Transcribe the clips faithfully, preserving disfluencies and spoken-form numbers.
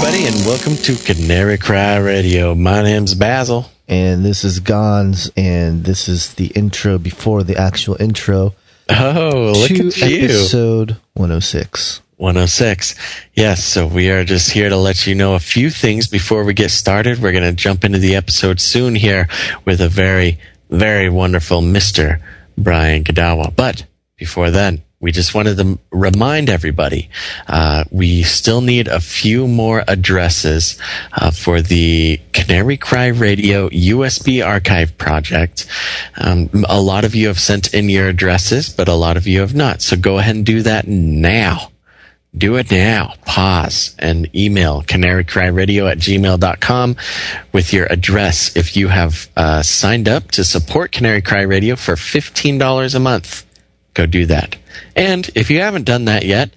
everybody, and welcome to Canary Cry Radio. My name's Basil. And this is Gons, and this is the intro before the actual intro. Oh, look at you. Episode one oh six. one oh six. Yes, so we are just here to let you know a few things before we get started. We're going to jump into the episode soon here with a very, very wonderful Mister Brian Godawa. But before then, we just wanted to remind everybody, uh, we still need a few more addresses uh, for the Canary Cry Radio U S B Archive Project. Um, a lot of you have sent in your addresses, but a lot of you have not. So go ahead and do that now. Do it now. Pause and email canarycryradio at gmail dot com with your address if you have uh, signed up to support Canary Cry Radio for fifteen dollars a month. Go do that. And if you haven't done that yet,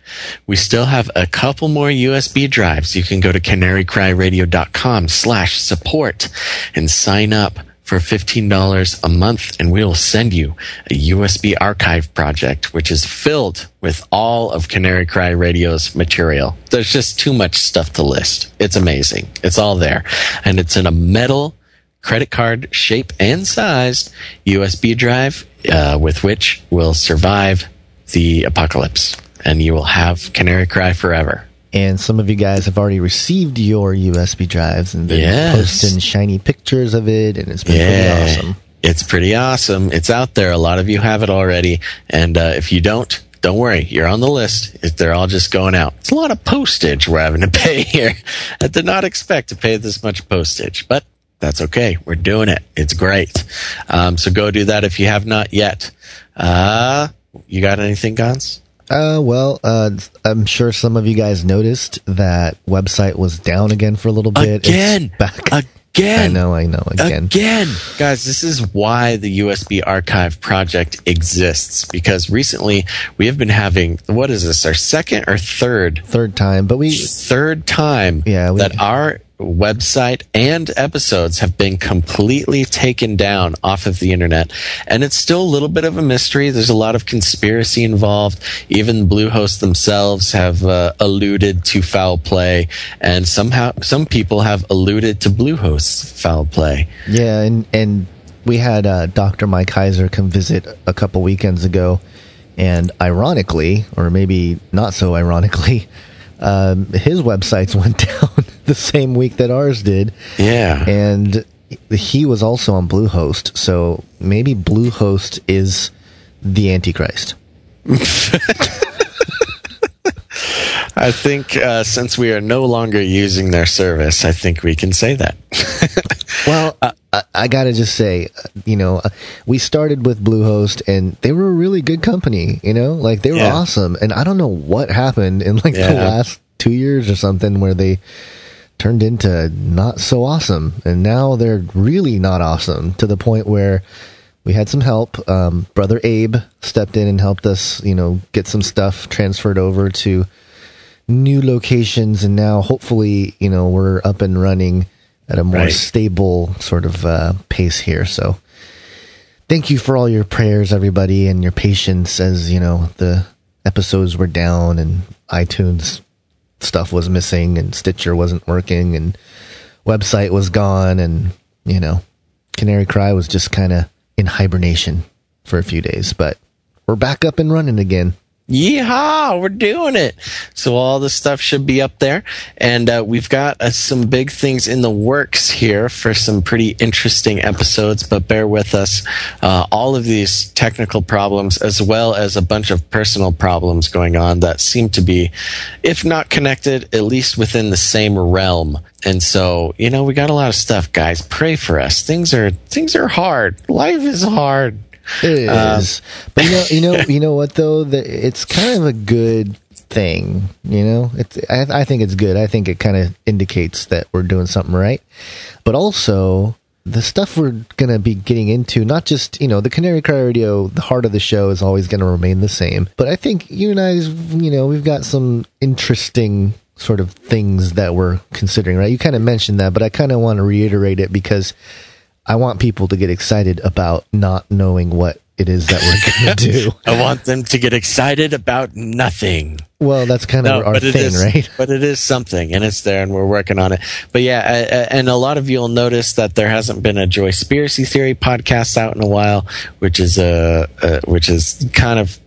we still have a couple more U S B drives. You can go to canarycryradio.com slash support and sign up for fifteen dollars a month, and we will send you a U S B archive project, which is filled with all of Canary Cry Radio's material. There's just too much stuff to list. It's amazing. It's all there. And it's in a metal credit card shape and sized U S B drive uh, with which will survive the apocalypse, and you will have Canary Cry forever. And some of you guys have already received your U S B drives and been yes. posting shiny pictures of it, and it's been yeah. pretty awesome. It's pretty awesome. It's out there. A lot of you have it already, and uh, if you don't, don't worry. You're on the list. They're all just going out. It's a lot of postage we're having to pay here. I did not expect to pay this much postage, but that's okay. We're doing it. It's great. Um, so go do that if you have not yet. Uh, you got anything, Gons? Uh, well, uh, I'm sure some of you guys noticed that website was down again for a little bit. Again! It's back. Again! I know, I know. Again. Again! Guys, this is why the U S B Archive Project exists, because recently we have been having, what is this, our second or third? Third time, but we... Third time yeah, we, that our... website and episodes have been completely taken down off of the internet, and it's still a little bit of a mystery. There's a lot of conspiracy involved. Even Bluehost themselves have uh, alluded to foul play, and somehow some people have alluded to Bluehost's foul play. Yeah, and and we had uh, Doctor Mike Kaiser come visit a couple weekends ago, and ironically, or maybe not so ironically, um, his websites went down the same week that ours did. Yeah. And he was also on Bluehost, so maybe Bluehost is the Antichrist. I think uh, since we are no longer using their service, I think we can say that. Well, uh, I, I gotta just say, you know, we started with Bluehost, and they were a really good company, you know? Like, they were yeah. awesome, and I don't know what happened in, like, yeah. the last two years or something where they turned into not so awesome, and now they're really not awesome, to the point where we had some help. Um, Brother Abe stepped in and helped us, you know, get some stuff transferred over to new locations, and now hopefully, you know, we're up and running at a more right. stable sort of uh, pace here. So thank you for all your prayers, everybody, and your patience as, you know, the episodes were down and iTunes stuff was missing and Stitcher wasn't working and website was gone, and you know, Canary Cry was just kind of in hibernation for a few days, but we're back up and running again. Yeehaw! We're doing it. So all the stuff should be up there, and uh, we've got uh, some big things in the works here for some pretty interesting episodes. But bear with us. Uh, all of these technical problems, as well as a bunch of personal problems going on that seem to be, if not connected, at least within the same realm. And so, you know, we got a lot of stuff, guys. Pray for us. Things are things are hard. Life is hard. It is, um, but you know, you know, you know what though? The, it's kind of a good thing, you know. It's I, I think it's good. I think it kind of indicates that we're doing something right. But also, the stuff we're gonna be getting into, not just, you know, the Canary Cry Radio, the heart of the show is always gonna remain the same. But I think you and I, you know, we've got some interesting sort of things that we're considering. Right? You kind of mentioned that, but I kind of want to reiterate it because I want people to get excited about not knowing what it is that we're going to do. I want them to get excited about nothing. Well, that's kind of no, our thing, is, right? But it is something, and it's there, and we're working on it. But yeah, I, I, and a lot of you will notice that there hasn't been a Joyspiracy Theory podcast out in a while, which is a uh, uh, which is kind of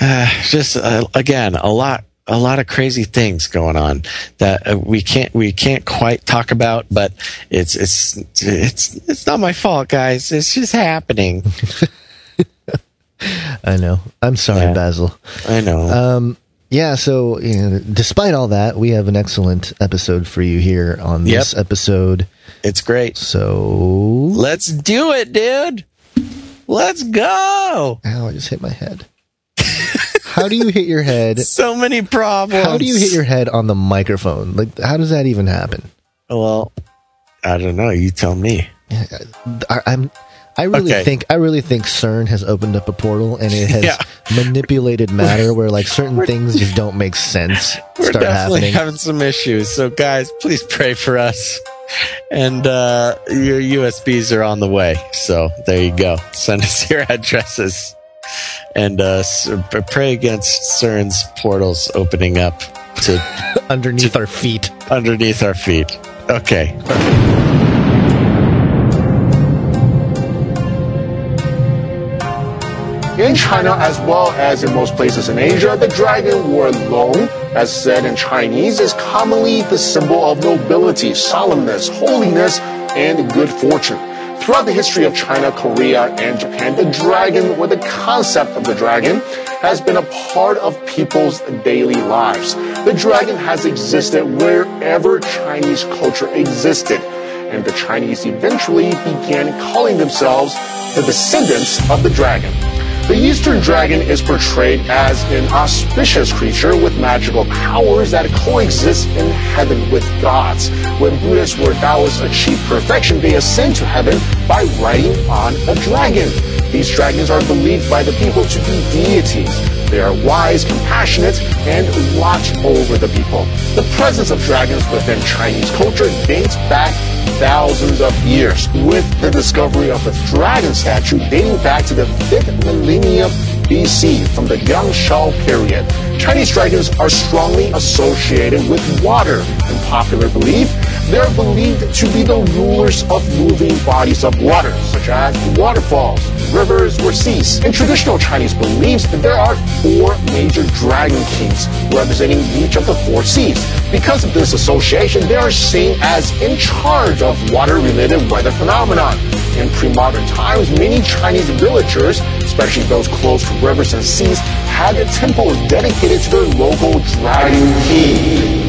uh, just uh, again a lot. A lot of crazy things going on that we can't we can't quite talk about, but it's it's it's it's not my fault, guys. It's just happening. I know. I'm sorry, yeah. Basil. I know. Um, yeah. So, you know, despite all that, we have an excellent episode for you here on this yep. episode. It's great. So let's do it, dude. Let's go. Ow! I just hit my head. How do you hit your head? So many problems. How do you hit your head on the microphone? Like, how does that even happen? Well, I don't know. You tell me. I, I'm. I really okay. think. I really think CERN has opened up a portal, and it has yeah. manipulated matter, where like certain things just don't make sense. We're start definitely happening. having some issues. So, guys, please pray for us. And uh, your U S Bs are on the way. So there you go. Send us your addresses. And uh, pray against CERN's portals opening up to underneath to, our feet. Underneath our feet. Okay. In China, as well as in most places in Asia, the dragon war long, as said in Chinese, is commonly the symbol of nobility, solemnness, holiness, and good fortune. Throughout the history of China, Korea, and Japan, the dragon, or the concept of the dragon, has been a part of people's daily lives. The dragon has existed wherever Chinese culture existed, and the Chinese eventually began calling themselves the descendants of the dragon. The Eastern dragon is portrayed as an auspicious creature with magical powers that coexist in heaven with gods. When Buddhists or Taoists achieve perfection, they ascend to heaven by riding on a dragon. These dragons are believed by the people to be deities. They are wise, compassionate, and watch over the people. The presence of dragons within Chinese culture dates back thousands of years, with the discovery of the dragon statue dating back to the fifth millennium B C from the Yangshao period. Chinese dragons are strongly associated with water. In popular belief, they are believed to be the rulers of moving bodies of water, such as waterfalls, rivers, or seas. In traditional Chinese beliefs, there are four major dragon kings representing each of the four seas. Because of this association, they are seen as in charge of water-related weather phenomenon. In pre-modern times, many Chinese villagers, especially those close to rivers and seas, had temples dedicated to their local dragon king.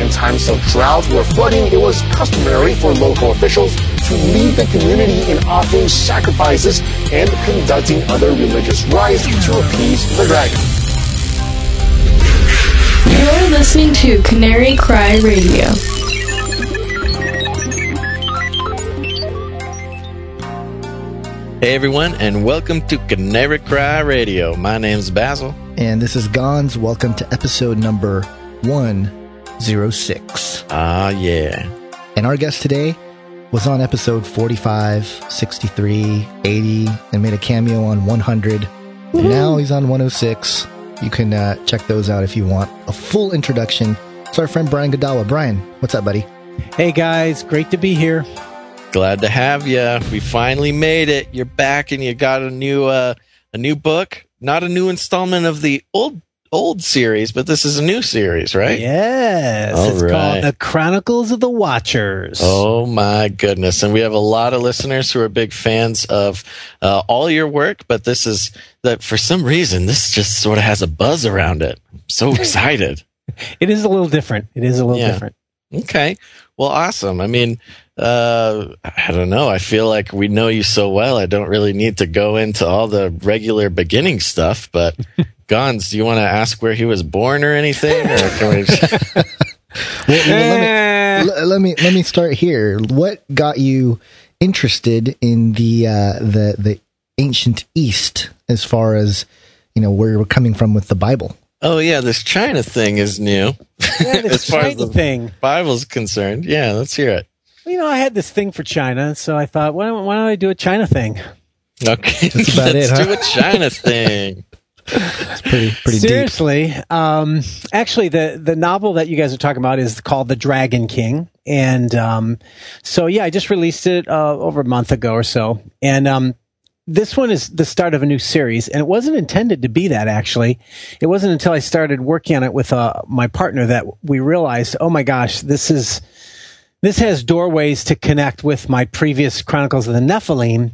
In times of drought or flooding, it was customary for local officials to lead the community in offering sacrifices and conducting other religious rites to appease the dragon. You're listening to Canary Cry Radio. Hey everyone, and welcome to Canary Cry Radio. My name's Basil. And this is Gons. Welcome to episode number one oh six. Ah, yeah. And our guest today was on episode forty-five, sixty-three, eighty, and made a cameo on one hundred. Woo-hoo. Now he's on one oh six. You can uh, check those out if you want a full introduction. It's our friend Brian Godawa. Brian, what's up, buddy? Hey guys, great to be here. Glad to have you. We finally made it. You're back, and you got a new uh, a new book. Not a new installment of the old old series, but this is a new series, right? Yes. All it's right. called The Chronicles of the Watchers. Oh, my goodness. And we have a lot of listeners who are big fans of uh, all your work, but this is, that for some reason, this just sort of has a buzz around it. I'm so excited. It is a little different. It is a little yeah. different. Okay. Well, awesome. I mean... Uh, I don't know. I feel like we know you so well. I don't really need to go into all the regular beginning stuff, but Gons, do you want to ask where he was born or anything? Or can we just... well, well, let, me, let me, let me start here. What got you interested in the, uh, the, the ancient East as far as, you know, where we're coming from with the Bible? Oh, yeah, this China thing is new. Yeah, this as far China as the thing. Bible's concerned. Yeah, let's hear it. You know, I had this thing for China, so I thought, why don't, why don't I do a China thing? Okay, that's about let's it, do huh? a China thing. It's pretty, pretty Seriously, deep. Um, actually, the, the novel that you guys are talking about is called The Dragon King. And um, so, yeah, I just released it uh, over a month ago or so. And um, this one is the start of a new series. And it wasn't intended to be that, actually. It wasn't until I started working on it with uh, my partner that we realized, oh, my gosh, this is... This has doorways to connect with my previous Chronicles of the Nephilim,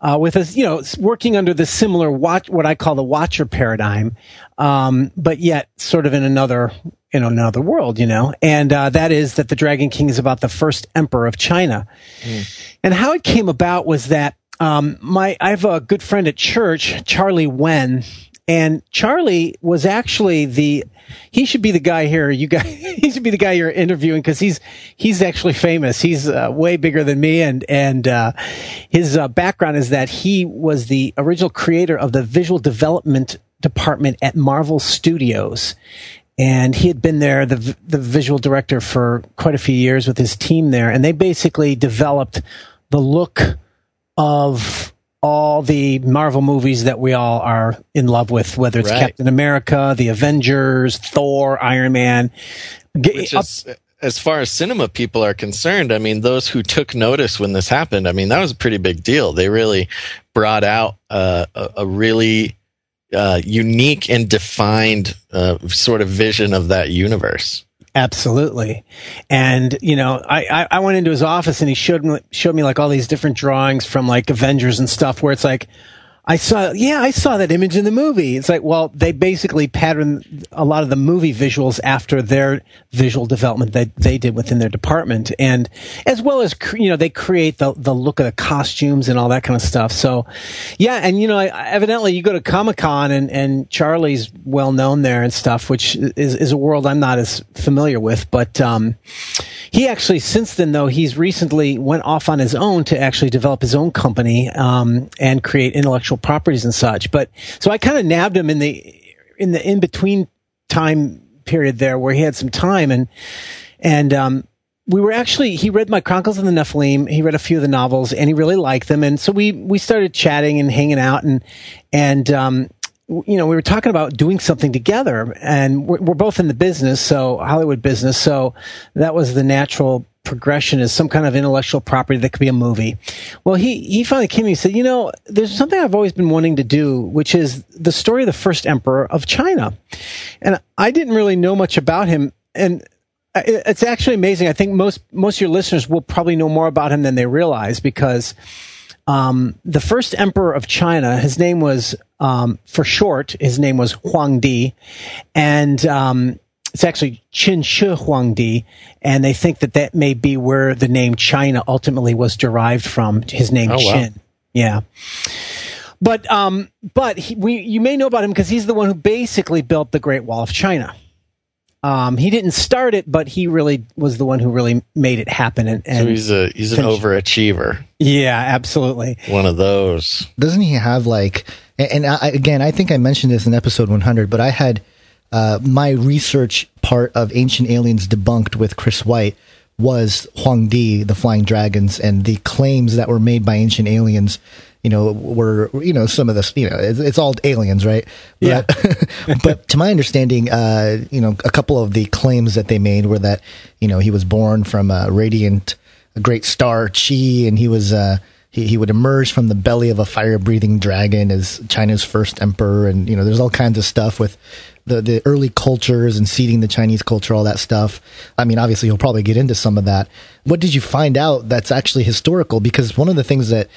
uh, with us, you know, working under the similar watch, what I call the Watcher paradigm, um, but yet sort of in another, in another world, you know, and uh, that is that the Dragon King is about the first emperor of China, mm. and how it came about was that um, my I have a good friend at church, Charlie Wen. And Charlie was actually the, he should be the guy here, you guys, he should be the guy you're interviewing because he's, he's actually famous. He's uh, way bigger than me. And, and, uh, his uh, background is that he was the original creator of the visual development department at Marvel Studios. And he had been there, the, the visual director for quite a few years with his team there. And they basically developed the look of all the Marvel movies that we all are in love with, whether it's right. Captain America, the Avengers, Thor, Iron Man. Which is, as far as cinema people are concerned, I mean, those who took notice when this happened, I mean, that was a pretty big deal. They really brought out uh, a, a really uh, unique and defined uh, sort of vision of that universe. Absolutely. And, you know, I, I, I went into his office and he showed me, showed me like all these different drawings from like Avengers and stuff where it's like, I saw, yeah, I saw that image in the movie. It's like, well, they basically patterned a lot of the movie visuals after their visual development that they did within their department. And as well as, you know, they create the, the look of the costumes and all that kind of stuff. So, yeah. And, you know, evidently you go to Comic-Con and, and Charlie's well known there and stuff, which is, is a world I'm not as familiar with. But um, he actually, since then, though, he's recently went off on his own to actually develop his own company um, and create intellectual properties and such. But so I kind of nabbed him in the in the in between time period there where he had some time, and and um we were actually he read my Chronicles of the Nephilim, he read a few of the novels, and he really liked them. And so we we started chatting and hanging out, and and um you know, we were talking about doing something together, and we're, we're both in the business, so Hollywood business, so that was the natural progression, is some kind of intellectual property that could be a movie. Well, he, he finally came to me and said, you know, there's something I've always been wanting to do, which is the story of the first emperor of China. And I didn't really know much about him. And it's actually amazing. I think most, most of your listeners will probably know more about him than they realize, because um, the first emperor of China, his name was, um, for short, his name was Huangdi. And, um, it's actually Qin Shi Huangdi, and they think that that may be where the name China ultimately was derived from. His name oh, Qin, wow. yeah. But um, but he, we you may know about him because he's the one who basically built the Great Wall of China. Um, he didn't start it, but he really was the one who really made it happen. And, and so he's a he's an overachiever. Yeah, absolutely. One of those. Doesn't he have like? And, and I, again, I think I mentioned this in episode one hundred, but I had. Uh, my research part of Ancient Aliens Debunked with Chris White was Huangdi, the Flying Dragons, and the claims that were made by Ancient Aliens, you know, were, you know, some of this, you know, it's, it's all aliens, right? Yeah. But, but to my understanding, uh, you know, a couple of the claims that they made were that, you know, he was born from a radiant, a great star, Qi, and he was, uh, He, he would emerge from the belly of a fire-breathing dragon as China's first emperor. And, you know, there's all kinds of stuff with the, the early cultures and seeding the Chinese culture, all that stuff. I mean, obviously, he'll probably get into some of that. What did you find out that's actually historical? Because one of the things that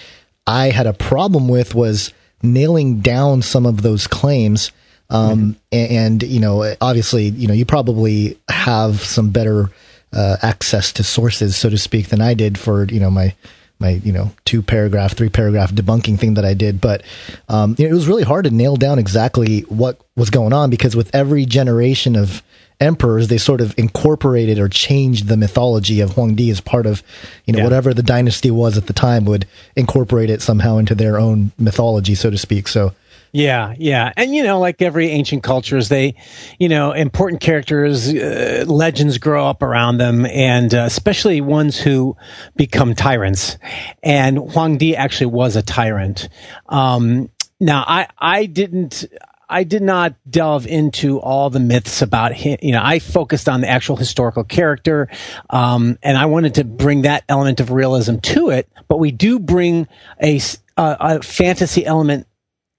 I had a problem with was nailing down some of those claims. Um, mm-hmm. and, and, you know, obviously, you know, you probably have some better uh, access to sources, so to speak, than I did for, you know, my... my, you know, two paragraph, three paragraph debunking thing that I did. But um, it was really hard to nail down exactly what was going on, because with every generation of emperors, they sort of incorporated or changed the mythology of Huangdi as part of, you know, yeah. whatever the dynasty was at the time would incorporate it somehow into their own mythology, so to speak. So Yeah, yeah. And, you know, like every ancient cultures, they, you know, important characters, uh, legends grow up around them, and uh, especially ones who become tyrants. And Huangdi actually was a tyrant. Um, now, I, I didn't... I did not delve into all the myths about him. You know, I focused on the actual historical character, um, and I wanted to bring that element of realism to it. But we do bring a, a, a fantasy element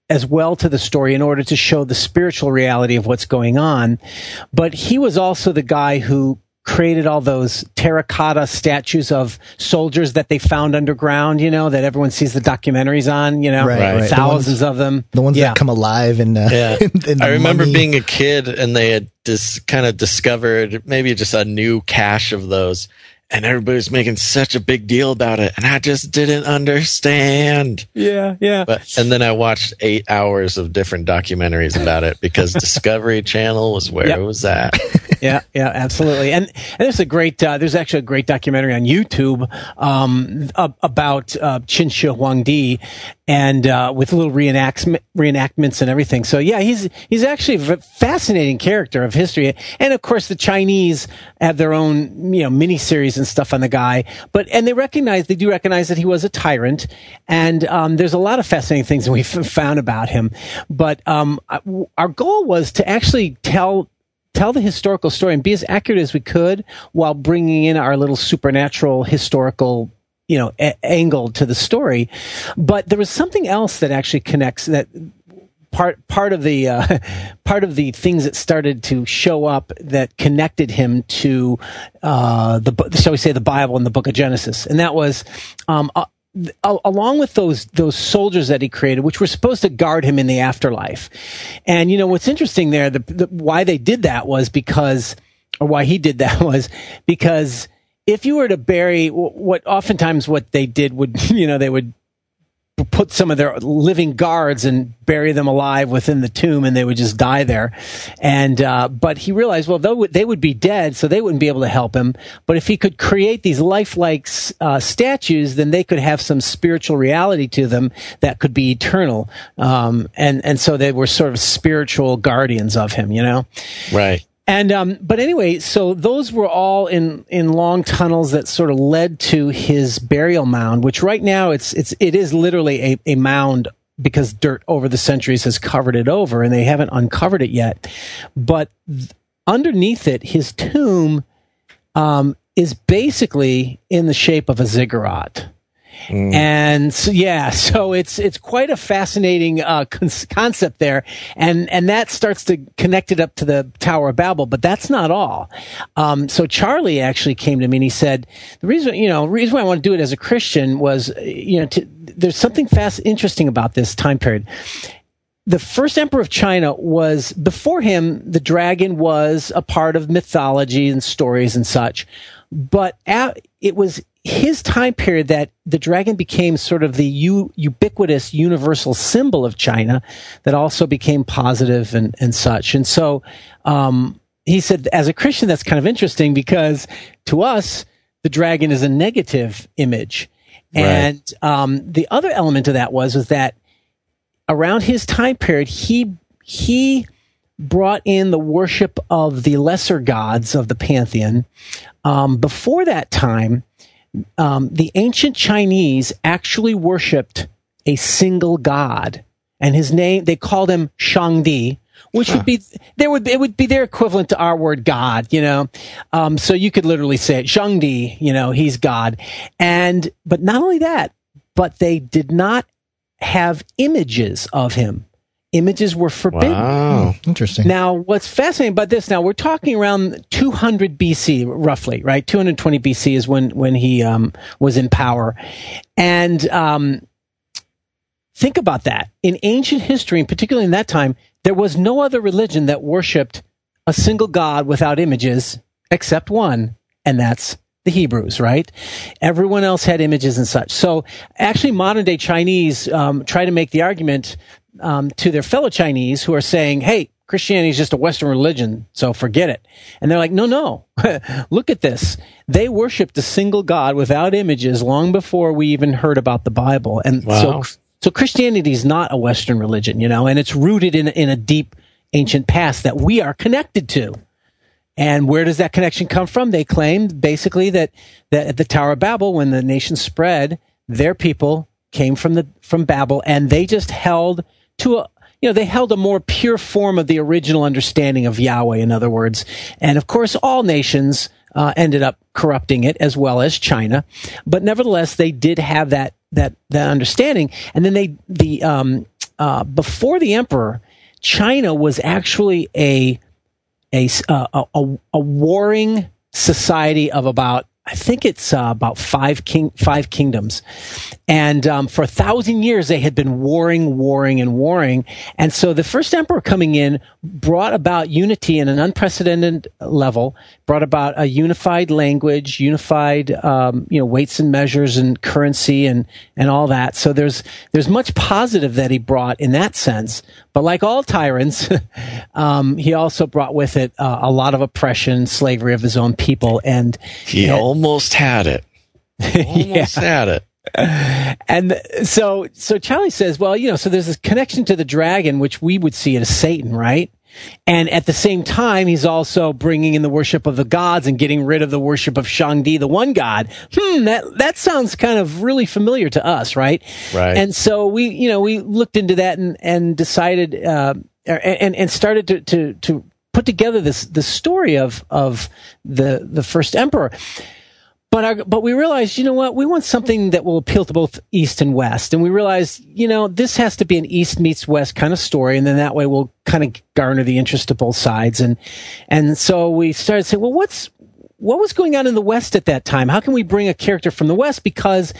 as well to the story in order to show the spiritual reality of what's going on. But he was also the guy who created all those terracotta statues of soldiers that they found underground, you know, that everyone sees the documentaries on, you know, right, right. thousands the ones, of them. The ones yeah. that come alive. In, uh, yeah. in, in I remember mummy. being a kid, and they had this kind of discovered maybe just a new cache of those, and everybody was making such a big deal about it, and I just didn't understand. Yeah, yeah. But, and then I watched eight hours of different documentaries about it because Discovery Channel was where yep. it was at. Yeah, yeah, absolutely. And, and there's a great, uh, there's actually a great documentary on YouTube um, about uh, Qin Shi Huangdi, and uh, with little reenactment, reenactments and everything. So yeah, he's he's actually a fascinating character of history. And of course, the Chinese have their own, you know, mini series and stuff on the guy. But and they recognize they do recognize that he was a tyrant. And um, there's a lot of fascinating things that we found about him. But um, our goal was to actually tell. Tell the historical story and be as accurate as we could while bringing in our little supernatural historical, you know, a- angle to the story. But there was something else that actually connects that part, part of the, uh, part of the things that started to show up that connected him to, uh, the, shall we say, the Bible and the book of Genesis. And that was, um, uh, along with those those soldiers that he created, which were supposed to guard him in the afterlife. And, you know, what's interesting there, the, the, why they did that was because, or why he did that was because if you were to bury, what oftentimes what they did would, you know, they would put some of their living guards and bury them alive within the tomb, and they would just die there. And uh, but he realized, well, they would, they would be dead, so they wouldn't be able to help him. But if he could create these lifelike uh, statues, then they could have some spiritual reality to them that could be eternal. Um, and and so they were sort of spiritual guardians of him, you know? Right. And um, but anyway, so those were all in, in long tunnels that sort of led to his burial mound, which right now it's it's it is literally a, a mound because dirt over the centuries has covered it over, and they haven't uncovered it yet. But th- underneath it, his tomb um, is basically in the shape of a ziggurat. Mm. And so, yeah, so it's it's quite a fascinating uh, con- concept there, and and that starts to connect it up to the Tower of Babel. But that's not all. Um, so Charlie actually came to me and he said the reason you know reason why I want to do it as a Christian was you know to, there's something fast interesting about this time period. The first emperor of China was before him. The dragon was a part of mythology and stories and such, but at, it was. His time period that the dragon became sort of the u- ubiquitous universal symbol of China that also became positive and, and such. And so um, he said, as a Christian, that's kind of interesting because to us, the dragon is a negative image. Right. And um, the other element of that was, was that around his time period, he he brought in the worship of the lesser gods of the pantheon. Um, before that time, Um, the ancient Chinese actually worshipped a single god, and his name, they called him Shangdi, which huh. would be, there would, it would be their equivalent to our word God, you know? Um, so you could literally say it, Shangdi, you know, he's God. And, but not only that, but they did not have images of him. Images were forbidden. Wow, interesting. Now, what's fascinating about this, now we're talking around two hundred B C, roughly, right? two hundred twenty B C is when, when he um, was in power. And um, think about that. In ancient history, and particularly in that time, there was no other religion that worshipped a single god without images except one, and that's the Hebrews, right? Everyone else had images and such. So actually, modern-day Chinese um, try to make the argument Um, to their fellow Chinese who are saying, hey, Christianity is just a Western religion, so forget it. And they're like, no, no, look at this. They worshipped a single God without images long before we even heard about the Bible. And wow. so So Christianity is not a Western religion, you know, and it's rooted in in a deep ancient past that we are connected to. And where does that connection come from? They claimed basically that, that at the Tower of Babel, when the nation spread, their people came from the from Babel, and they just held to a, you know, they held a more pure form of the original understanding of Yahweh, in other words. And of course, all nations uh, ended up corrupting it, as well as China. But nevertheless, they did have that that that understanding. And then they the um, uh, before the emperor, China was actually a A, a, a, a warring society of about, I think it's uh, about five king, five kingdoms. And um, for a thousand years, they had been warring, warring, and warring. And so the first emperor coming in brought about unity in an unprecedented level, brought about a unified language, unified, um, you know, weights and measures and currency and, and all that. So there's, there's much positive that he brought in that sense. But like all tyrants, um, he also brought with it uh, a lot of oppression, slavery of his own people. And he and, almost had it. Almost yeah. had it. And so, so Charlie says, well, you know, so there's this connection to the dragon, which we would see as Satan, right? And at the same time, he's also bringing in the worship of the gods and getting rid of the worship of Shangdi, the one god. Hmm, that, that sounds kind of really familiar to us, right? Right. And so we, you know, we looked into that and, and decided, uh, and, and started to, to, to put together this, the story of, of the, the first emperor. But our, but we realized, you know what, we want something that will appeal to both East and West. And we realized, you know, this has to be an East meets West kind of story. And then that way we'll kind of garner the interest to both sides. And, and so we started saying, well, what's, what was going on in the West at that time? How can we bring a character from the West? Because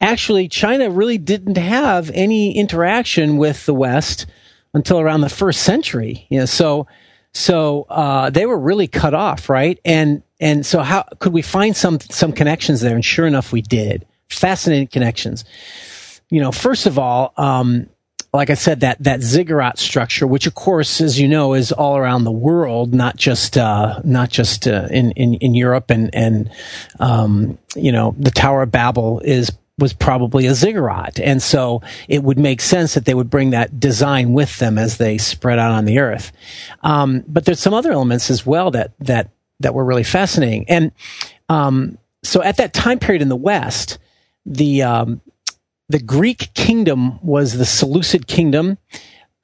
actually China really didn't have any interaction with the West until around the first century. You know, so, so, uh, they were really cut off, right? And, And so how could we find some some connections there? And sure enough, we did. Fascinating connections. You know, first of all, um, like I said, that that ziggurat structure, which of course, as you know, is all around the world, not just uh, not just uh, in, in in Europe and and um, you know, the Tower of Babel is was probably a ziggurat, and so it would make sense that they would bring that design with them as they spread out on the earth. Um, but there's some other elements as well that that. that were really fascinating. And um, so at that time period in the West, the um, the Greek kingdom was the Seleucid kingdom.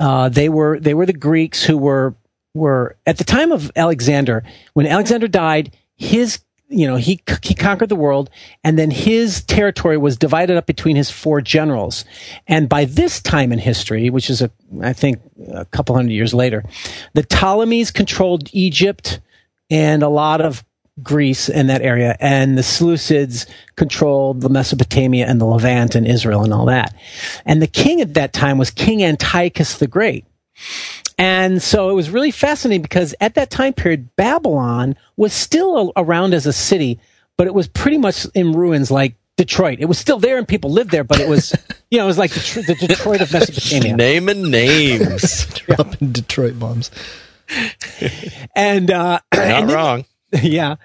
Uh, they were they were the Greeks who were were at the time of Alexander, when Alexander died, his you know he he conquered the world, and then his territory was divided up between his four generals. And by this time in history, which is a I think a couple hundred years later, the Ptolemies controlled Egypt and a lot of Greece in that area, and the Seleucids controlled the Mesopotamia and the Levant and Israel and all that. And the king at that time was King Antiochus the Great. And so it was really fascinating because at that time period, Babylon was still around as a city, but it was pretty much in ruins like Detroit. It was still there and people lived there, but it was, you know, it was like the, the Detroit of Mesopotamia. Naming names. Dropping Detroit bombs. and uh You're not and then, wrong yeah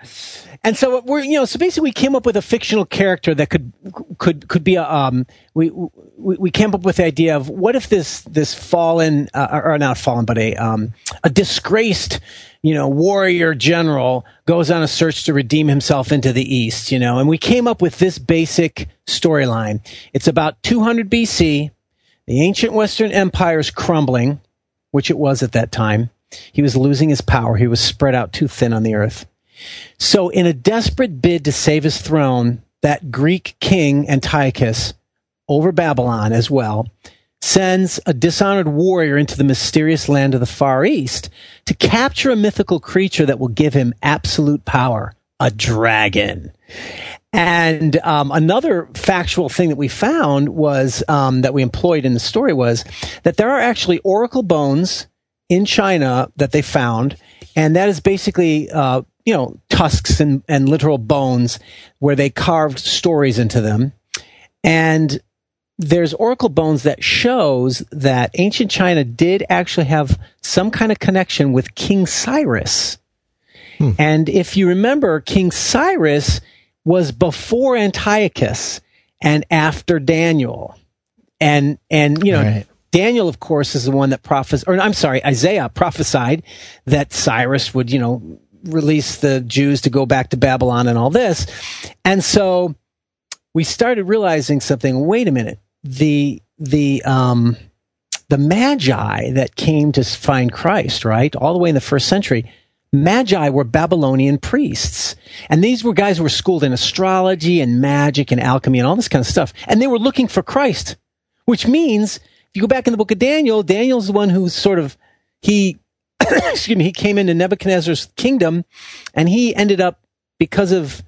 and so we're you know so basically we came up with a fictional character that could could could be a um we we, we came up with the idea of what if this this fallen uh, or not fallen but a um a disgraced you know warrior general goes on a search to redeem himself into the East, you know and we came up with this basic storyline. It's about two hundred B C. The ancient Western Empire is crumbling, which it was at that time. He was losing his power. He was spread out too thin on the earth. So in a desperate bid to save his throne, that Greek king, Antiochus, over Babylon as well, sends a dishonored warrior into the mysterious land of the Far East to capture a mythical creature that will give him absolute power, a dragon. And um, another factual thing that we found was, um, that we employed in the story was that there are actually oracle bones in China that they found, and that is basically, uh, you know, tusks and, and literal bones where they carved stories into them. And there's oracle bones that shows that ancient China did actually have some kind of connection with King Cyrus. Hmm. And if you remember, King Cyrus was before Antiochus and after Daniel. And, and you know, right. Daniel, of course, is the one that prophesied, or I'm sorry, Isaiah prophesied that Cyrus would, you know, release the Jews to go back to Babylon and all this. And so we started realizing something. Wait a minute. The, the, um, the Magi that came to find Christ, right? All the way in the first century. Magi were Babylonian priests. And these were guys who were schooled in astrology and magic and alchemy and all this kind of stuff. And they were looking for Christ, which means if you go back in the book of Daniel, Daniel's the one who sort of, he, excuse me, he came into Nebuchadnezzar's kingdom and he ended up, because of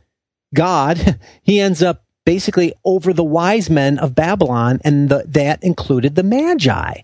God, he ends up basically over the wise men of Babylon, and the, that included the Magi.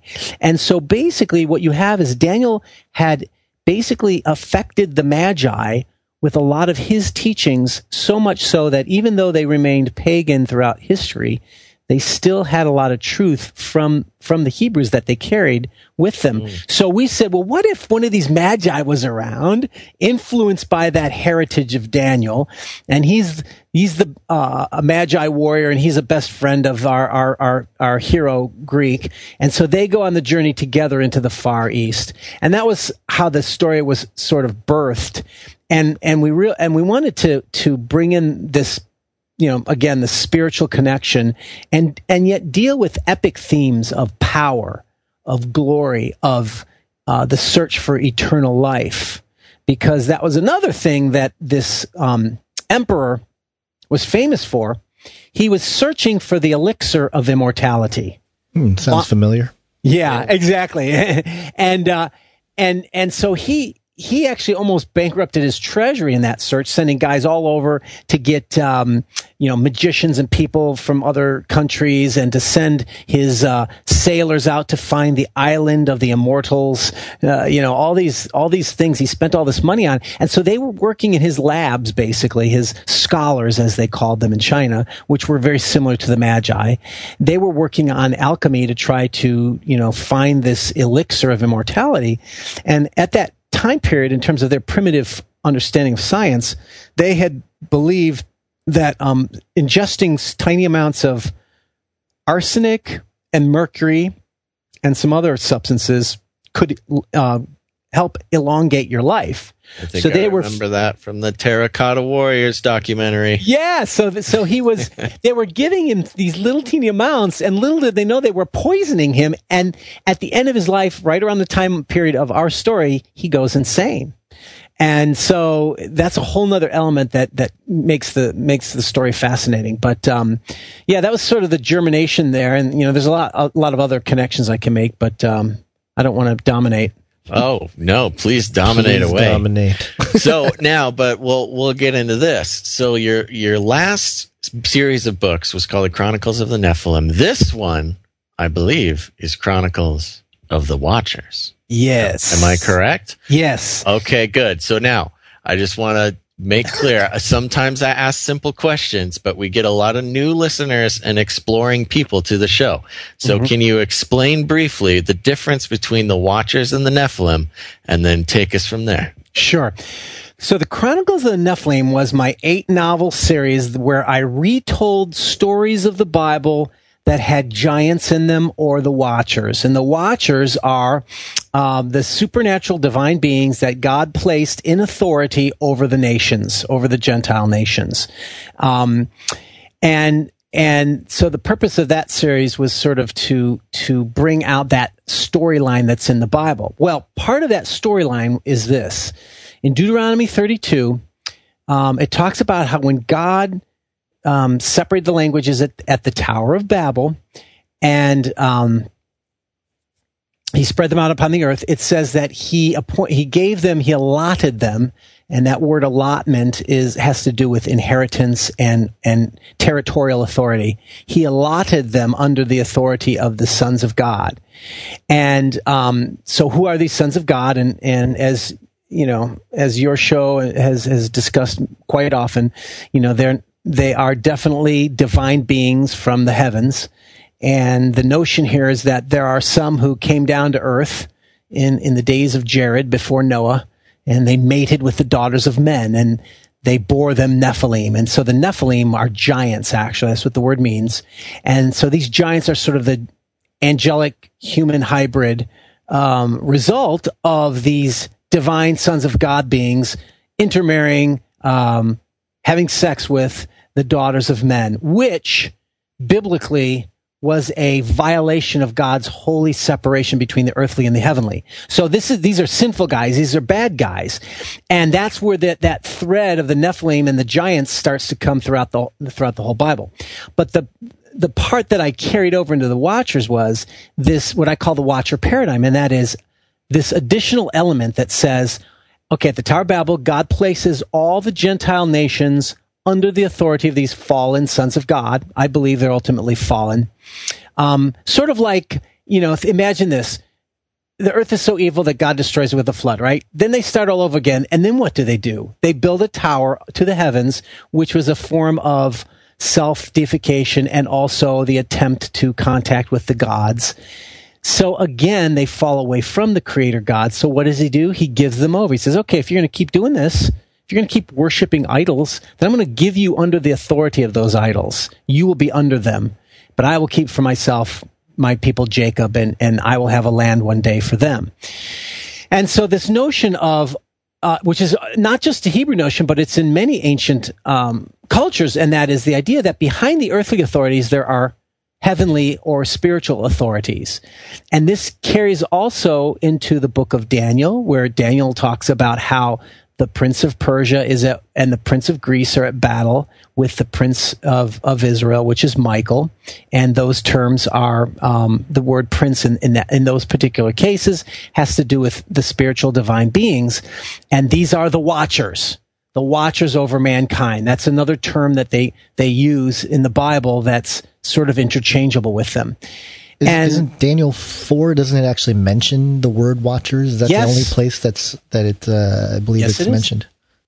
And so basically what you have is Daniel had basically affected the Magi with a lot of his teachings, so much so that even though they remained pagan throughout history, they still had a lot of truth from, from the Hebrews that they carried with them. Mm. So we said, well, what if one of these Magi was around, influenced by that heritage of Daniel, and he's... He's the uh, a Magi warrior, and he's a best friend of our, our our our hero Greek, and so they go on the journey together into the Far East, and that was how the story was sort of birthed, and and we real and we wanted to to bring in this, you know, again the spiritual connection, and and yet deal with epic themes of power, of glory, of uh, the search for eternal life, because that was another thing that this um, emperor was famous for. He was searching for the elixir of immortality. Hmm, sounds uh, familiar. Yeah, exactly. and uh, and and so he he actually almost bankrupted his treasury in that search, sending guys all over to get um, you know magicians and people from other countries, and to send his uh, sailors out to find the island of the immortals. Uh, you know all these all these things he spent all this money on, and so they were working in his labs, basically his scholars as they called them in China, which were very similar to the Magi. They were working on alchemy to try to you know find this elixir of immortality, and at that time period, in terms of their primitive understanding of science, they had believed that um, ingesting tiny amounts of arsenic and mercury and some other substances could uh, help elongate your life. I think so I they remember were, that from the Terracotta Warriors documentary. Yeah, so th- so he was. They were giving him these little teeny amounts, and little did they know they were poisoning him. And at the end of his life, right around the time period of our story, he goes insane. And so that's a whole nother element that that makes the makes the story fascinating. But um, yeah, that was sort of the germination there. And you know, there's a lot a lot of other connections I can make, but um, I don't want to dominate. Oh no! Please dominate please away. Dominate. So now, but we'll we'll get into this. So your your last series of books was called the Chronicles of the Nephilim. This one, I believe, is Chronicles of the Watchers. Yes. Am I correct? Yes. Okay, good. So now I just want to make clear. Sometimes I ask simple questions, but we get a lot of new listeners and exploring people to the show. So mm-hmm. Can you explain briefly the difference between the Watchers and the Nephilim, and then take us from there? Sure. So the Chronicles of the Nephilim was my eight novel series where I retold stories of the Bible that had giants in them, or the Watchers. And the Watchers are um, the supernatural divine beings that God placed in authority over the nations, over the Gentile nations. Um, and and so the purpose of that series was sort of to to bring out that storyline that's in the Bible. Well, part of that storyline is this. In Deuteronomy thirty-two, um, it talks about how when God... Um, separate the languages at, at the Tower of Babel, and um, he spread them out upon the earth. It says that he appoint, he gave them, he allotted them, and that word allotment is has to do with inheritance and and territorial authority. He allotted them under the authority of the sons of God, and um, so who are these sons of God? And and as you know, as your show has has discussed quite often, you know they're They are definitely divine beings from the heavens. And the notion here is that there are some who came down to earth in, in the days of Jared before Noah, and they mated with the daughters of men, and they bore them Nephilim. And so the Nephilim are giants, actually. That's what the word means. And so these giants are sort of the angelic human hybrid um, result of these divine sons of God beings intermarrying, um, having sex with the daughters of men, which biblically was a violation of God's holy separation between the earthly and the heavenly. So this is, these are sinful guys. These are bad guys. And that's where the, that thread of the Nephilim and the giants starts to come throughout the, throughout the whole Bible. But the, the part that I carried over into the Watchers was this, what I call the Watcher paradigm. And that is this additional element that says, okay, at the Tower of Babel, God places all the Gentile nations under the authority of these fallen sons of God. I believe they're ultimately fallen. Um, sort of like, you know, imagine this. The earth is so evil that God destroys it with a flood, right? Then they start all over again. And then what do they do? They build a tower to the heavens, which was a form of self-deification and also the attempt to contact with the gods. So again, they fall away from the creator God. So what does he do? He gives them over. He says, okay, if you're going to keep doing this, if you're going to keep worshiping idols, then I'm going to give you under the authority of those idols. You will be under them, but I will keep for myself my people Jacob, and, and I will have a land one day for them. And so this notion of, uh, which is not just a Hebrew notion, but it's in many ancient um, cultures, and that is the idea that behind the earthly authorities, there are heavenly or spiritual authorities. And this carries also into the book of Daniel, where Daniel talks about how the prince of Persia is at, and the prince of Greece are at battle with the prince of, of Israel, which is Michael. And those terms are, um, the word prince in, in that, in those particular cases has to do with the spiritual divine beings. And these are the watchers, the watchers over mankind. That's another term that they, they use in the Bible that's sort of interchangeable with them. Is, and, isn't Daniel four, doesn't it actually mention the word watchers? Is that yes. the only place that's, that it, uh, I believe yes, it's it mentioned?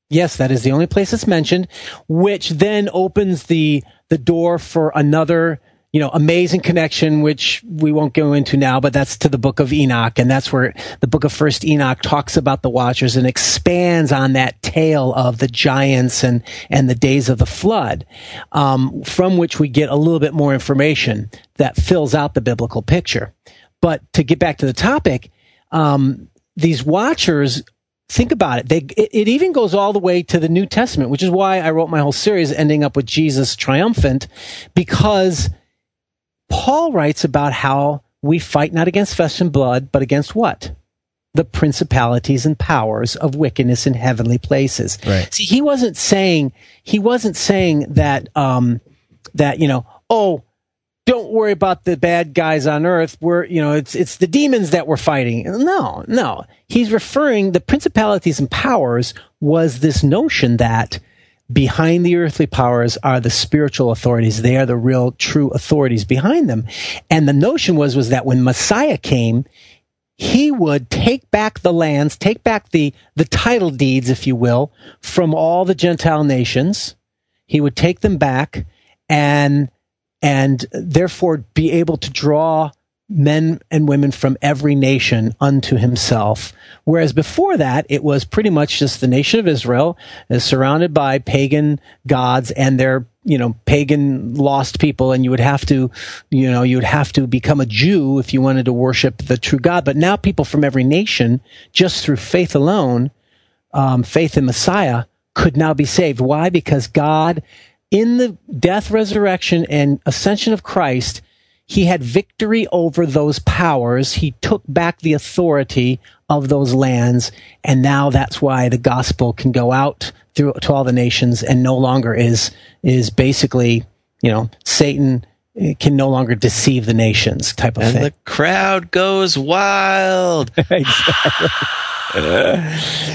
Yes, that is the only place it's mentioned, which then opens the, the door for another, you know, amazing connection, which we won't go into now, but that's to the book of Enoch. And that's where the book of First Enoch talks about the watchers and expands on that tale of the giants and, and the days of the flood, um, from which we get a little bit more information that fills out the biblical picture. But to get back to the topic, um, these watchers, think about it. They, it, it even goes all the way to the New Testament, which is why I wrote my whole series ending up with Jesus triumphant, because Paul writes about how we fight not against flesh and blood, but against what? The principalities and powers of wickedness in heavenly places. Right. See, he wasn't saying, he wasn't saying that, um, that, you know, oh, don't worry about the bad guys on earth. We're, you know, it's, it's the demons that we're fighting. No, no. He's referring, the principalities and powers was this notion that behind the earthly powers are the spiritual authorities. They are the real, true authorities behind them. And the notion was, was that when Messiah came, he would take back the lands, take back the, the title deeds, if you will, from all the Gentile nations. He would take them back and, and therefore be able to draw men and women from every nation unto himself. Whereas before that, it was pretty much just the nation of Israel is surrounded by pagan gods and their, you know, pagan lost people. And you would have to, you know, you would have to become a Jew if you wanted to worship the true God. But now people from every nation, just through faith alone, um, faith in Messiah, could now be saved. Why? Because God, in the death, resurrection, and ascension of Christ, he had victory over those powers. He took back the authority of those lands. And now that's why the gospel can go out through to all the nations and no longer is, is basically, you know, Satan can no longer deceive the nations type of and thing. And the crowd goes wild. Exactly.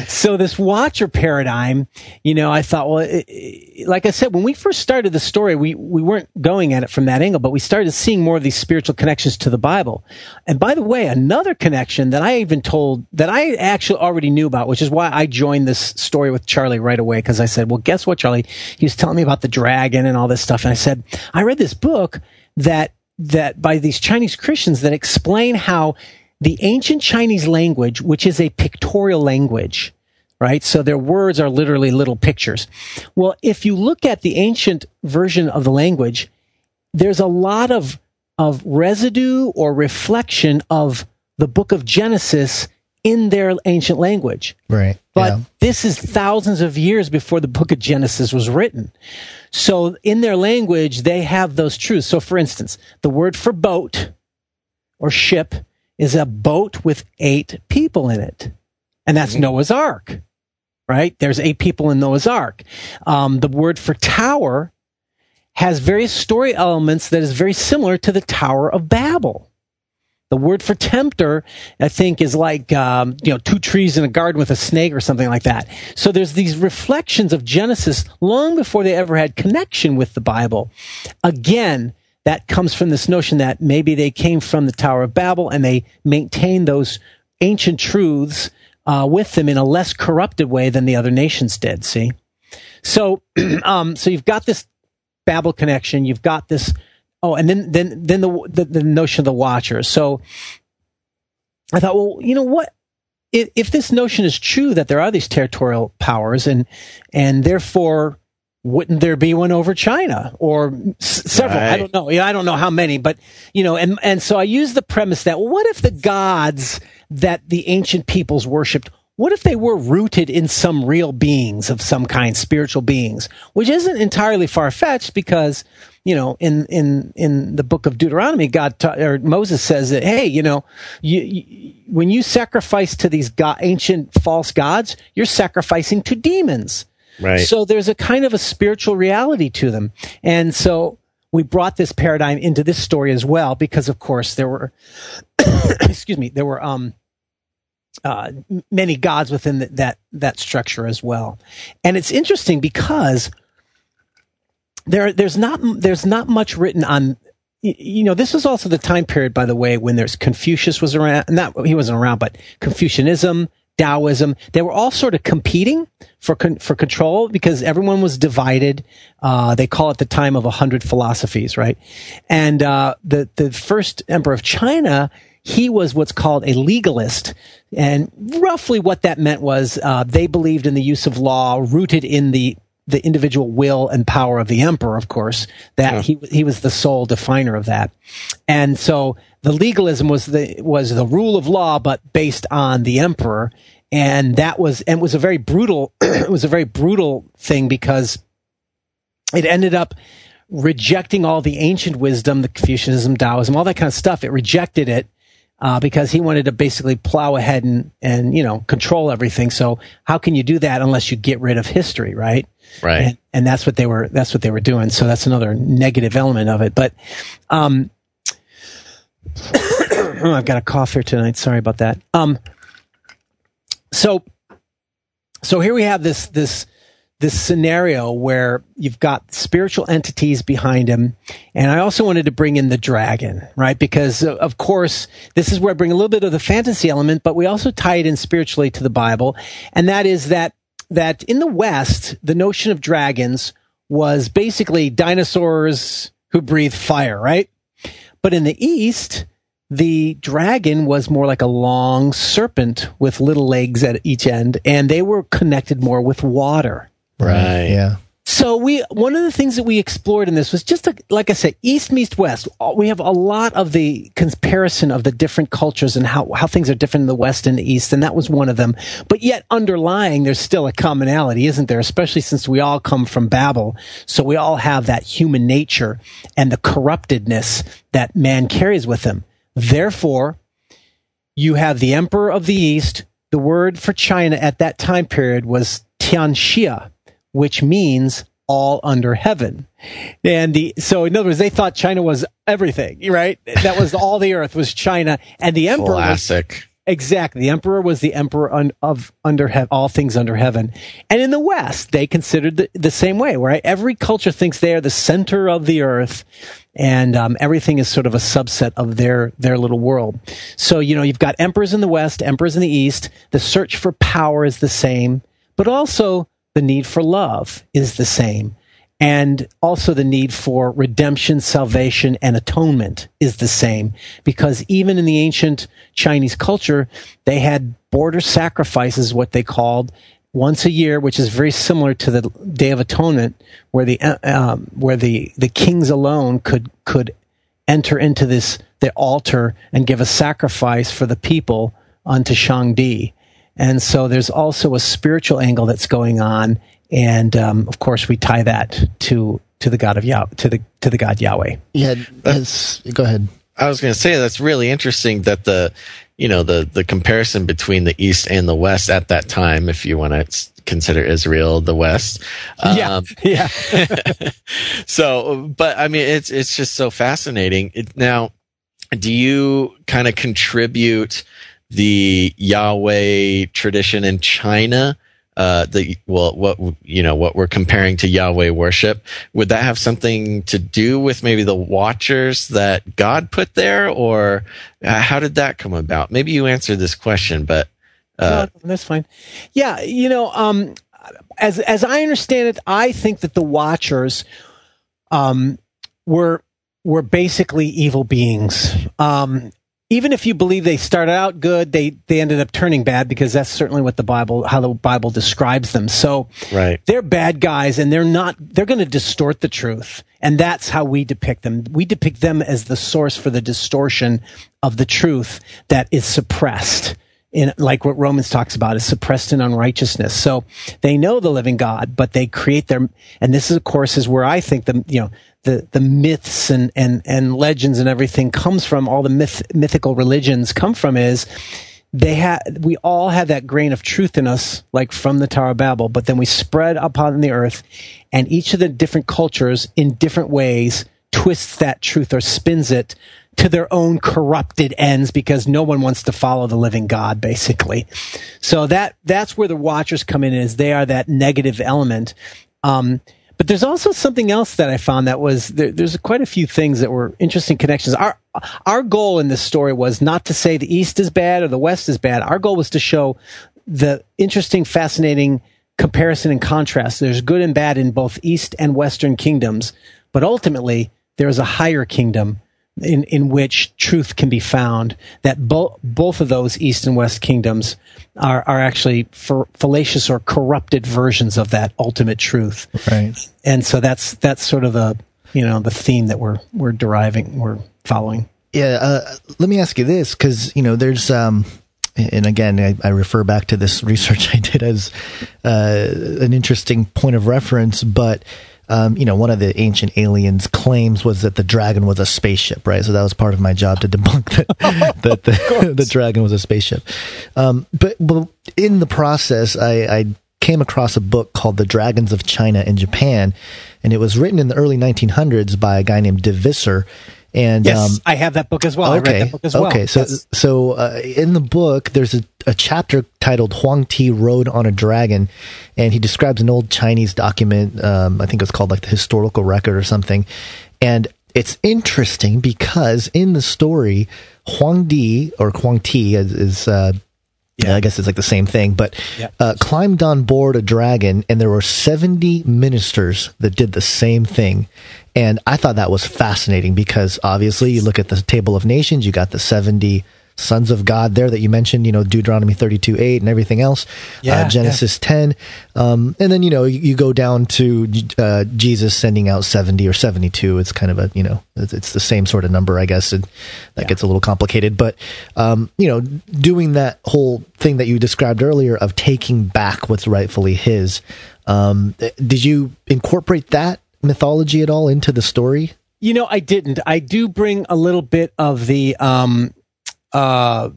So this watcher paradigm, you know, I thought, well, it, it, like I said, when we first started the story, we, we weren't going at it from that angle, but we started seeing more of these spiritual connections to the Bible. And by the way, another connection that I even told, that I actually already knew about, which is why I joined this story with Charlie right away, because I said, well, guess what, Charlie? He was telling me about the dragon and all this stuff. And I said, I read this book that, that by these Chinese Christians that explain how the ancient Chinese language, which is a pictorial language, right? So their words are literally little pictures. Well, if you look at the ancient version of the language, there's a lot of of residue or reflection of the book of Genesis in their ancient language. Right. But yeah. This is thousands of years before the book of Genesis was written. So in their language, they have those truths. So for instance, the word for boat or ship is a boat with eight people in it. And that's mm-hmm. Noah's Ark, right? There's eight people in Noah's Ark. Um, the word for tower has various story elements that is very similar to the Tower of Babel. The word for tempter, I think, is like, um, you know, two trees in a garden with a snake or something like that. So there's these reflections of Genesis long before they ever had connection with the Bible. Again, that comes from this notion that maybe they came from the Tower of Babel and they maintained those ancient truths uh, with them in a less corrupted way than the other nations did, see? So, um, so you've got this Babel connection, you've got this... Oh, and then then then the, the the notion of the Watchers. So I thought, well, you know what? If, if this notion is true that there are these territorial powers, and and therefore wouldn't there be one over China or s- several? Right. I don't know. Yeah, I don't know how many, but you know, and and so I use the premise that what if the gods that the ancient peoples worshipped? What if they were rooted in some real beings of some kind, spiritual beings, which isn't entirely far-fetched because, you know, in, in, in the book of Deuteronomy, God ta- or Moses says that, hey, you know, you, you, when you sacrifice to these go- ancient false gods, you're sacrificing to demons. Right. So there's a kind of a spiritual reality to them. And so we brought this paradigm into this story as well because, of course, there were, excuse me, there were... um. Uh, many gods within the, that that structure as well, and it's interesting because there there's not there's not much written on. You, you know, this is also the time period, by the way, when there's Confucius was around. Not he wasn't around, but Confucianism, Taoism, they were all sort of competing for con, for control because everyone was divided. Uh, they call it the time of a hundred philosophies, right? And uh, the the first emperor of China. He was what's called a legalist, and roughly what that meant was uh, they believed in the use of law rooted in the, the individual will and power of the emperor, of course, that yeah. he he was the sole definer of that. And so the legalism was the was the rule of law, but based on the emperor, and that was and was a very brutal it was a very brutal thing because it ended up rejecting all the ancient wisdom, the Confucianism, Taoism, all that kind of stuff. It rejected it. Uh, because he wanted to basically plow ahead and, and, you know, control everything. So how can you do that unless you get rid of history, right? Right. And, and that's what they were, that's what they were doing. So that's another negative element of it. But, um, oh, I've got a cough here tonight. Sorry about that. Um, so, so here we have this, this, this scenario where you've got spiritual entities behind him. And I also wanted to bring in the dragon, right? Because, of course, this is where I bring a little bit of the fantasy element, but we also tie it in spiritually to the Bible. And that is that, that in the West, the notion of dragons was basically dinosaurs who breathe fire, right? But in the East, the dragon was more like a long serpent with little legs at each end, and they were connected more with water. Right. Yeah. So we one of the things that we explored in this was just a, like I said, East meets West. We have a lot of the comparison of the different cultures and how, how things are different in the West and the East, and that was one of them. But yet underlying, there's still a commonality, isn't there? Especially since we all come from Babel, so we all have that human nature and the corruptedness that man carries with him. Therefore, you have the emperor of the East. The word for China at that time period was Tianxia, which means all under heaven. And the so in other words, they thought China was everything, right? That was all the earth was China, and the emperor classic was, exactly the emperor was the emperor un, of under he, all things under heaven. And in the West, they considered the, the same way, right? Every culture thinks they are the center of the earth, and um, everything is sort of a subset of their their little world. So you know, you've got emperors in the West, emperors in the East. The search for power is the same, but also the need for love is the same, and also the need for redemption, salvation, and atonement is the same, because even in the ancient Chinese culture, they had border sacrifices, what they called, once a year, which is very similar to the Day of Atonement, where the um, where the, the kings alone could could enter into this the altar and give a sacrifice for the people unto Shangdi. And so there's also a spiritual angle that's going on, and um, of course we tie that to to the God of Yah to the to the God Yahweh. Yeah, that's, go ahead. I was going to say that's really interesting that the you know the the comparison between the East and the West at that time, if you want to consider Israel the West. Um, yeah, yeah. So, but I mean, it's it's just so fascinating. It, now, do you kind of contribute the Yahweh tradition in China? Uh, the well, what you know, what we're comparing to Yahweh worship, would that have something to do with maybe the Watchers that God put there, or uh, how did that come about? Maybe you answered this question, but uh, no, that's fine. Yeah, you know, um, as as I understand it, I think that the Watchers um, were were basically evil beings. Um, Even if you believe they started out good, they, they ended up turning bad, because that's certainly what the Bible, how the Bible describes them. So right. They're bad guys, and they're not, they're going to distort the truth. And that's how we depict them. We depict them as the source for the distortion of the truth that is suppressed in, like what Romans talks about, is suppressed in unrighteousness. So they know the living God, but they create their, and this is, of course, is where I think the, you know, the the myths and, and, and legends and everything comes from, all the myth, mythical religions come from, is they ha- we all have that grain of truth in us, like from the Tower of Babel, but then we spread upon the earth, and each of the different cultures in different ways twists that truth or spins it to their own corrupted ends, because no one wants to follow the living God, basically. So that that's where the Watchers come in, is they are that negative element. Um But there's also something else that I found that was, there, there's quite a few things that were interesting connections. Our our goal in this story was not to say the East is bad or the West is bad. Our goal was to show the interesting, fascinating comparison and contrast. There's good and bad in both East and Western kingdoms, but ultimately there is a higher kingdom in, in which truth can be found, that bo- both of those East and West kingdoms are, are actually fa- fallacious or corrupted versions of that ultimate truth. Right. And so that's that's sort of the you know the theme that we're we're deriving we're following. Yeah. Uh, let me ask you this, because you know there's um, and again I, I refer back to this research I did as uh, an interesting point of reference, but. Um, you know, one of the ancient aliens' claims was that the dragon was a spaceship, right? So that was part of my job, to debunk that, that the, the dragon was a spaceship. Um, but, but in the process, I, I came across a book called The Dragons of China and Japan, and it was written in the early nineteen hundreds by a guy named De Visser. And, yes, um, I have that book as well. Okay, I read that book as well. Okay, so yes. so uh, in the book, there's a, a chapter titled "Huangdi Rode on a Dragon," and he describes an old Chinese document. Um, I think it was called like the historical record or something. And it's interesting because in the story, Huangdi or Huangdi is, is uh, yeah, I guess it's like the same thing, but yeah. uh, climbed on board a dragon, and there were seventy ministers that did the same thing. And I thought that was fascinating, because obviously you look at the table of nations, you got the seventy sons of God there that you mentioned, you know, Deuteronomy thirty-two eight and everything else, yeah, uh, Genesis yeah. ten. Um, and then, you know, you, you go down to uh, Jesus sending out seventy or seventy-two. It's kind of a, you know, it's, it's the same sort of number, I guess. And that yeah. gets a little complicated. But, um, you know, doing that whole thing that you described earlier of taking back what's rightfully his, um, did you incorporate that mythology at all into the story? You know, I didn't. I do bring a little bit of the, um, uh,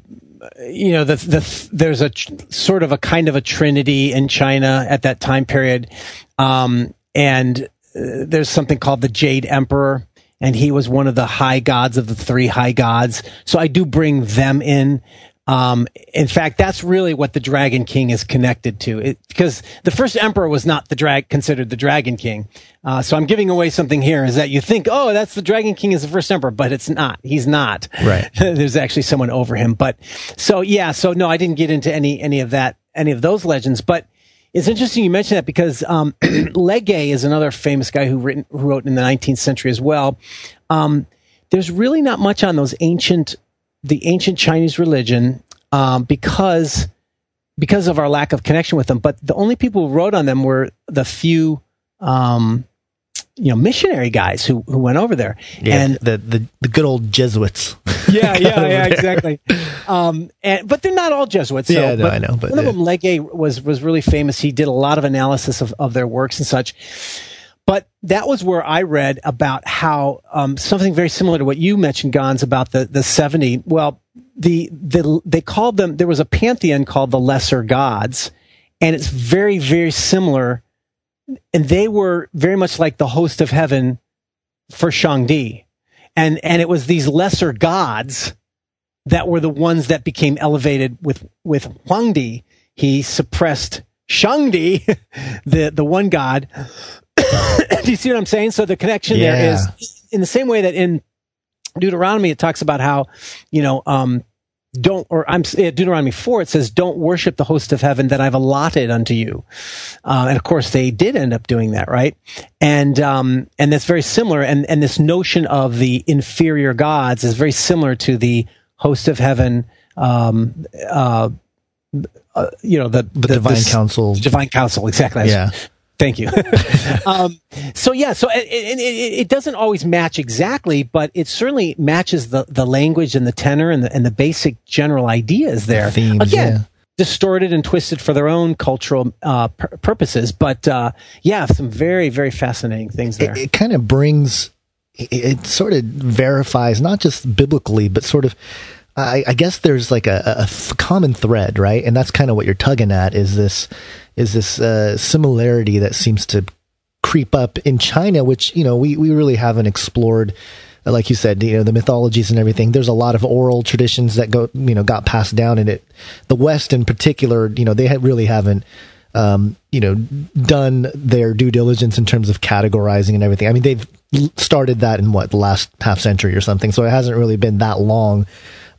you know, the, the there's a tr- sort of a kind of a trinity in China at that time period, um, and uh, there's something called the Jade Emperor, and he was one of the high gods of the three high gods. So I do bring them in. Um, in fact, that's really what the Dragon King is connected to, it, because the first emperor was not the drag considered the Dragon King. Uh, so I'm giving away something here, is that you think, oh, that's the Dragon King is the first emperor, but it's not. He's not. Right. There's actually someone over him. But so, yeah. So no, I didn't get into any, any of that, any of those legends, but it's interesting you mentioned that, because, um, Legge is another famous guy who written, who wrote in the nineteenth century as well. Um, there's really not much on those ancient the ancient Chinese religion, um, because because of our lack of connection with them. But the only people who wrote on them were the few um, you know, missionary guys who, who went over there. Yeah, and the, the, the good old Jesuits. Yeah, yeah, yeah, exactly. Um, and, but they're not all Jesuits. So, yeah, no, I know. But one yeah. of them, Legge, was, was really famous. He did a lot of analysis of, of their works and such. But that was where I read about how um, something very similar to what you mentioned, Gons, about the, the seventy. Well, the, the they called them, there was a pantheon called the Lesser Gods, and it's very, very similar. And they were very much like the host of heaven for Shangdi. And, and it was these lesser gods that were the ones that became elevated with, with Huangdi. He suppressed Shangdi, the, the one god. Do you see what I'm saying? So the connection yeah. there is in the same way that in Deuteronomy, it talks about how, you know, um, Don't, or I'm, Deuteronomy four, it says, don't worship the host of heaven that I've allotted unto you. Uh, and of course they did end up doing that, right? And, um, and that's very similar. And, and this notion of the inferior gods is very similar to the host of heaven, um, uh, uh you know, the, the, the divine the, council. Divine council, exactly. Yeah. Thank you. um, so yeah, so it, it, it doesn't always match exactly, but it certainly matches the, the language and the tenor and the, and the basic general ideas there. Themes, Again, yeah. distorted and twisted for their own cultural uh, pur- purposes, but uh, yeah, some very, very fascinating things there. It, it kind of brings, it, it sort of verifies, not just biblically, but sort of, I, I guess there's like a, a th- common thread, right? And that's kind of what you're tugging at is this is this uh, similarity that seems to creep up in China, which, you know, we, we really haven't explored. Like you said, you know, the mythologies and everything, there's a lot of oral traditions that go, you know, got passed down in it. The West in particular, you know, they had really haven't, um, you know, done their due diligence in terms of categorizing and everything. I mean, they've started that in what, the last half century or something. So it hasn't really been that long.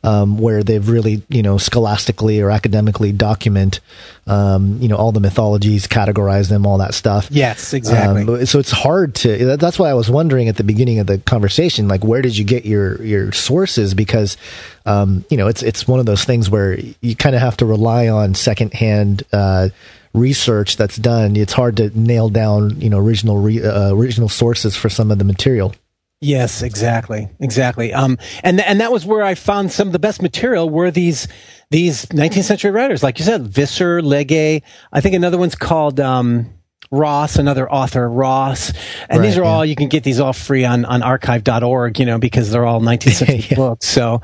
Um, where they've really, you know, scholastically or academically document, um, you know, all the mythologies, categorize them, all that stuff. Yes, exactly. Um, so it's hard to, that's why I was wondering at the beginning of the conversation, like, where did you get your, your sources? Because, um, you know, it's, it's one of those things where you kind of have to rely on secondhand, uh, research that's done. It's hard to nail down, you know, original, re, uh, original sources for some of the material. Yes, exactly, exactly. Um, and and that was where I found some of the best material were these these nineteenth century writers, like you said, Visser, Legge. I think another one's called um, Ross, another author, Ross. And right, these are yeah. all, you can get these all free on, on archive dot org, you know, because they're all nineteenth century yeah. books. So,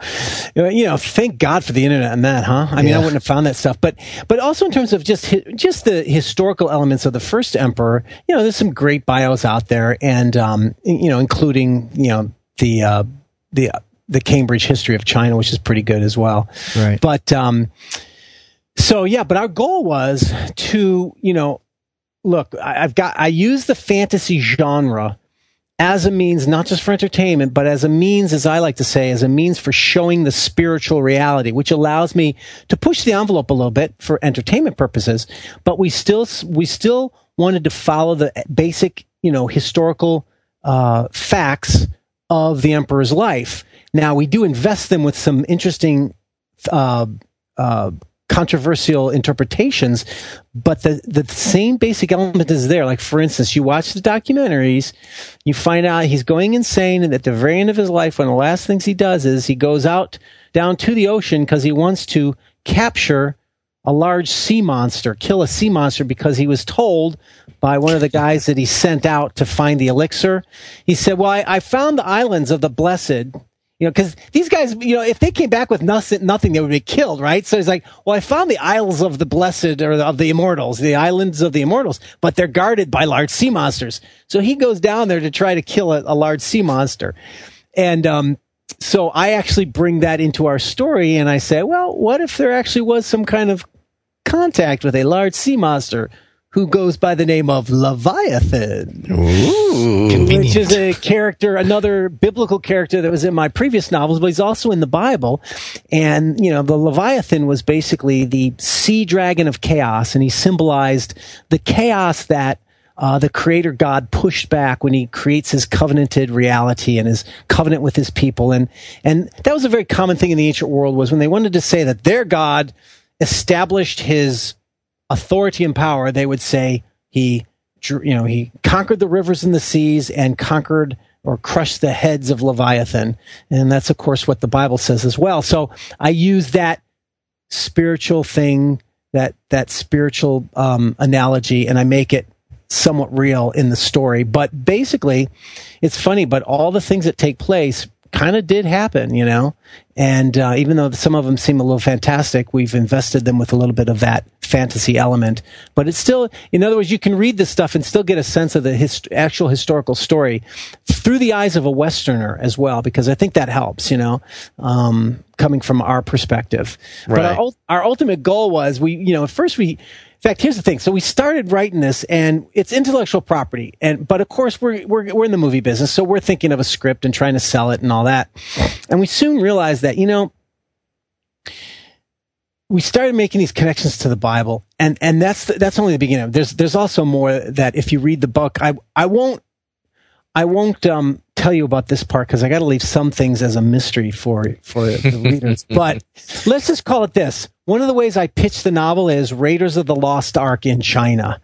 you know, thank God for the internet and that, huh? I mean, yeah. I wouldn't have found that stuff. But but also in terms of just hi- just the historical elements of the first emperor, you know, there's some great bios out there and, um, you know, including, you know, the, uh, the, uh, the Cambridge History of China, which is pretty good as well. Right. But, um, so yeah, but our goal was to, you know, Look, I've got, I use the fantasy genre as a means, not just for entertainment, but as a means, as I like to say, as a means for showing the spiritual reality, which allows me to push the envelope a little bit for entertainment purposes. But we still, we still wanted to follow the basic, you know, historical, uh, facts of the emperor's life. Now we do invest them with some interesting, uh, uh, controversial interpretations, but the, the same basic element is there. Like, for instance, you watch the documentaries, you find out he's going insane, and at the very end of his life, one of the last things he does is he goes out down to the ocean because he wants to capture a large sea monster, kill a sea monster, because he was told by one of the guys that he sent out to find the elixir. He said, well, I, I found the islands of the blessed. You know, because these guys, you know, if they came back with nothing, nothing, they would be killed, right? So he's like, well, I found the isles of the blessed or the, of the immortals, the islands of the immortals, but they're guarded by large sea monsters. So he goes down there to try to kill a, a large sea monster. And um, so I actually bring that into our story and I say, well, what if there actually was some kind of contact with a large sea monster who goes by the name of Leviathan, Ooh, which is a character, another biblical character that was in my previous novels, but he's also in the Bible. And, you know, the Leviathan was basically the sea dragon of chaos, and he symbolized the chaos that uh, the creator God pushed back when he creates his covenanted reality and his covenant with his people. And, and that was a very common thing in the ancient world, was when they wanted to say that their God established his authority and power, they would say he you know, he conquered the rivers and the seas and conquered or crushed the heads of Leviathan. And that's, of course, what the Bible says as well. So I use that spiritual thing, that that spiritual um, analogy, and I make it somewhat real in the story. But basically, it's funny, but all the things that take place kind of did happen, you know? And uh, even though some of them seem a little fantastic, we've invested them with a little bit of that fantasy element. But it's still, in other words, you can read this stuff and still get a sense of the his, actual historical story through the eyes of a Westerner as well, because I think that helps, you know, um, coming from our perspective. Right. But our, our ultimate goal was, we, you know, at first we... In fact, here's the thing. So we started writing this, and it's intellectual property, and but of course we're we're we're in the movie business, so we're thinking of a script and trying to sell it and all that. And we soon realized that, you know, we started making these connections to the Bible, and and that's that's only the beginning. There's there's also more that if you read the book, I I won't I won't um, tell you about this part because I got to leave some things as a mystery for for the readers. But let's just call it this. One of the ways I pitched the novel is Raiders of the Lost Ark in China.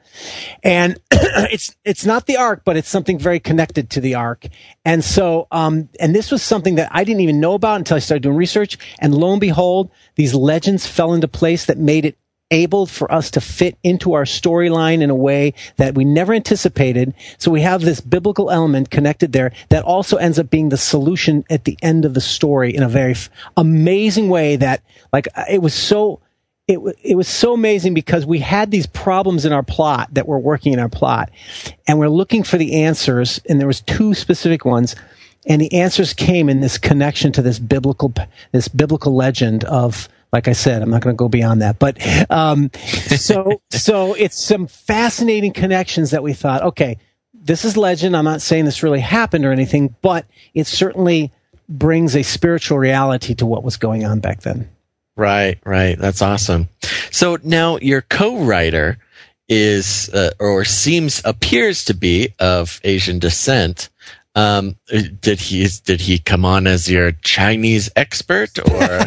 And it's it's not the Ark, but it's something very connected to the Ark. And so, um, and this was something that I didn't even know about until I started doing research. And lo and behold, these legends fell into place that made it able for us to fit into our storyline in a way that we never anticipated. So we have this biblical element connected there that also ends up being the solution at the end of the story in a very f- amazing way that, like, it was so, it, w- it was so amazing because we had these problems in our plot that were working in our plot, and we're looking for the answers, and there was two specific ones. And the answers came in this connection to this biblical, this biblical legend of, like I said, I'm not going to go beyond that. But um, so so it's some fascinating connections that we thought, okay, this is legend. I'm not saying this really happened or anything, but it certainly brings a spiritual reality to what was going on back then. Right, right. That's awesome. So now your co-writer is uh, or seems appears to be of Asian descent. Um, did he, did he come on as your Chinese expert or?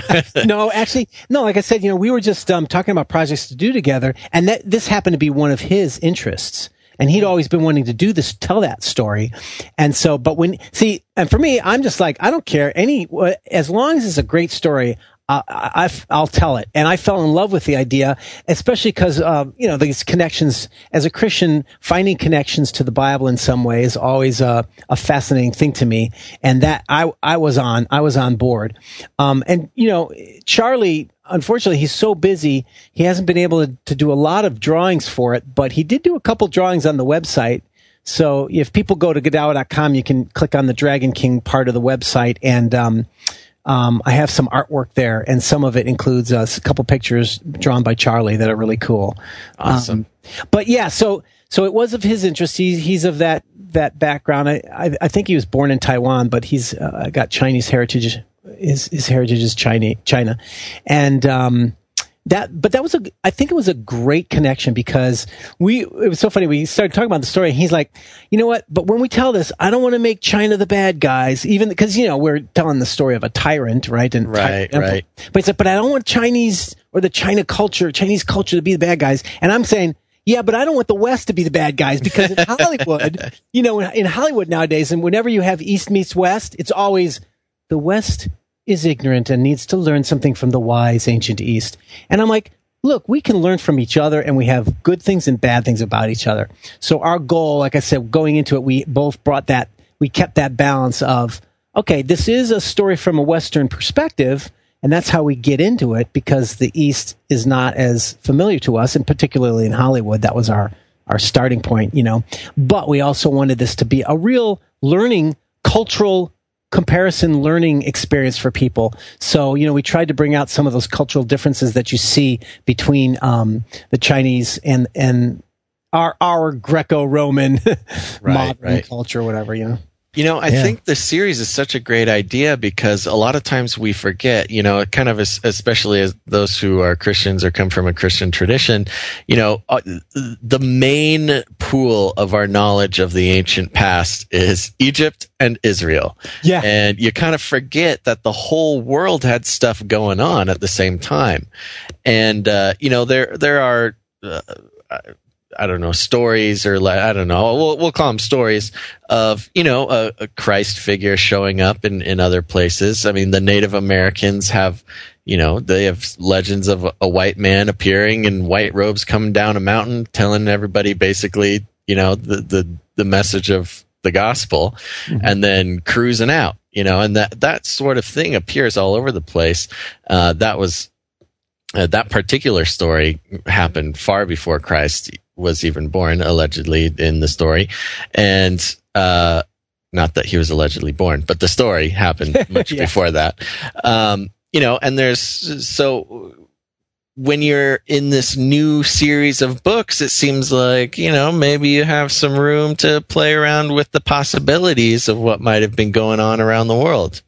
No, actually, no, like I said, you know, we were just, um, talking about projects to do together, and that this happened to be one of his interests, and he'd always been wanting to do this, tell that story. And so, but when, see, and for me, I'm just like, I don't care any, as long as it's a great story, I, I, I'll tell it. And I fell in love with the idea, especially because, uh, you know, these connections, as a Christian, finding connections to the Bible in some way is always a, a fascinating thing to me. And that I, I was on, I was on board. Um, and, you know, Charlie, unfortunately, he's so busy, he hasn't been able to, to do a lot of drawings for it, but he did do a couple drawings on the website. So if people go to Godawa dot com, you can click on the Dragon King part of the website, and, um, Um, I have some artwork there, and some of it includes uh, a couple pictures drawn by Charlie that are really cool. Awesome. Um, but yeah, so so it was of his interest. He, he's of that that background. I, I I think he was born in Taiwan, but he's uh, got Chinese heritage. His his heritage is China, China, and um, that. But that was a. I think it was a great connection because we. It was so funny. We started talking about the story, and he's like, you know what? But when we tell this, I don't want to make China the bad guys, even because, you know, we're telling the story of a tyrant, right? And right, tyrant, right. But it's like, but I don't want Chinese or the China culture, Chinese culture, to be the bad guys. And I'm saying, yeah, but I don't want the West to be the bad guys, because in Hollywood, you know, in Hollywood nowadays, and whenever you have East meets West, it's always the West is ignorant and needs to learn something from the wise ancient East. And I'm like, look, we can learn from each other, and we have good things and bad things about each other. So our goal, like I said, going into it, we both brought that, we kept that balance of, okay, this is a story from a Western perspective, and that's how we get into it, because the East is not as familiar to us, and particularly in Hollywood, that was our, our starting point, you know. But we also wanted this to be a real learning, cultural comparison learning experience for people. So, you know, we tried to bring out some of those cultural differences that you see between um, the Chinese and and our our Greco-Roman right, modern right. culture, whatever, you know. You know, I yeah. think the series is such a great idea, because a lot of times we forget, you know, kind of as, especially as those who are Christians or come from a Christian tradition, you know, uh, the main pool of our knowledge of the ancient past is Egypt and Israel. Yeah. And you kind of forget that the whole world had stuff going on at the same time. And, uh, you know, there, there are, uh, I don't know, stories or like, I don't know, we'll, we'll call them stories of, you know, a, a Christ figure showing up in, in other places. I mean, the Native Americans have, you know, they have legends of a, a white man appearing in white robes coming down a mountain, telling everybody basically, you know, the, the, the message of the gospel, mm-hmm. and then cruising out, you know, and that, that sort of thing appears all over the place. Uh, that was, uh, that particular story happened far before Christ was even born, allegedly, in the story. And uh, not that he was allegedly born, but the story happened much yeah. before that. Um, you know, and there's, so when you're in this new series of books, it seems like, you know, maybe you have some room to play around with the possibilities of what might have been going on around the world.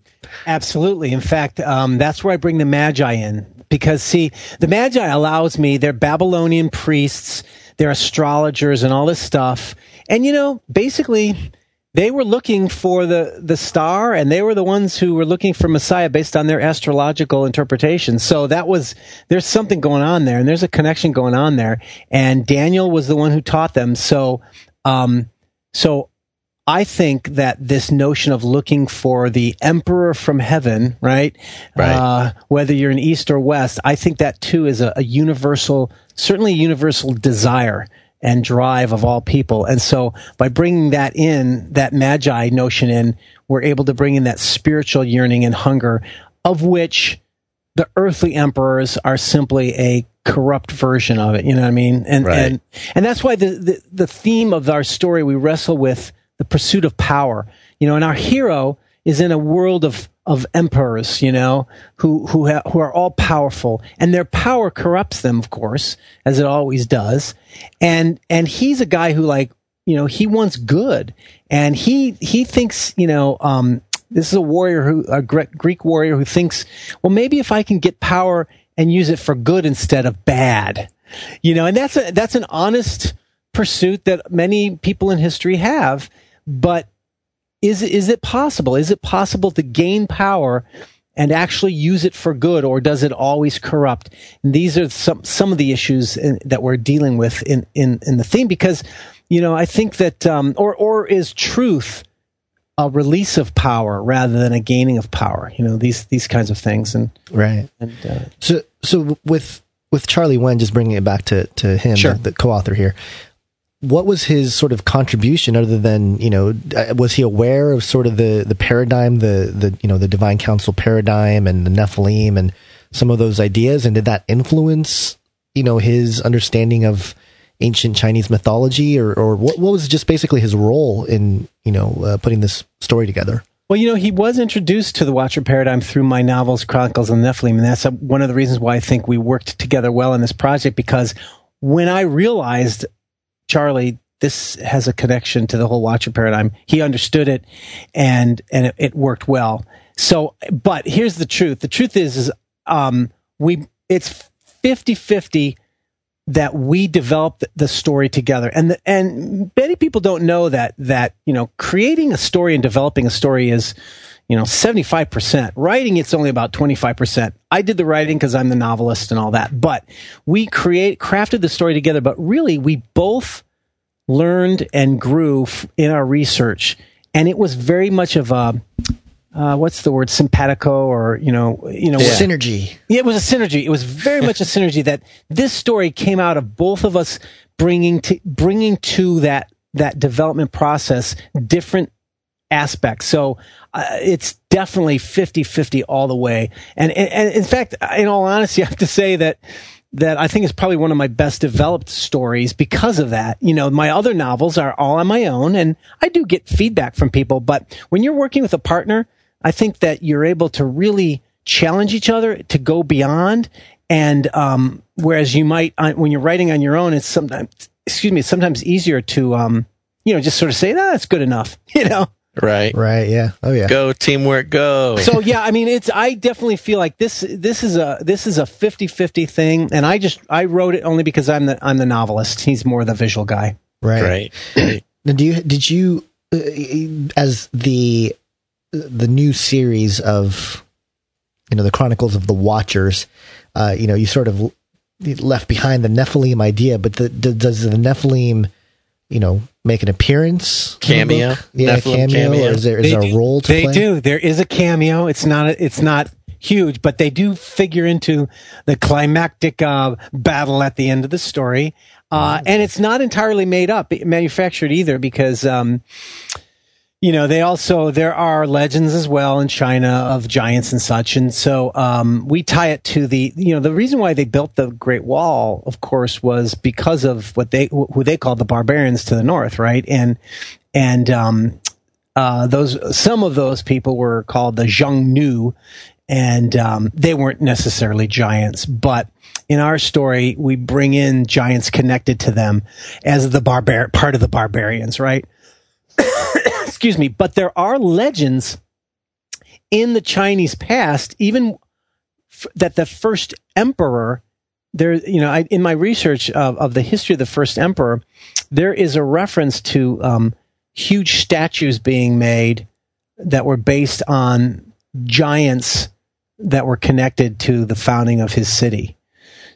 Absolutely. In fact, um, that's where I bring the Magi in, because, see, the Magi allows me, they're Babylonian priests, they're astrologers and all this stuff. And, you know, basically, they were looking for the, the star, and they were the ones who were looking for Messiah based on their astrological interpretation. So that was, there's something going on there, and there's a connection going on there. And Daniel was the one who taught them. So, um, so I think that this notion of looking for the emperor from heaven, right? Right. Uh, whether you're in East or West, I think that too is a, a universal, certainly universal desire and drive of all people. And so by bringing that in, that Magi notion in, we're able to bring in that spiritual yearning and hunger, of which the earthly emperors are simply a corrupt version of it. You know what I mean? And, right. and, and that's why the, the, the theme of our story, we wrestle with the pursuit of power, you know, and our hero is in a world of, of emperors, you know, who, who, ha- who are all powerful, and their power corrupts them, of course, as it always does. And, and he's a guy who, like, you know, he wants good, and he, he thinks, you know, um, this is a warrior who, a Gre- Greek warrior who thinks, well, maybe if I can get power and use it for good instead of bad, you know, and that's a, that's an honest pursuit that many people in history have. But is is it possible? Is it possible to gain power and actually use it for good, or does it always corrupt? And these are some some of the issues in, that we're dealing with in, in, in the theme, because, you know, I think that, um, or or is truth a release of power rather than a gaining of power? You know, these these kinds of things. And right. And uh, so so with with Charlie Wen, just bringing it back to to him, sure. the, the co-author here. What was his sort of contribution, other than, you know, was he aware of sort of the, the paradigm, the, the, you know, the divine council paradigm and the Nephilim and some of those ideas? And did that influence, you know, his understanding of ancient Chinese mythology, or, or what, what was just basically his role in, you know, uh, putting this story together? Well, you know, he was introduced to the Watcher paradigm through my novels, Chronicles of the Nephilim. And that's one of the reasons why I think we worked together well in this project, because when I realized, Charlie, this has a connection to the whole Watcher paradigm, he understood it, and and it, it worked well. So, but here's the truth. The truth is, is um, we it's fifty-fifty that we developed the story together. And the, and many people don't know that, that, you know, creating a story and developing a story is, you know, seventy-five percent. Writing, it's only about twenty-five percent. I did the writing because I'm the novelist and all that. But we create, crafted the story together. But really, we both learned and grew f- in our research. And it was very much of a, uh, what's the word, simpatico, or, you know, you know, yeah. synergy. Yeah, it was a synergy. It was very much a synergy that this story came out of both of us bringing to, bringing to that, that development process different aspect. So uh, it's definitely fifty-fifty all the way. And, and, and in fact, in all honesty, I have to say that that I think it's probably one of my best developed stories because of that. You know, my other novels are all on my own, and I do get feedback from people. But when you're working with a partner, I think that you're able to really challenge each other to go beyond. And um, whereas you might, uh, when you're writing on your own, it's sometimes, excuse me, it's sometimes easier to, um, you know, just sort of say, "Ah, that's good enough," you know. Right. Right. Yeah. Oh yeah. Go teamwork. Go. So yeah, I mean, it's, I definitely feel like this, this is a, this is a fifty-fifty thing. And I just, I wrote it only because I'm the, I'm the novelist. He's more the visual guy. Right. Right. Now, do you, did you, uh, as the, the new series of, you know, the Chronicles of the Watchers, uh, you know, you sort of left behind the Nephilim idea, but the, the, does the Nephilim, you know, make an appearance? Cameo, yeah, cameo, cameo. Or is there is there a role to play? They do. There is a cameo. It's not. A, it's not huge, but they do figure into the climactic uh, battle at the end of the story, uh, mm-hmm. and it's not entirely made up, manufactured either, because. Um, You know, they also, there are legends as well in China of giants and such. And so, um, we tie it to the, you know, the reason why they built the Great Wall, of course, was because of what they, who they called the barbarians to the north, right? And, and, um, uh, those, some of those people were called the Zhongnu, and, um, they weren't necessarily giants, but in our story, we bring in giants connected to them as the barbar, part of the barbarians, right? Excuse me, but there are legends in the Chinese past, even f- that the first emperor, there, you know, I, in my research of, of the history of the first emperor, there is a reference to um, huge statues being made that were based on giants that were connected to the founding of his city.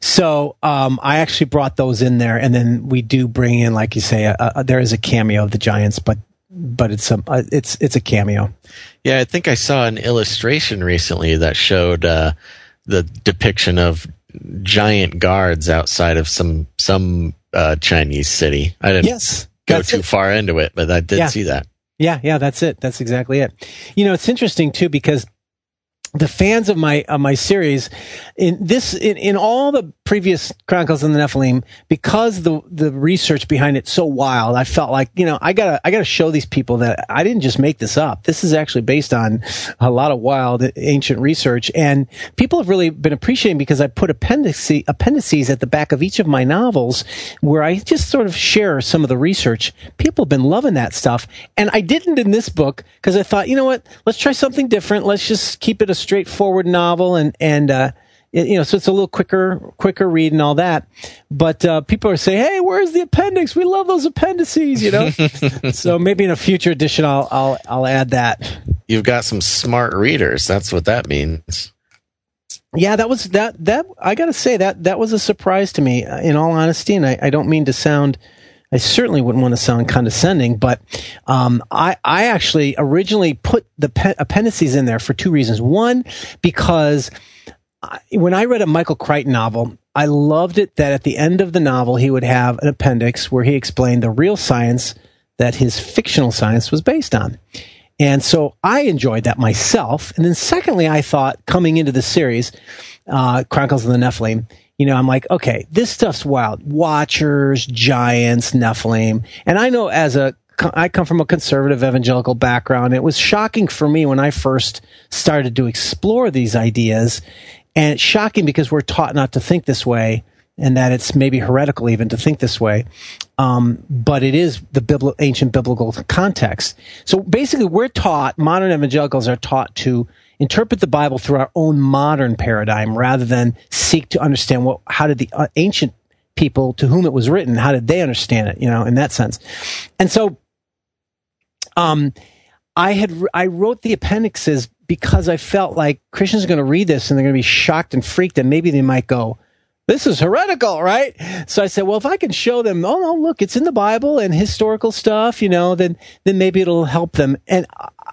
So um, I actually brought those in there, and then we do bring in, like you say, a, a, there is a cameo of the giants, but but it's a uh, it's it's a cameo. Yeah, I think I saw an illustration recently that showed uh, the depiction of giant guards outside of some some uh, Chinese city. I didn't yes, go too it. far into it, but I did yeah. see that. Yeah, yeah, that's it. That's exactly it. You know, it's interesting too, because the fans of my of my series in this in, in all the previous Chronicles of the Nephilim, because the the research behind it's so wild, I felt like, you know, I gotta I gotta show these people that I didn't just make this up. This is actually based on a lot of wild ancient research, and people have really been appreciating, because I put appendices appendices at the back of each of my novels where I just sort of share some of the research. People have been loving that stuff, and I didn't in this book, because I thought, you know what, let's try something different. Let's just keep it a straightforward novel, and and uh it, you know, so it's a little quicker quicker read and all that, but uh people are saying, hey, where's the appendix? We love those appendices, you know. So maybe in a future edition I'll, I'll I'll add that. You've got some smart readers, that's what that means. Yeah, that was that that I gotta say that that was a surprise to me, in all honesty, and I, I don't mean to sound I certainly wouldn't want to sound condescending, but um, I, I actually originally put the pe- appendices in there for two reasons. One, because I, when I read a Michael Crichton novel, I loved it that at the end of the novel, he would have an appendix where he explained the real science that his fictional science was based on. And so I enjoyed that myself. And then secondly, I thought, coming into the series, uh, Chronicles of the Nephilim, you know, I'm like, okay, this stuff's wild. Watchers, giants, Nephilim. And I know, as a, I come from a conservative evangelical background, it was shocking for me when I first started to explore these ideas. And it's shocking because we're taught not to think this way, and that it's maybe heretical even to think this way. Um, but it is the Bibli- ancient biblical context. So basically we're taught, modern evangelicals are taught to interpret the Bible through our own modern paradigm, rather than seek to understand what, how did the uh, ancient people to whom it was written, how did they understand it, you know, in that sense. And so, um, I had, I wrote the appendixes because I felt like Christians are going to read this and they're going to be shocked and freaked, and maybe they might go, this is heretical, right? So I said, well, if I can show them, oh, no, look, it's in the Bible and historical stuff, you know, then, then maybe it'll help them. And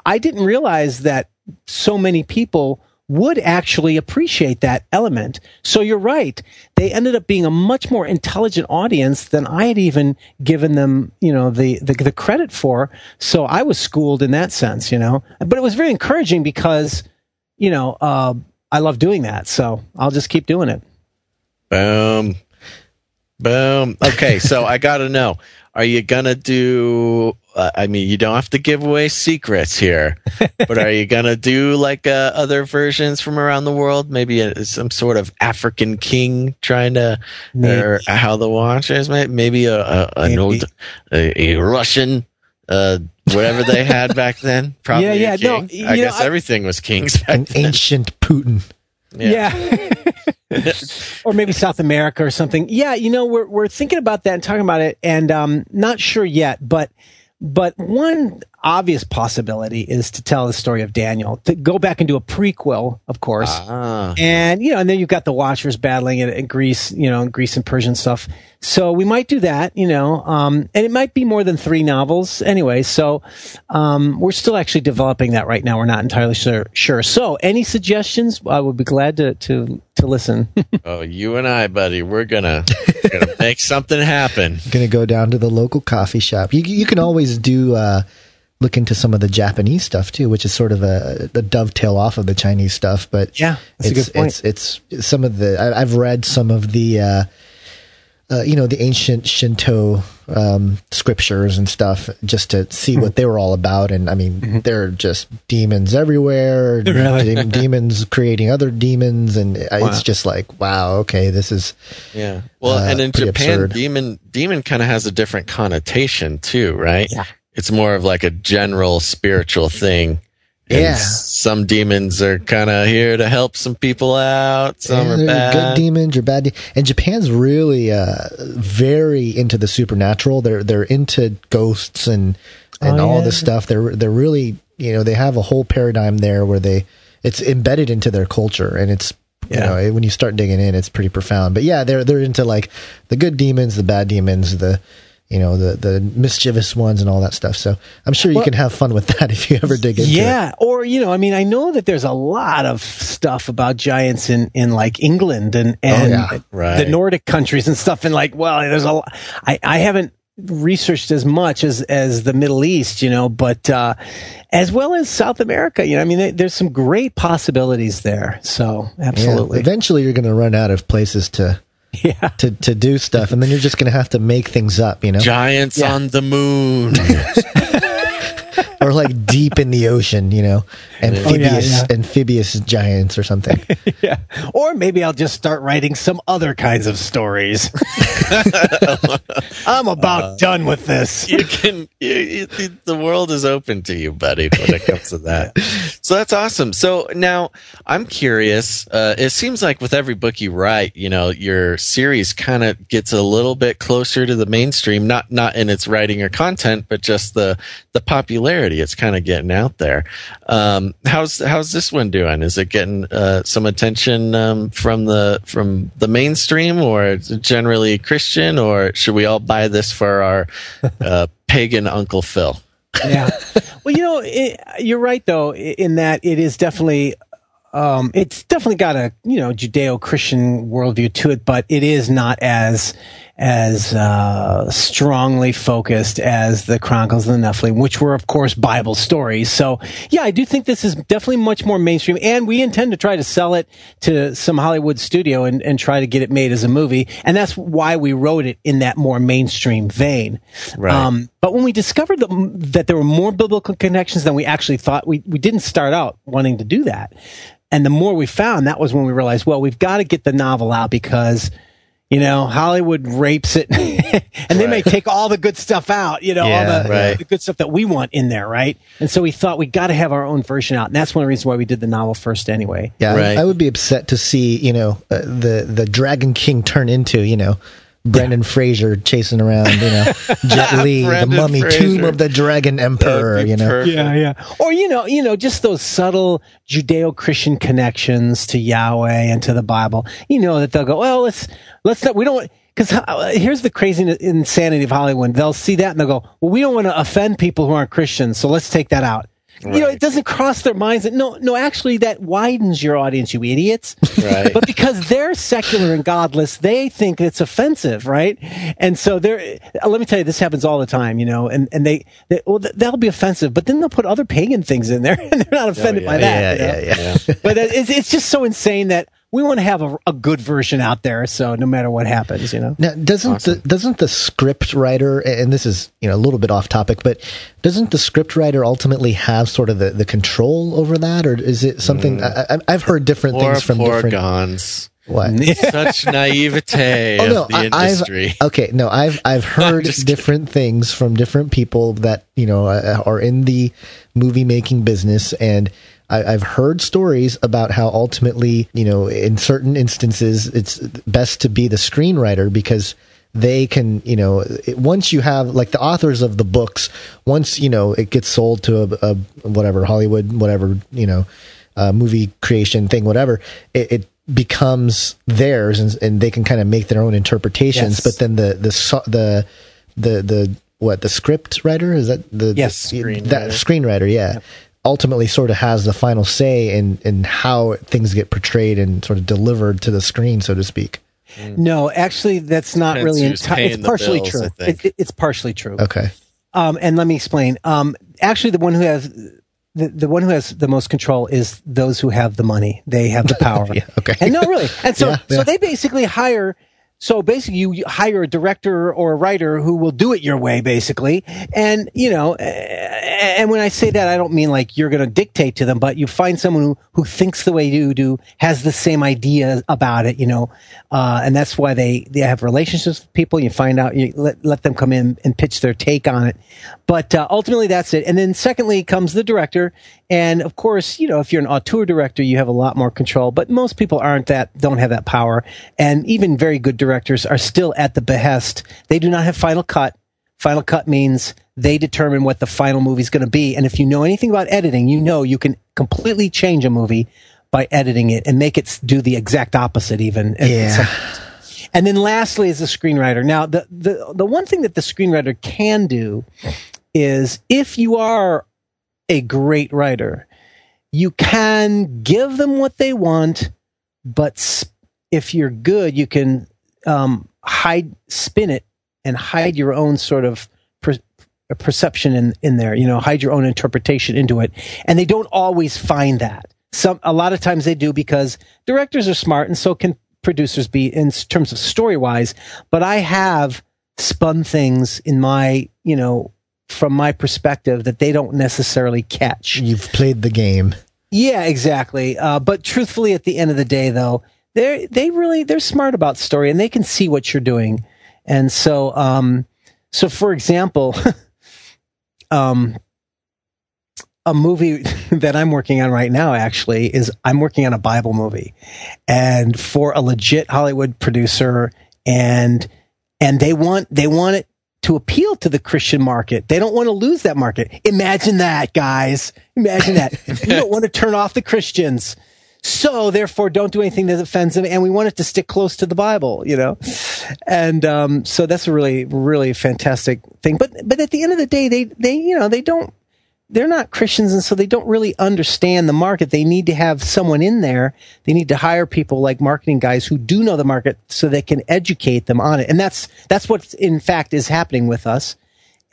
I didn't realize that so many people would actually appreciate that element. So you're right. They ended up being a much more intelligent audience than I had even given them, you know, the, the, the credit for. So I was schooled in that sense, you know, but it was very encouraging because, you know, uh, I love doing that. So I'll just keep doing it. Boom. Boom. Okay. So I got to know, are you going to do, uh, I mean, you don't have to give away secrets here, but are you going to do like uh, other versions from around the world? Maybe a, some sort of African king trying to, maybe. Or how the Watchers, maybe a, a, maybe. an old, a, a Russian, uh, whatever they had back then. Probably yeah, yeah, a king. No, I know, guess I, everything was kings back an then. Ancient Putin. Yeah. yeah. Or maybe South America or something. Yeah, you know, we're we're thinking about that and talking about it, and um, not sure yet. But but one obvious possibility is to tell the story of Daniel, to go back and do a prequel, of course. Uh-huh. And, you know, and then you've got the Watchers battling in, in Greece, you know, in Greece and Persian stuff. So we might do that, you know, um, and it might be more than three novels anyway. So, um, we're still actually developing that right now. We're not entirely sure. sure. So any suggestions? I would be glad to, to, to listen. Oh, you and I, buddy, we're gonna, we're gonna make something happen. I'm gonna go down to the local coffee shop. You, you can always do, uh, look into some of the Japanese stuff too, which is sort of a, a dovetail off of the Chinese stuff. But yeah, that's it's, a good point. it's, it's some of the, I, I've read some of the, uh, uh, you know, the ancient Shinto, um, scriptures and stuff just to see what they were all about. And I mean, mm-hmm. They're just demons everywhere, really? de- demons creating other demons. And wow. It's just like, wow, okay, this is, yeah. Well, uh, and in Japan, absurd. demon, demon kind of has a different connotation too, right? Yeah. It's more of like a general spiritual thing. And yeah. Some demons are kind of here to help some people out. Some yeah, are bad. Good demons or bad. De- and Japan's really uh, very into the supernatural. They're they're into ghosts and and oh, all yeah. this stuff. They're they're really, you know, they have a whole paradigm there where they it's embedded into their culture, and it's yeah. you know, when you start digging in, it's pretty profound. But yeah, they're they're into like the good demons, the bad demons, the you know, the, the mischievous ones and all that stuff. So I'm sure you well, can have fun with that if you ever dig into yeah, it. Yeah. Or, you know, I mean, I know that there's a lot of stuff about giants in, in like England and, and oh, yeah. right. the Nordic countries and stuff. And like, well, there's a lot. I, I haven't researched as much as, as the Middle East, you know, but uh, as well as South America, you know, I mean, they, there's some great possibilities there. So absolutely. Yeah, eventually you're going to run out of places to, Yeah, to to do stuff, and then you're just gonna have to make things up, you know. Giants yeah. on the moon, or like deep in the ocean, you know, amphibious oh, yeah, yeah. amphibious giants or something. yeah, or maybe I'll just start writing some other kinds of stories. I'm about uh, done with this. You can, you, you, the world is open to you, buddy, when it comes to that. So that's awesome. So now I'm curious. Uh, it seems like with every book you write, you know, your series kind of gets a little bit closer to the mainstream, not not in its writing or content, but just the, the popularity. It's kind of getting out there. Um, how's how's this one doing? Is it getting uh, some attention um, from the from the mainstream, or is it generally Christian, or should we all buy this for our uh, pagan Uncle Phil? Yeah. Well, you know, it, you're right, though, in that it is definitely, um, it's definitely got a, you know, Judeo-Christian worldview to it, but it is not as, as, uh, strongly focused as the Chronicles of the Nephilim, which were, of course, Bible stories. So, yeah, I do think this is definitely much more mainstream, and we intend to try to sell it to some Hollywood studio and, and try to get it made as a movie. And that's why we wrote it in that more mainstream vein. Right. Um, But when we discovered the, that there were more biblical connections than we actually thought, we, we didn't start out wanting to do that. And the more we found, that was when we realized, well, we've got to get the novel out because, you know, Hollywood rapes it. And they right. may take all the good stuff out, you know, yeah, all the, right. the good stuff that we want in there, right? And so we thought we got to have our own version out. And that's one of the reasons why we did the novel first anyway. Yeah, right. I, I would be upset to see, you know, uh, the, the Dragon King turn into, you know, Brendan yeah. Fraser chasing around, you know, Jet Li, the mummy Fraser. Tomb of the Dragon Emperor, you know. Perfect. Yeah, yeah. Or, you know, you know, just those subtle Judeo-Christian connections to Yahweh and to the Bible, you know, that they'll go, well, let's, let's not, we don't, because uh, here's the crazy insanity of Hollywood. They'll see that and they'll go, well, we don't want to offend people who aren't Christians, so let's take that out. Right. You know, it doesn't cross their minds that no, no, actually that widens your audience, you idiots. Right. But because they're secular and godless, they think it's offensive, right? And so they're, let me tell you, this happens all the time, you know, and, and they, they, well, that'll be offensive, but then they'll put other pagan things in there and they're not offended oh, yeah, by that. Yeah, you know? yeah, yeah. But it's, it's just so insane that we want to have a, a good version out there, so no matter what happens, you know. Now, doesn't awesome. the, doesn't the script writer, and this is, you know, a little bit off topic, but doesn't the script writer ultimately have sort of the, the control over that, or is it something? Mm. I, I've heard different poor, things from poor different guns. What such naivete oh, no, of the I, industry? I've, okay, no, I've I've heard different kidding. things from different people that you know uh, are in the movie making business and. I, I've heard stories about how ultimately, you know, in certain instances, it's best to be the screenwriter because they can, you know, it, once you have, like, the authors of the books, once, you know, it gets sold to a, a whatever, Hollywood, whatever, you know, uh, movie creation thing, whatever, it, it becomes theirs, and, and they can kind of make their own interpretations. Yes. But then the, the, the, the, the, what, the script writer? Is that the, yes, the screenwriter. That screenwriter, yeah. Yep. Ultimately sort of has the final say in, in how things get portrayed and sort of delivered to the screen, so to speak. Mm. No, actually, that's not it's really enti- it's partially bills, true. It, it, it's partially true. Okay. Um, and let me explain. Um, actually, the one who has the, the one who has the most control is those who have the money. They have the power. Yeah, okay. And no, really. And so, yeah, yeah. so they basically hire. So basically, you hire a director or a writer who will do it your way, basically. And, you know, and when I say that, I don't mean like you're going to dictate to them, but you find someone who, who thinks the way you do, has the same idea about it, you know. Uh, and that's why they, they have relationships with people. You find out, you let, let them come in and pitch their take on it. But uh, ultimately, that's it. And then secondly comes the director. And of course, you know, if you're an auteur director, you have a lot more control. But most people aren't that, don't have that power. And even very good directors. Directors are still at the behest. They do not have final cut. Final cut means they determine what the final movie is going to be. And if you know anything about editing, you know you can completely change a movie by editing it and make it do the exact opposite even. Yeah. And then lastly is the screenwriter. Now, the, the, the one thing that the screenwriter can do is if you are a great writer, you can give them what they want, but sp- if you're good, you can... Um, hide, spin it, and hide your own sort of per, perception in, in there. You know, hide your own interpretation into it. And they don't always find that. Some, a lot of times they do because directors are smart, and so can producers be in terms of story wise. But I have spun things in my, you know, from my perspective that they don't necessarily catch. You've played the game. Yeah, exactly. Uh, but truthfully, at the end of the day, though. They they really they're smart about story and they can see what you're doing, and so um so for example, um a movie that I'm working on right now actually is I'm working on a Bible movie, and for a legit Hollywood producer, and and they want they want it to appeal to the Christian market. They don't want to lose that market. Imagine that, guys. Imagine that. You don't want to turn off the Christians. So, therefore, don't do anything that offends them, and we want it to stick close to the Bible, you know? And um, so that's a really, really fantastic thing. But but at the end of the day, they, they you know, they don't, they're not Christians, and so they don't really understand the market. They need to have someone in there. They need to hire people like marketing guys who do know the market so they can educate them on it. And that's that's what, in fact, is happening with us.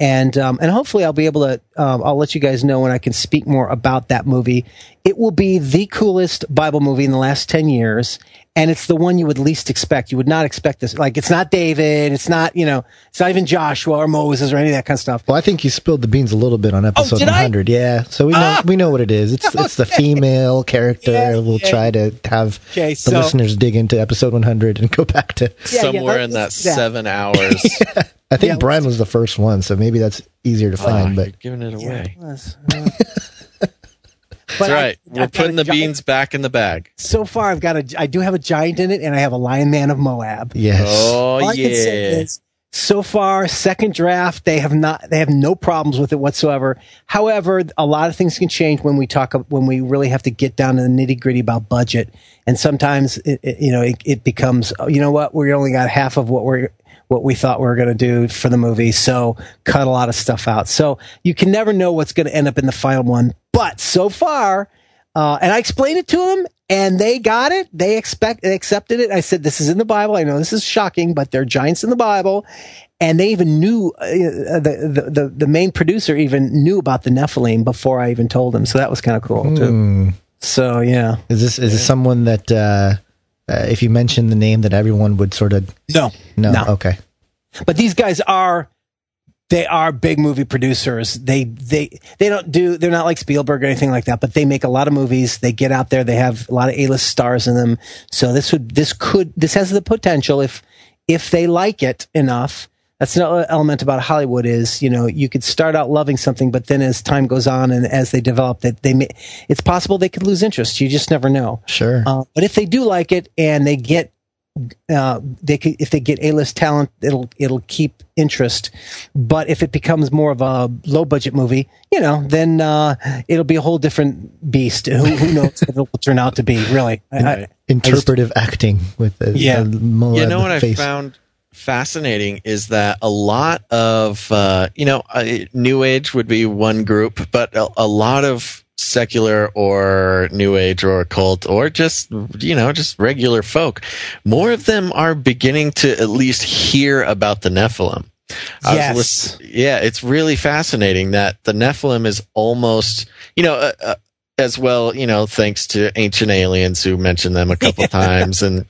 And um, and hopefully I'll be able to, um, I'll let you guys know when I can speak more about that movie. It will be the coolest Bible movie in the last ten years. And it's the one you would least expect. You would not expect this. Like, it's not David. It's not, you know, it's not even Joshua or Moses or any of that kind of stuff. Well, I think you spilled the beans a little bit on episode oh, one hundred. I? Yeah. So we know, ah! we know what it is. It's okay. It's the female character. Yeah, we'll yeah. try to have okay, so, the listeners dig into episode one hundred and go back to yeah, somewhere yeah, in that, that seven hours. Yeah. I think yeah, Brian was the first one, so maybe that's easier to find. Oh, but you're giving it away. Yeah, it that's right. I, We're I've putting the giant, beans back in the bag. So far, I've got a. I do have a giant in it, and I have a Lion Man of Moab. Yes. Oh All yeah. So far, second draft, they have not. They have no problems with it whatsoever. However, a lot of things can change when we talk. When we really have to get down to the nitty gritty about budget, and sometimes it, it, you know it, it becomes. You know what? We only got half of what we're. what we thought we were going to do for the movie. So cut a lot of stuff out. So you can never know what's going to end up in the final one. But so far, uh, and I explained it to them and they got it. They expect they accepted it. I said, this is in the Bible. I know this is shocking, but they're giants in the Bible. And they even knew uh, the, the, the, the main producer even knew about the Nephilim before I even told him. So that was kind of cool too. Mm. So, yeah. Is this, is yeah. this someone that, uh, Uh, if you mention the name that everyone would sort of no, no, no. Okay. But these guys are, they are big movie producers. They, they, they don't do, they're not like Spielberg or anything like that, but they make a lot of movies. They get out there. They have a lot of A-list stars in them. So this would, this could, this has the potential if, if they like it enough. That's another element about Hollywood is, you know, you could start out loving something, but then as time goes on and as they develop that they, they may, it's possible they could lose interest. You just never know. Sure. Uh, but if they do like it and they get uh, they could, if they get A-list talent, it'll it'll keep interest. But if it becomes more of a low-budget movie, you know, then uh, it'll be a whole different beast. Who, who knows what it will turn out to be? Really, I, I, interpretive I just, acting with a, yeah. a you know what face. I found fascinating is that a lot of uh, you know, uh, New Age would be one group, but a, a lot of secular or New Age or occult or just, you know, just regular folk, more of them are beginning to at least hear about the Nephilim. I yes. was list- yeah, it's really fascinating that the Nephilim is almost, you know, uh, uh, as well, you know, thanks to Ancient Aliens, who mentioned them a couple times, and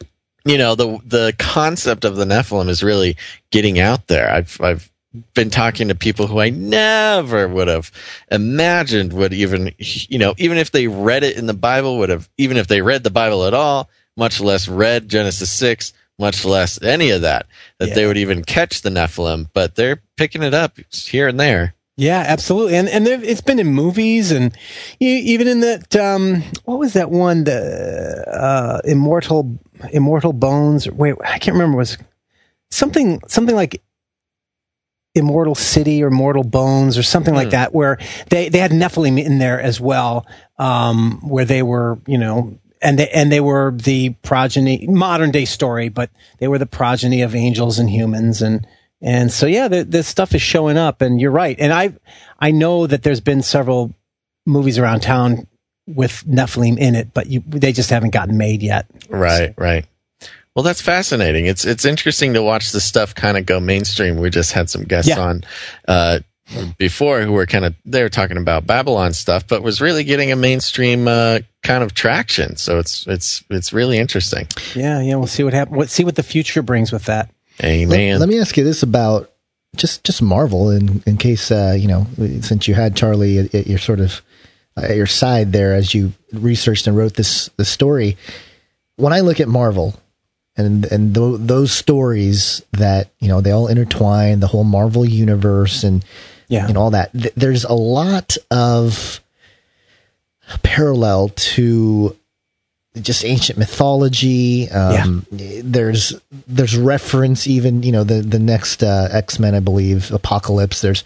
you know, the the concept of the Nephilim is really getting out there. I've I've been talking to people who I never would have imagined would even, you know, even if they read it in the Bible, would have, even if they read the Bible at all, much less read Genesis six, much less any of that, that yeah. they would even catch the Nephilim, but they're picking it up here and there. Yeah, absolutely. And and it's been in movies, and even in that, um, what was that one, the uh, Immortal Immortal Bones? Wait, I can't remember. Was something something like Immortal City or Mortal Bones or something mm. like that, where they, they had Nephilim in there as well, um, where they were, you know, and they, and they were the progeny, modern day story, but they were the progeny of angels and humans. And, and so, yeah, the, this stuff is showing up, and you're right. And I, I know that there's been several movies around town with Nephilim in it, but you, they just haven't gotten made yet. Right, so. right. Well, that's fascinating. It's it's interesting to watch this stuff kind of go mainstream. We just had some guests yeah. on uh, before who were kind of, they were talking about Babylon stuff, but was really getting a mainstream uh, kind of traction. So it's it's it's really interesting. Yeah, yeah. We'll see what happens. We'll see what the future brings with that. Amen. Let, let me ask you this about just just Marvel, in in case uh, you know, since you had Charlie at, at your sort of at your side there as you researched and wrote this the story. When I look at Marvel. And and th- those stories that, you know, they all intertwine, the whole Marvel universe and yeah. and all that. Th- there's a lot of parallel to just ancient mythology. Um, yeah. There's there's reference even, you know, the the next uh, X-Men, I believe, Apocalypse. There's,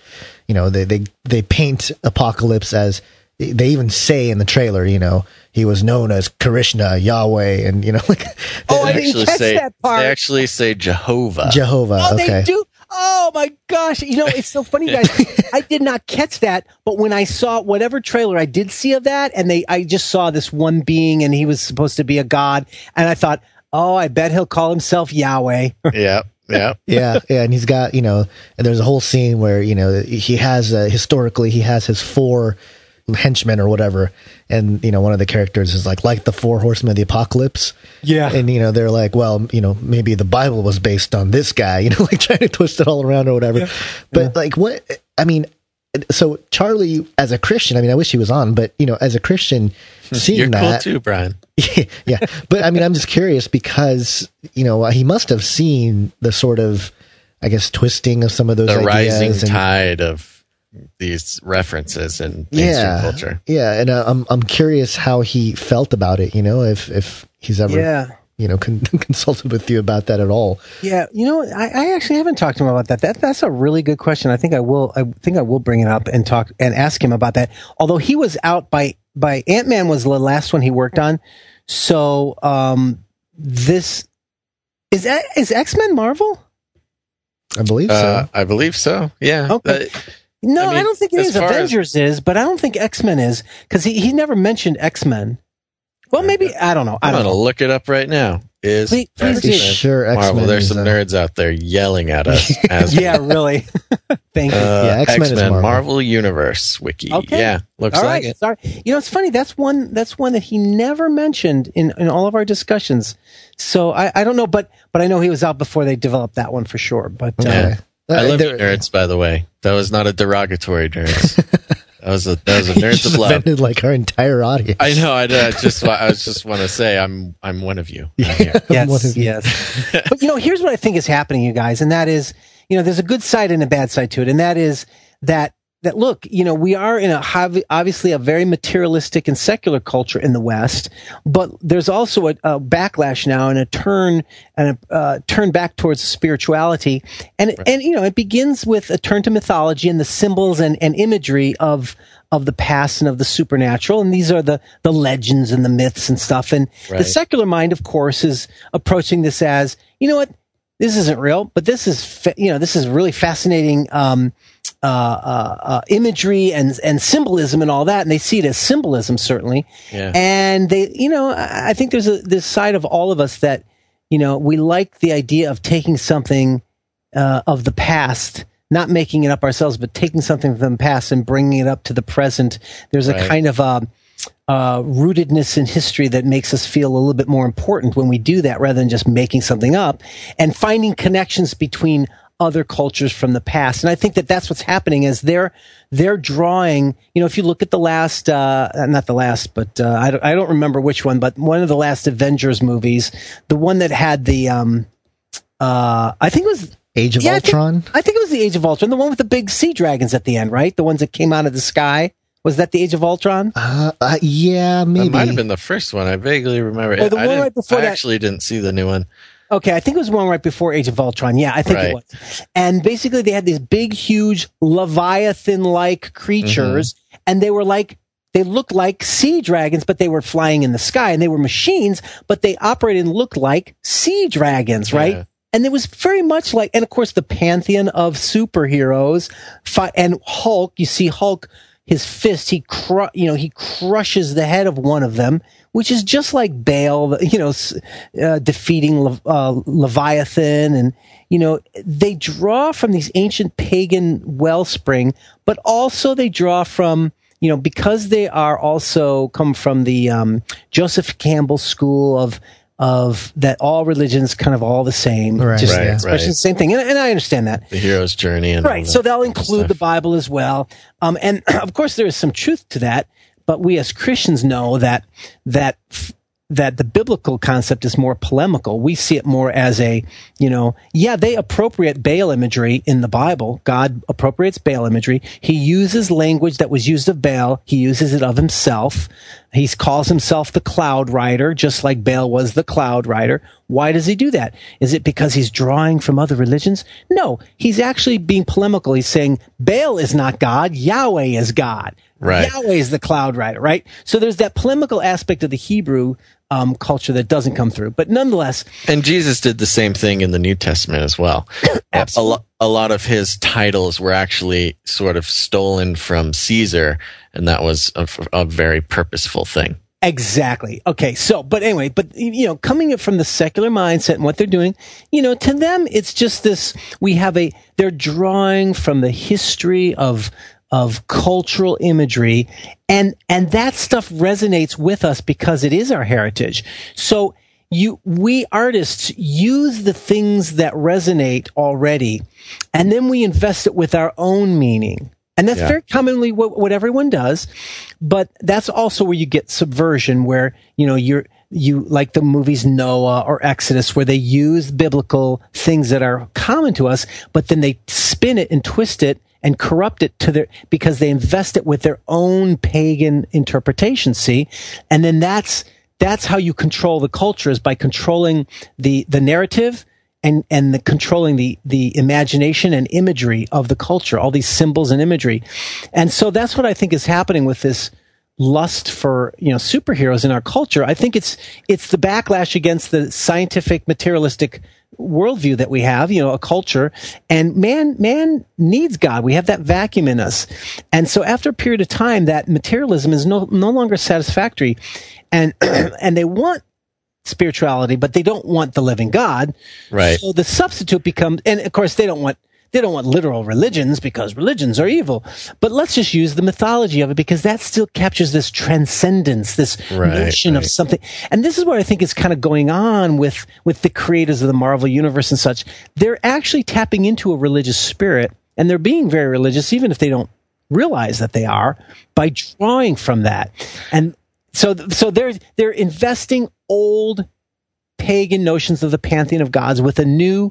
you know, they they they paint Apocalypse as, they even say in the trailer, you know, he was known as Krishna, Yahweh, and, you know, like... Oh, I didn't catch say, that part. They actually say Jehovah. Jehovah, oh, okay. They do? Oh, my gosh. You know, it's so funny, guys. I did not catch that, but when I saw whatever trailer I did see of that, and they, I just saw this one being, and he was supposed to be a god, and I thought, oh, I bet he'll call himself Yahweh. Yeah. Yeah. yeah. Yeah. And he's got, you know, and there's a whole scene where, you know, he has, uh, historically, he has his four... henchmen or whatever, and you know, one of the characters is like like the four horsemen of the apocalypse, yeah and you know, they're like, well, you know, maybe the Bible was based on this guy, you know, like trying to twist it all around or whatever. yeah. but yeah. Like, what I mean, so Charlie as a Christian, I mean, I wish he was on, but you know, as a Christian seeing You're that cool too, Brian. yeah, yeah but I mean, I'm just curious because, you know, he must have seen the sort of, I guess, twisting of some of those the ideas rising and, tide of these references in mainstream yeah, culture. Yeah. And uh, I'm, I'm curious how he felt about it. You know, if, if he's ever, yeah. you know, con- consulted with you about that at all. Yeah. You know, I, I actually haven't talked to him about that. that. That's a really good question. I think I will, I think I will bring it up and talk and ask him about that. Although he was out by, by Ant-Man was the last one he worked on. So, um, this is, is X-Men Marvel? I believe so. Uh, I believe so. Yeah. Okay. Uh, No, I, mean, I don't think it is. Avengers as, is, but I don't think X-Men is, because he, he never mentioned X-Men. Well, maybe, I don't know. I don't I'm going to look it up right now. Is please, please X-Men. Sure, X-Men Marvel, there's some uh, nerds out there yelling at us. As yeah, really. Thank you. Uh, yeah, X-Men, X-Men is Marvel. Marvel Universe Wiki. Okay. Yeah, looks all like right. it. Sorry. You know, it's funny. That's one That's one that he never mentioned in, in all of our discussions. So I, I don't know, but but I know he was out before they developed that one for sure. But uh, yeah. Uh, I love nerds, by the way. That was not a derogatory nerds. that was a that was a nerds of love. Offended, like our entire audience. I know. I, I just I was just want to say I'm I'm one of you. I'm here. yes, one of you. yes. But you know, here's what I think is happening, you guys, and that is, you know, there's a good side and a bad side to it, and that is that that, look, you know, we are in a obviously a very materialistic and secular culture in the West, but there's also a, a backlash now and a turn and a uh, turn back towards spirituality, and right. and you know, it begins with a turn to mythology and the symbols and, and imagery of of the past and of the supernatural, and these are the the legends and the myths and stuff. And right. the secular mind, of course, is approaching this as, you know what, this isn't real, but this is fa- you know this is really fascinating. Um, Uh, uh, uh, imagery and and symbolism and all that, and they see it as symbolism certainly. Yeah. And they, you know, I, I think there's a this side of all of us that, you know, we like the idea of taking something uh, of the past, not making it up ourselves, but taking something from the past and bringing it up to the present. There's a right. kind of uh, uh, rootedness in history that makes us feel a little bit more important when we do that, rather than just making something up and finding connections between other cultures from the past. And I think that that's what's happening is they're they're drawing, you know, if you look at the last uh not the last but uh I don't, I don't remember which one, but one of the last Avengers movies, the one that had the um uh I think it was Age of yeah, Ultron I think, I think it was the Age of Ultron, the one with the big sea dragons at the end, right? The ones that came out of the sky. Was that the Age of Ultron? Uh, uh, yeah, maybe. It might have been the first one. I vaguely remember. Oh, the one I, right before I that. actually didn't see the new one. Okay, I think it was one right before Age of Ultron. Yeah, I think right. it was. And basically they had these big, huge, Leviathan-like creatures, mm-hmm. and they were like, they looked like sea dragons, but they were flying in the sky, and they were machines, but they operated and looked like sea dragons, right? Yeah. And it was very much like, and of course, the pantheon of superheroes, fought, and Hulk, you see Hulk, his fist, he cru- you know, he crushes the head of one of them, which is just like Baal, you know, uh, defeating Le- uh, Leviathan. And, you know, they draw from these ancient pagan wellspring, but also they draw from, you know, because they are also come from the um, Joseph Campbell school of of that all religions kind of all the same, right, just right, especially right. the same thing, and, and I understand that the hero's journey, and right. So they'll include stuff. The Bible as well, um, and of course there is some truth to that. But we as Christians know that that that the biblical concept is more polemical. We see it more as a, you know, yeah, they appropriate Baal imagery in the Bible. God appropriates Baal imagery. He uses language that was used of Baal. He uses it of himself. He calls himself the cloud rider, just like Baal was the cloud rider. Why does he do that? Is it because he's drawing from other religions? No, he's actually being polemical. He's saying Baal is not God. Yahweh is God. Right. Yahweh is the cloud rider, right? So there's that polemical aspect of the Hebrew um, culture that doesn't come through. But nonetheless. And Jesus did the same thing in the New Testament as well. Absolutely. A, lo- a lot of his titles were actually sort of stolen from Caesar. And that was a, a very purposeful thing. Exactly. Okay. So, but anyway, but, you know, coming from the secular mindset and what they're doing, you know, to them, it's just this, we have a, they're drawing from the history of, of cultural imagery. And, and that stuff resonates with us because it is our heritage. So you, we artists use the things that resonate already, and then we invest it with our own meaning. And that's yeah. very commonly what, what everyone does, but that's also where you get subversion, where, you know, you're, you like the movies Noah or Exodus, where they use biblical things that are common to us, but then they spin it and twist it and corrupt it to their, because they invest it with their own pagan interpretation, see? And then that's, that's how you control the culture, is by controlling the, the narrative, And and the controlling the the imagination and imagery of the culture, all these symbols and imagery, and so that's what I think is happening with this lust for, you know, superheroes in our culture. I think it's it's the backlash against the scientific materialistic worldview that we have, you know, a culture, and man man needs God. We have that vacuum in us, and so after a period of time, that materialism is no no longer satisfactory, and and they want spirituality, but they don't want the living God. Right. So the substitute becomes, and of course they don't want they don't want literal religions, because religions are evil. But let's just use the mythology of it, because that still captures this transcendence, this right, notion right. of something. And this is what I think is kind of going on with with the creators of the Marvel universe and such. They're actually tapping into a religious spirit, and they're being very religious, even if they don't realize that they are, by drawing from that. And so so they're they're investing old pagan notions of the pantheon of gods with a new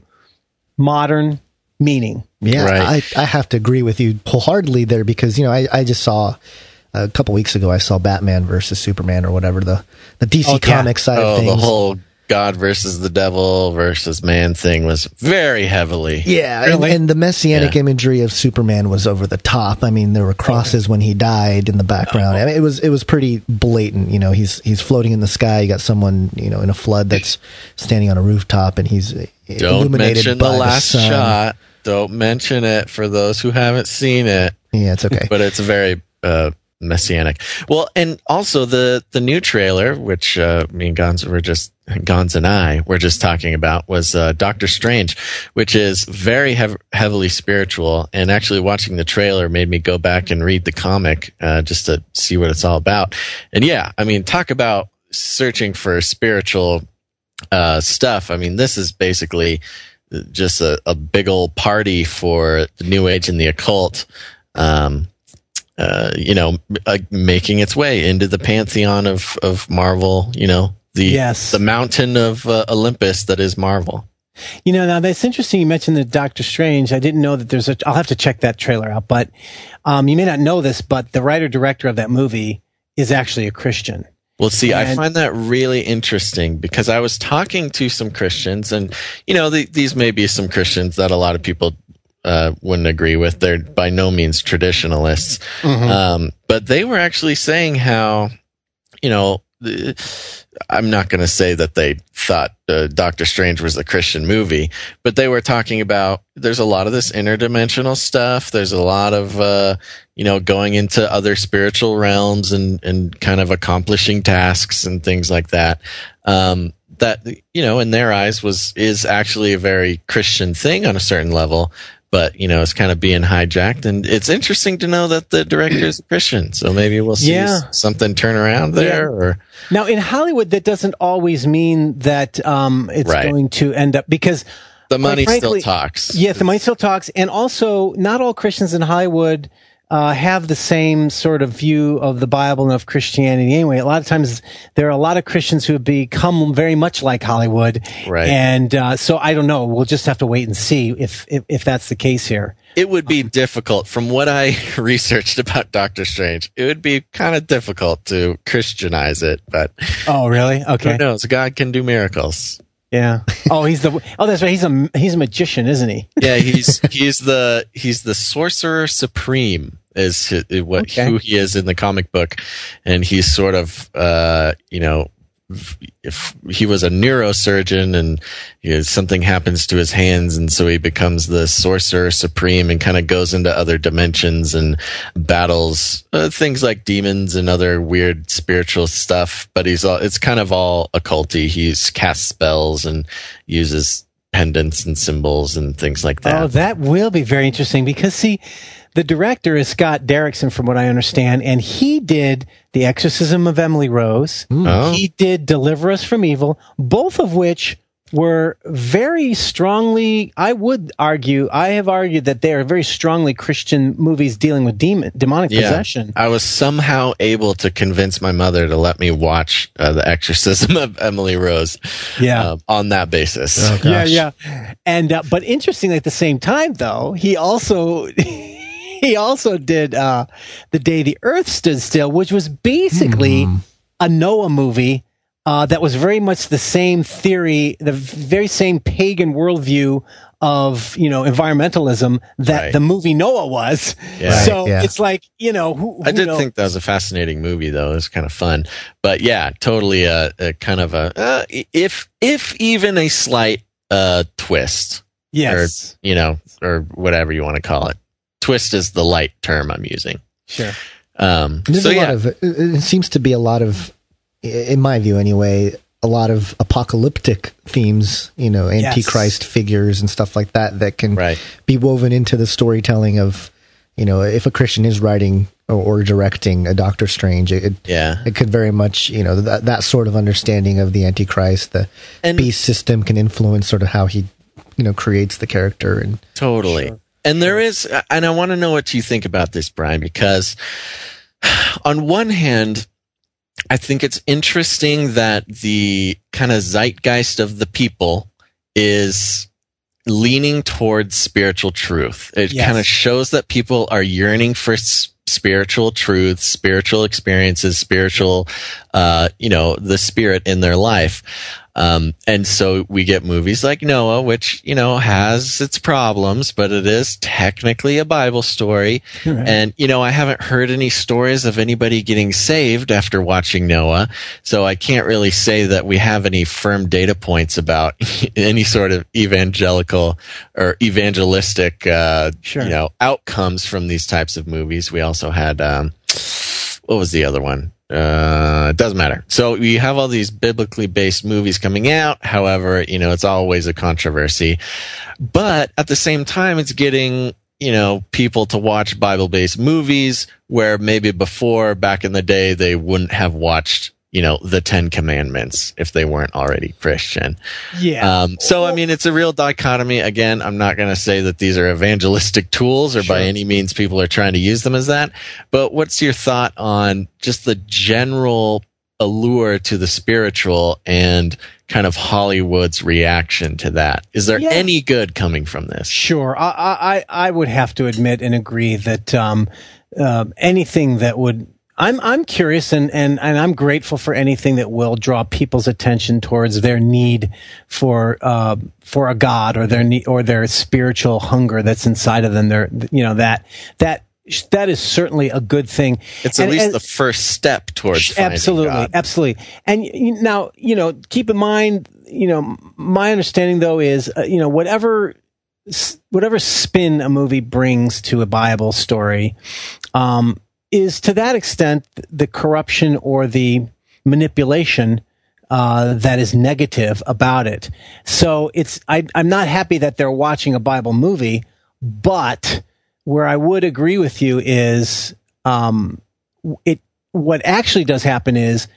modern meaning. Yeah, right. I, I have to agree with you wholeheartedly there, because, you know, I, I just saw a couple weeks ago, I saw Batman versus Superman or whatever, the, the D C oh, Comics yeah. side oh, of things. The whole God versus the devil versus man thing was very heavily. Yeah, really? and, and the messianic yeah. imagery of Superman was over the top. I mean, there were crosses okay. when he died in the background. I mean, it was it was pretty blatant. You know, he's he's floating in the sky. You got someone, you know, in a flood that's standing on a rooftop, and he's Don't illuminated mention by the last the sun. Shot. Don't mention it for those who haven't seen it. Yeah, it's okay, but it's very. Uh, messianic. Well, and also the the new trailer, which uh, me and Gons were just Gons and I were just talking about, was uh, Doctor Strange, which is very hev- heavily spiritual. And actually, watching the trailer made me go back and read the comic uh, just to see what it's all about. And yeah, I mean, talk about searching for spiritual uh, stuff. I mean, this is basically just a, a big old party for the New Age and the occult. Um, Uh, you know, uh, making its way into the pantheon of, of Marvel, you know, the yes. the mountain of uh, Olympus that is Marvel. You know, now that's interesting. You mentioned the Doctor Strange. I didn't know that there's a, I'll have to check that trailer out, but um, you may not know this, but the writer director of that movie is actually a Christian. Well, see, and I find that really interesting, because I was talking to some Christians, and, you know, the, these may be some Christians that a lot of people Uh, wouldn't agree with. They're by no means traditionalists. Mm-hmm. Um, but they were actually saying how, you know, I'm not going to say that they thought uh, Doctor Strange was a Christian movie, but they were talking about there's a lot of this interdimensional stuff. There's a lot of, uh, you know, going into other spiritual realms and, and kind of accomplishing tasks and things like that. Um, that, you know, in their eyes was, is actually a very Christian thing on a certain level. But, you know, it's kind of being hijacked. And it's interesting to know that the director is Christian. So maybe we'll see yeah. something turn around there. Yeah. Or now, in Hollywood, that doesn't always mean that um, it's right. going to end up, because the money frankly, still talks. Yeah, the money still talks. And also, not all Christians in Hollywood uh, have the same sort of view of the Bible and of Christianity anyway. A lot of times, there are a lot of Christians who have become very much like Hollywood. Right. And uh, so I don't know. We'll just have to wait and see if if, if that's the case here. It would be um, difficult. From what I researched about Doctor Strange, it would be kind of difficult to Christianize it. But oh, really? Okay. Who knows? God can do miracles. Yeah. Oh, he's the. Oh, that's right. He's a he's a magician, isn't he? Yeah. He's he's the he's the sorcerer supreme. Is his, what okay. who he is in the comic book, and he's sort of uh, you know. If he was a neurosurgeon, and you know, something happens to his hands, and so he becomes the sorcerer supreme and kind of goes into other dimensions and battles uh, things like demons and other weird spiritual stuff. But he's all, it's kind of all occulty. He casts spells and uses pendants and symbols and things like that. Oh, that will be very interesting, because see, the director is Scott Derrickson, from what I understand, and he did The Exorcism of Emily Rose. Oh. He did Deliver Us from Evil, both of which were very strongly, I would argue, I have argued that they are very strongly Christian movies dealing with demon, demonic yeah. possession. I was somehow able to convince my mother to let me watch uh, The Exorcism of Emily Rose yeah. uh, on that basis. Oh, gosh. Yeah, yeah. And, uh, but interestingly, at the same time, though, he also... He also did uh, The Day the Earth Stood Still, which was basically mm. a Noah movie uh, that was very much the same theory, the very same pagan worldview of, you know, environmentalism that right. the movie Noah was. Yeah. So right, yeah. it's like, you know, who, who I did knows? think that was a fascinating movie, though. It was kind of fun. But yeah, totally a, a kind of a, uh, if, if even a slight uh, twist. Yes. Or, you know, or whatever you want to call it. Twist is the light term I'm using. Sure. Um, There's so, a yeah. lot of, it seems to be a lot of, in my view anyway, a lot of apocalyptic themes, you know, Antichrist yes. figures and stuff like that, that can right. be woven into the storytelling of, you know, if a Christian is writing or, or directing a Doctor Strange, it yeah. it could very much, you know, that, that sort of understanding of the Antichrist, the and, beast system can influence sort of how he, you know, creates the character. And Totally. Sure. And there is, and I want to know what you think about this, Brian, because on one hand, I think it's interesting that the kind of zeitgeist of the people is leaning towards spiritual truth. It yes. kind of shows that people are yearning for s- spiritual truth, spiritual experiences, spiritual, uh, you know, the spirit in their life. Um, and so we get movies like Noah, which, you know, has its problems, but it is technically a Bible story. Right. And, you know, I haven't heard any stories of anybody getting saved after watching Noah. So I can't really say that we have any firm data points about any sort of evangelical or evangelistic, uh, sure. you know, outcomes from these types of movies. We also had, um, what was the other one? Uh, it doesn't matter. So you have all these biblically based movies coming out. However, you know, it's always a controversy. But at the same time, it's getting, you know, people to watch Bible-based movies where maybe before, back in the day, they wouldn't have watched, you know, the Ten Commandments if they weren't already Christian. Yeah. Um, so, I mean, it's a real dichotomy. Again, I'm not going to say that these are evangelistic tools or sure. by any means people are trying to use them as that. But what's your thought on just the general allure to the spiritual and kind of Hollywood's reaction to that? Is there yeah. any good coming from this? Sure. I, I, I would have to admit and agree that um, uh, anything that would I'm I'm curious and, and, and I'm grateful for anything that will draw people's attention towards their need for uh for a God or their need or their spiritual hunger that's inside of them. Their you know that that that is certainly a good thing. It's at and, least and, the first step towards finding absolutely God. absolutely. And now you know keep in mind you know my understanding though is uh, you know whatever whatever spin a movie brings to a Bible story. Um, is to that extent the corruption or the manipulation uh, that is negative about it. So it's I, I'm not happy that they're watching a Bible movie, but where I would agree with you is um, it. What actually does happen is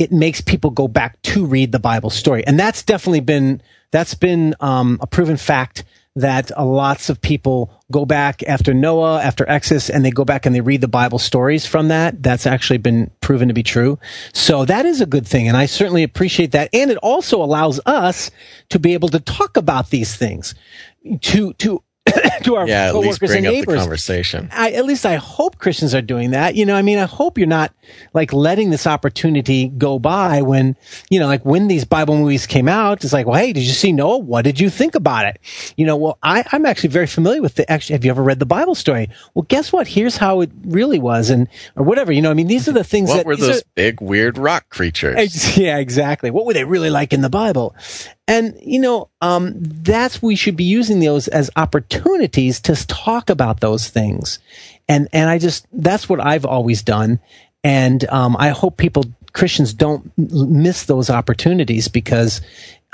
it makes people go back to read the Bible story, and that's definitely been that's been um, a proven fact. That uh, lots of people go back after Noah, after Exodus, and they go back and they read the Bible stories from that. That's actually been proven to be true. So that is a good thing, and I certainly appreciate that. And it also allows us to be able to talk about these things to to to our yeah, coworkers and neighbors. At least bring up the conversation. I, at least I hope Christians are doing that. You know, I mean, I hope you're not like letting this opportunity go by when, you know, like when these Bible movies came out, it's like, well, hey, did you see Noah? What did you think about it? You know, well, I, I'm actually very familiar with the, actually, have you ever read the Bible story? Well, guess what? Here's how it really was and, or whatever, you know, I mean, these are the things what that. What were those are, big, weird rock creatures? Yeah, exactly. What were they really like in the Bible? And, you know, um, that's, we should be using those as opportunities to talk about those things. And, and I just, that's what I've always done. And, um, I hope people, Christians don't miss those opportunities because,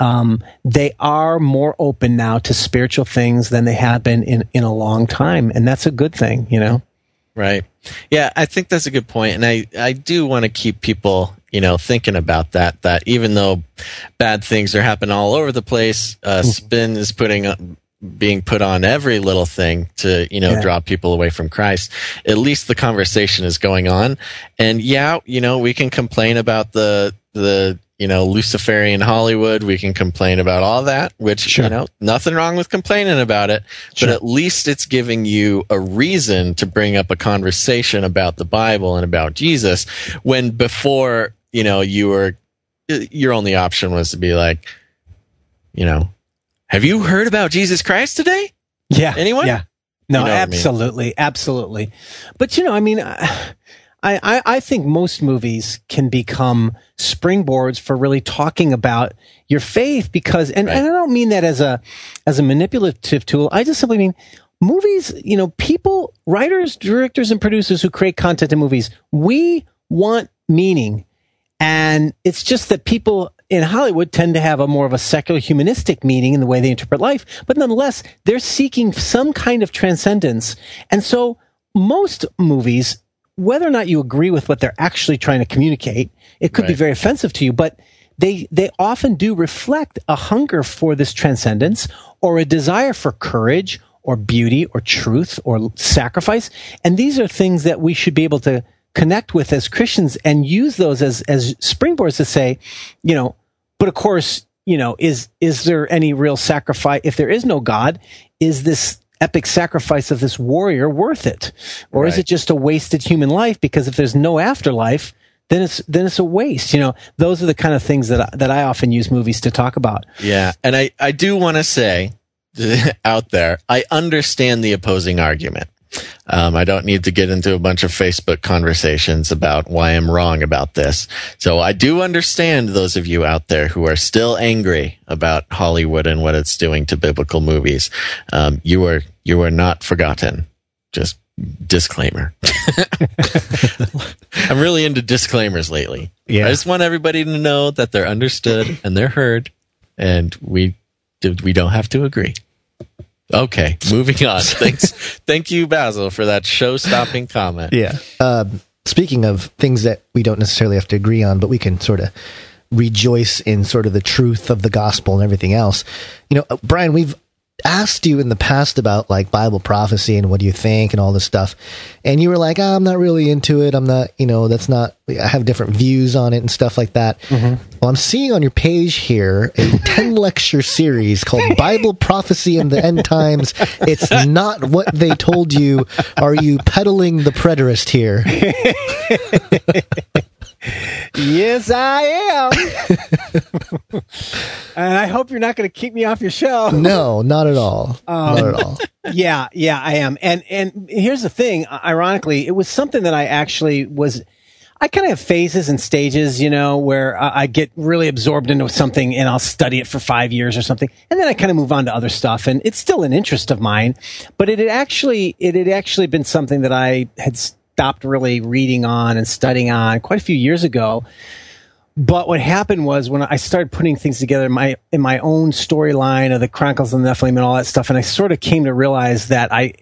um, they are more open now to spiritual things than they have been in, in a long time. And that's a good thing, you know? Right. Yeah, I think that's a good point. And I, I do want to keep people, you know, thinking about that, that even though bad things are happening all over the place, uh, spin is putting up, being put on every little thing to, you know, yeah. draw people away from Christ. At least the conversation is going on. And yeah, you know, we can complain about the, the, you know, Luciferian Hollywood, we can complain about all that, which, sure. you know, nothing wrong with complaining about it, sure. but at least it's giving you a reason to bring up a conversation about the Bible and about Jesus when before, you know, you were, your only option was to be like, you know, have you heard about Jesus Christ today? Yeah. Anyone? Yeah. No, you know absolutely. I mean? Absolutely. But, you know, I mean, I, I, I think most movies can become springboards for really talking about your faith because, and, right. and I don't mean that as a, as a manipulative tool. I just simply mean movies, you know, people, writers, directors, and producers who create content in movies, we want meaning. And it's just that people in Hollywood tend to have a more of a secular humanistic meaning in the way they interpret life. But nonetheless, they're seeking some kind of transcendence. And so most movies, whether or not you agree with what they're actually trying to communicate, it could right. be very offensive to you, but they they often do reflect a hunger for this transcendence or a desire for courage or beauty or truth or sacrifice. And these are things that we should be able to connect with as Christians and use those as, as springboards to say, you know, but of course, you know, is is there any real sacrifice? If there is no God, is this epic sacrifice of this warrior worth it? Or right. is it just a wasted human life? Because if there's no afterlife, then it's then it's a waste. You know, those are the kind of things that I, that I often use movies to talk about. Yeah, and I, I do want to say out there, I understand the opposing argument. Um, I don't need to get into a bunch of Facebook conversations about why I'm wrong about this. So I do understand those of you out there who are still angry about Hollywood and what it's doing to biblical movies. Um, you are, you are not forgotten. Just disclaimer. I'm really into disclaimers lately. Yeah. I just want everybody to know that they're understood and they're heard, and we, we don't have to agree. Okay, moving on. Thanks. Thank you, Basil, for that show-stopping comment. Yeah. Uh, speaking of things that we don't necessarily have to agree on, but we can sort of rejoice in sort of the truth of the gospel and everything else. You know, Brian, we've asked you in the past about like Bible prophecy and what do you think and all this stuff. And you were like, oh, I'm not really into it. I'm not, you know, that's not, I have different views on it and stuff like that. Mm-hmm. Well, I'm seeing on your page here a ten lecture series called Bible Prophecy and the End Times. It's not what they told you. Are you peddling the preterist here? Yes, I am. And I hope you're not going to kick me off your show. No, not at all. Um, not at all. Yeah, yeah, I am. And and here's the thing. Ironically, it was something that I actually was... I kind of have phases and stages, you know, where I, I get really absorbed into something and I'll study it for five years or something. And then I kind of move on to other stuff. And it's still an interest of mine. But it had actually, it had actually been something that I had... St- stopped really reading on and studying on quite a few years ago. But what happened was when I started putting things together in my, in my own storyline of the Chronicles of the Nephilim and all that stuff, and I sort of came to realize that I,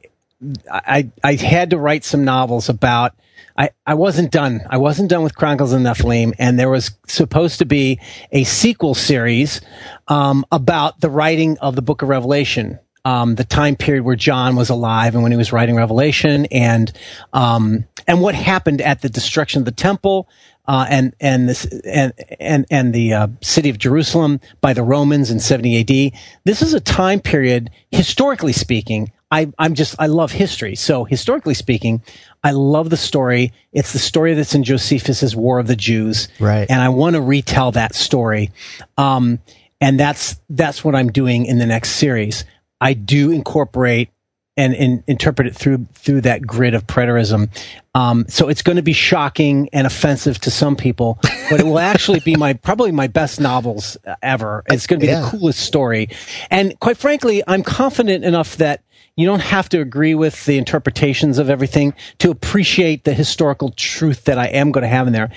I, I had to write some novels about, I, I wasn't done. I wasn't done with Chronicles of the Nephilim, and there was supposed to be a sequel series um, about the writing of the Book of Revelation. Um, the time period where John was alive and when he was writing Revelation, and um, and what happened at the destruction of the temple uh, and and this and and and the uh, city of Jerusalem by the Romans in seventy A D. This is a time period, historically speaking. I, I'm just I love history, so historically speaking, I love the story. It's the story that's in Josephus's War of the Jews, right? And I want to retell that story, um, and that's that's what I'm doing in the next series. I do incorporate and, and interpret it through through that grid of preterism. Um, so it's going to be shocking and offensive to some people, but it will actually be my probably my best novels ever. It's going to be yeah. the coolest story. And quite frankly, I'm confident enough that you don't have to agree with the interpretations of everything to appreciate the historical truth that I am going to have in there.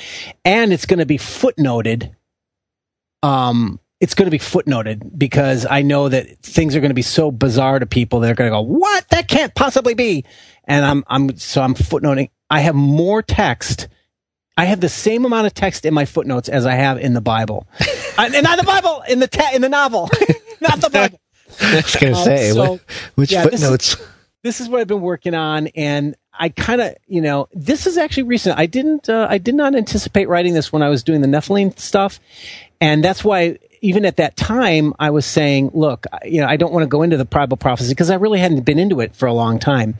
And it's going to be footnoted. Um. It's going to be footnoted because I know that things are going to be so bizarre to people that are going to go, what? That can't possibly be. And I'm, I'm, so I'm footnoting. I have more text. I have the same amount of text in my footnotes as I have in the Bible. I, and not the Bible, in the, te- in the novel, not the Bible. I was going to um, say, so, which yeah, footnotes? This is, this is what I've been working on. And I kind of, you know, this is actually recent. I didn't, uh, I did not anticipate writing this when I was doing the Nephilim stuff. And that's why, even at that time, I was saying, look, you know, I don't want to go into the Bible prophecy because I really hadn't been into it for a long time.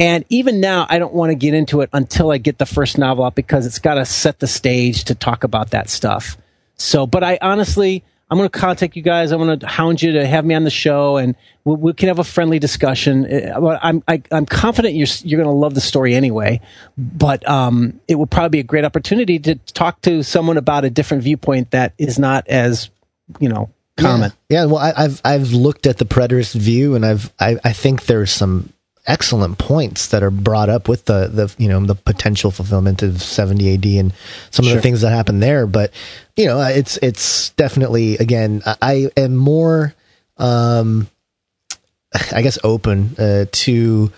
And even now, I don't want to get into it until I get the first novel out because it's got to set the stage to talk about that stuff. So, but I honestly, I'm going to contact you guys. I want to hound you to have me on the show, and we, we can have a friendly discussion. I'm, I, I'm confident you're, you're going to love the story anyway, but um, it will probably be a great opportunity to talk to someone about a different viewpoint that is not as... you know, comment. Yeah. yeah well, I, I've I've looked at the preterist view, and I've I, I think there's some excellent points that are brought up with the the you know the potential fulfillment of seventy A D and some sure. of the things that happened there. But you know, it's it's definitely again, I, I am more, um, I guess, open uh, to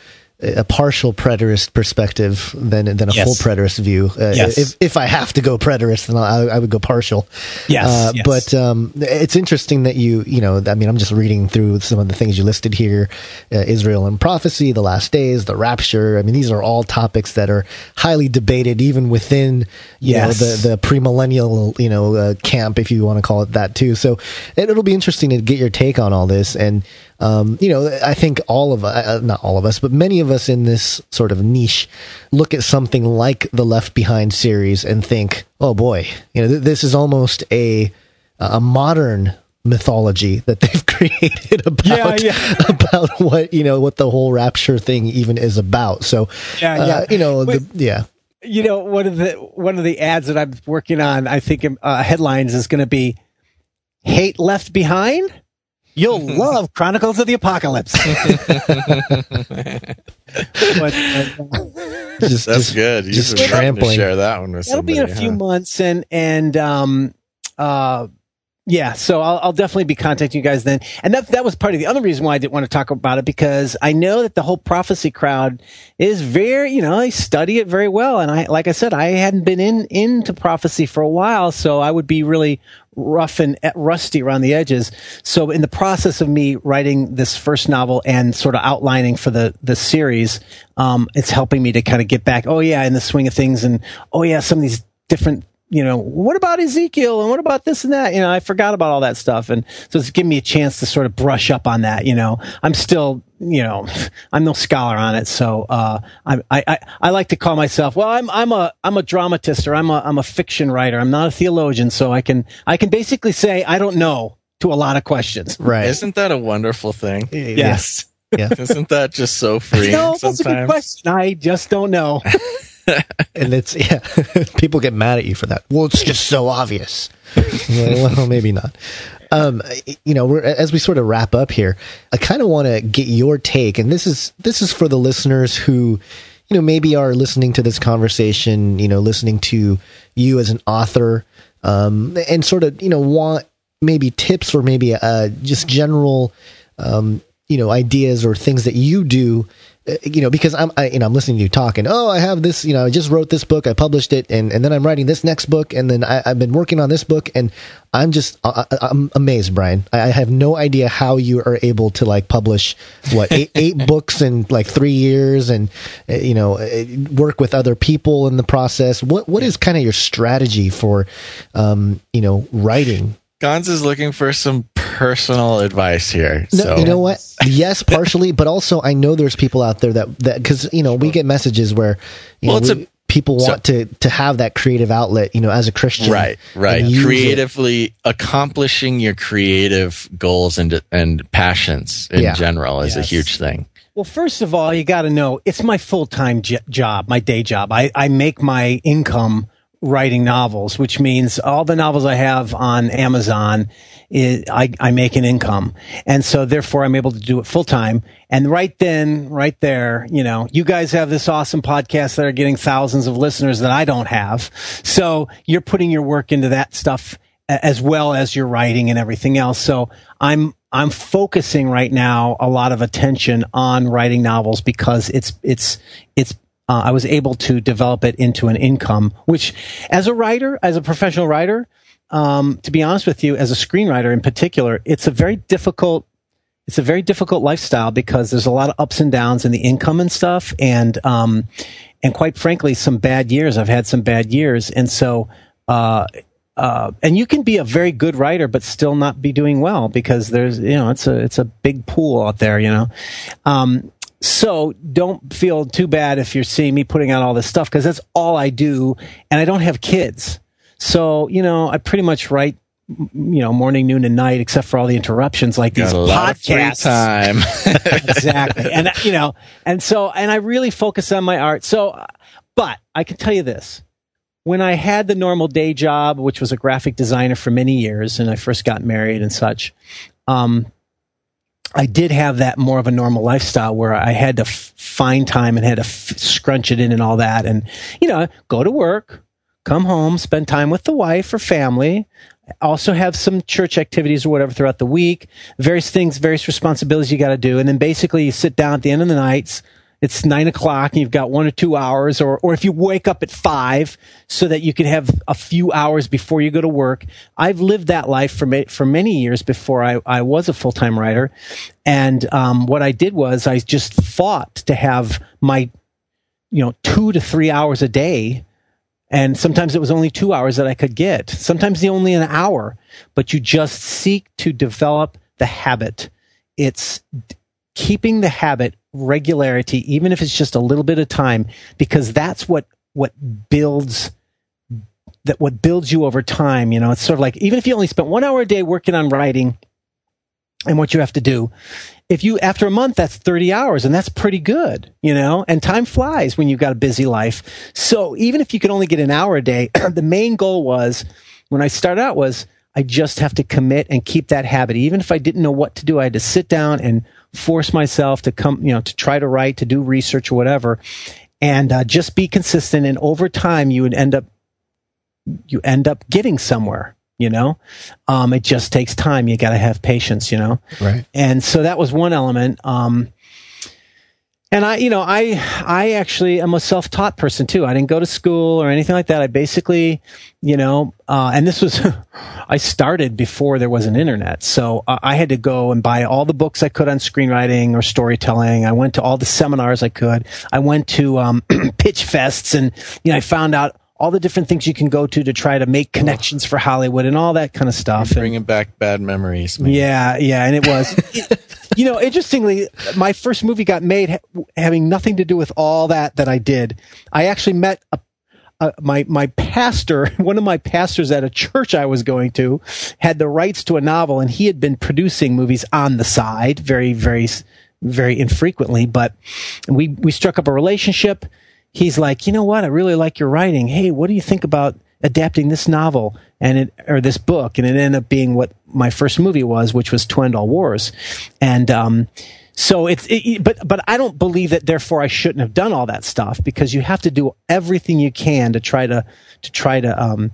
a partial preterist perspective than than a yes. full preterist view. Uh, yes. If if I have to go preterist, then I'll, I would go partial. Yes, uh, yes. But um, it's interesting that you you know I mean I'm just reading through some of the things you listed here: uh, Israel and prophecy, the last days, the rapture. I mean, these are all topics that are highly debated even within you yes. know the the premillennial you know uh, camp, if you want to call it that too. So it, it'll be interesting to get your take on all this. And Um, you know, I think all of us, uh, not all of us, but many of us in this sort of niche look at something like the Left Behind series and think, oh boy, you know, th- this is almost a, a modern mythology that they've created about yeah, yeah. about what, you know, what the whole rapture thing even is about. So, yeah, yeah. Uh, you know, Wait. the, yeah. You know, one of the, one of the ads that I'm working on, I think uh, headlines is going to be Hate Left Behind. You'll love Chronicles of the Apocalypse. just, That's just, good. You just trampling. To share that one with It'll somebody, be in a huh? few months, and and um, uh, yeah. So I'll, I'll definitely be contacting you guys then. And that that was part of the other reason why I didn't want to talk about it, because I know that the whole prophecy crowd is very, you know, they study it very well. And I, like I said, I hadn't been in into prophecy for a while, so I would be really rough and rusty around the edges. So in the process of me writing this first novel and sort of outlining for the, the series, um, it's helping me to kind of get back, oh yeah, in the swing of things, and oh yeah, some of these different, you know, what about Ezekiel and what about this and that? You know, I forgot about all that stuff. And so it's giving me a chance to sort of brush up on that. You know, I'm still, you know, I'm no scholar on it. So, uh, I, I, I like to call myself, well, I'm, I'm a, I'm a dramatist, or I'm a, I'm a fiction writer. I'm not a theologian. So I can, I can basically say, I don't know to a lot of questions. Right. Isn't that a wonderful thing? Yes. Yeah. Isn't that just so freeing? No, that's a good question. I just don't know. And it's, yeah, people get mad at you for that. Well, it's just so obvious. Well, maybe not. Um, you know, we're, as we sort of wrap up here, I kind of want to get your take. And this is this is for the listeners who, you know, maybe are listening to this conversation, you know, listening to you as an author, um, and sort of, you know, want maybe tips or maybe uh, just general, um, you know, ideas or things that you do. You know, because I'm, I, you know, I'm listening to you talk, and oh, I have this, you know, I just wrote this book, I published it, and, and then I'm writing this next book, and then I, I've been working on this book, and I'm just, I, I'm amazed, Brian. I have no idea how you are able to like publish what eight, eight books in like three years, and you know, work with other people in the process. What what is kind of your strategy for, um, you know, writing? Gons is looking for some personal advice here. No, so. You know what? Yes, partially, but also I know there's people out there that, that because, you know, we get messages where you well, know, it's we, a, people want so, to, to have that creative outlet, you know, as a Christian. Right, right. Creatively it. accomplishing your creative goals and and passions in yeah. general is yes. a huge thing. Well, first of all, you got to know it's my full-time j- job, my day job. I, I make my income writing novels, which means all the novels I have on Amazon, is, I, I make an income. And so therefore I'm able to do it full time. And right then, right there, you know, you guys have this awesome podcast that are getting thousands of listeners that I don't have. So you're putting your work into that stuff as well as your writing and everything else. So I'm, I'm focusing right now a lot of attention on writing novels because it's, it's, it's, Uh, I was able to develop it into an income, which as a writer, as a professional writer, um, to be honest with you, as a screenwriter in particular, it's a very difficult, it's a very difficult lifestyle because there's a lot of ups and downs in the income and stuff. And, um, and quite frankly, some bad years. I've had some bad years. And so, uh, uh, and you can be a very good writer, but still not be doing well because there's, you know, it's a, it's a big pool out there, you know? Um, So don't feel too bad if you're seeing me putting out all this stuff, because that's all I do, and I don't have kids. So, you know, I pretty much write, you know, morning, noon, and night, except for all the interruptions like these podcasts. Time. Exactly. And, you know, and so, and I really focus on my art. So, but I can tell you this. When I had the normal day job, which was a graphic designer for many years, and I first got married and such, um, I did have that more of a normal lifestyle where I had to f- find time and had to f- scrunch it in and all that. And, you know, go to work, come home, spend time with the wife or family, also have some church activities or whatever throughout the week, various things, various responsibilities you got to do. And then basically you sit down at the end of the nights, it's nine o'clock and you've got one or two hours, or, or if you wake up at five so that you can have a few hours before you go to work. I've lived that life for, ma- for many years before I, I was a full-time writer. And um, what I did was I just fought to have my, you know, two to three hours a day. And sometimes it was only two hours that I could get. Sometimes only an hour. But you just seek to develop the habit. It's keeping the habit, regularity, even if it's just a little bit of time, because that's what what builds that what builds you over time. You know, it's sort of like, even if you only spent one hour a day working on writing and what you have to do, if you, after a month, that's thirty hours, and that's pretty good, you know, and time flies when you've got a busy life. So even if you could only get an hour a day, the main goal was, when I started out, was I just have to commit and keep that habit. Even if I didn't know what to do, I had to sit down and force myself to come, you know, to try to write, to do research or whatever, and uh, just be consistent. And over time, you would end up, you end up getting somewhere. You know, um, it just takes time. You got to have patience. You know, right? And so that was one element. Um, and I, you know, I, I actually am a self-taught person too. I didn't go to school or anything like that. I basically, you know, uh, and this was, I started before there was an internet. So uh, I had to go and buy all the books I could on screenwriting or storytelling. I went to all the seminars I could. I went to um, pitch fests, and, you know, I found out all the different things you can go to to try to make connections for Hollywood and all that kind of stuff. You're bringing and, back bad memories. Man. Yeah, yeah, and it was. it, you know, interestingly, my first movie got made ha- having nothing to do with all that that I did. I actually met a, a, my my pastor, one of my pastors at a church I was going to, had the rights to a novel, and he had been producing movies on the side, very, very, very infrequently. But we we struck up a relationship. He's like, you know what? I really like your writing. Hey, what do you think about adapting this novel and it, or this book? And it ended up being what my first movie was, which was To End All Wars. And um, so it's, it, but but I don't believe that. Therefore, I shouldn't have done all that stuff, because you have to do everything you can to try to to try to um,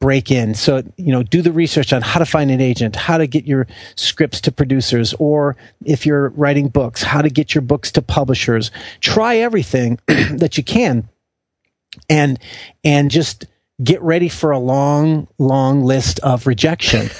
break in. So, you know, do the research on how to find an agent, how to get your scripts to producers, or if you're writing books, how to get your books to publishers. Try everything that you can, and and just get ready for a long, long list of rejection.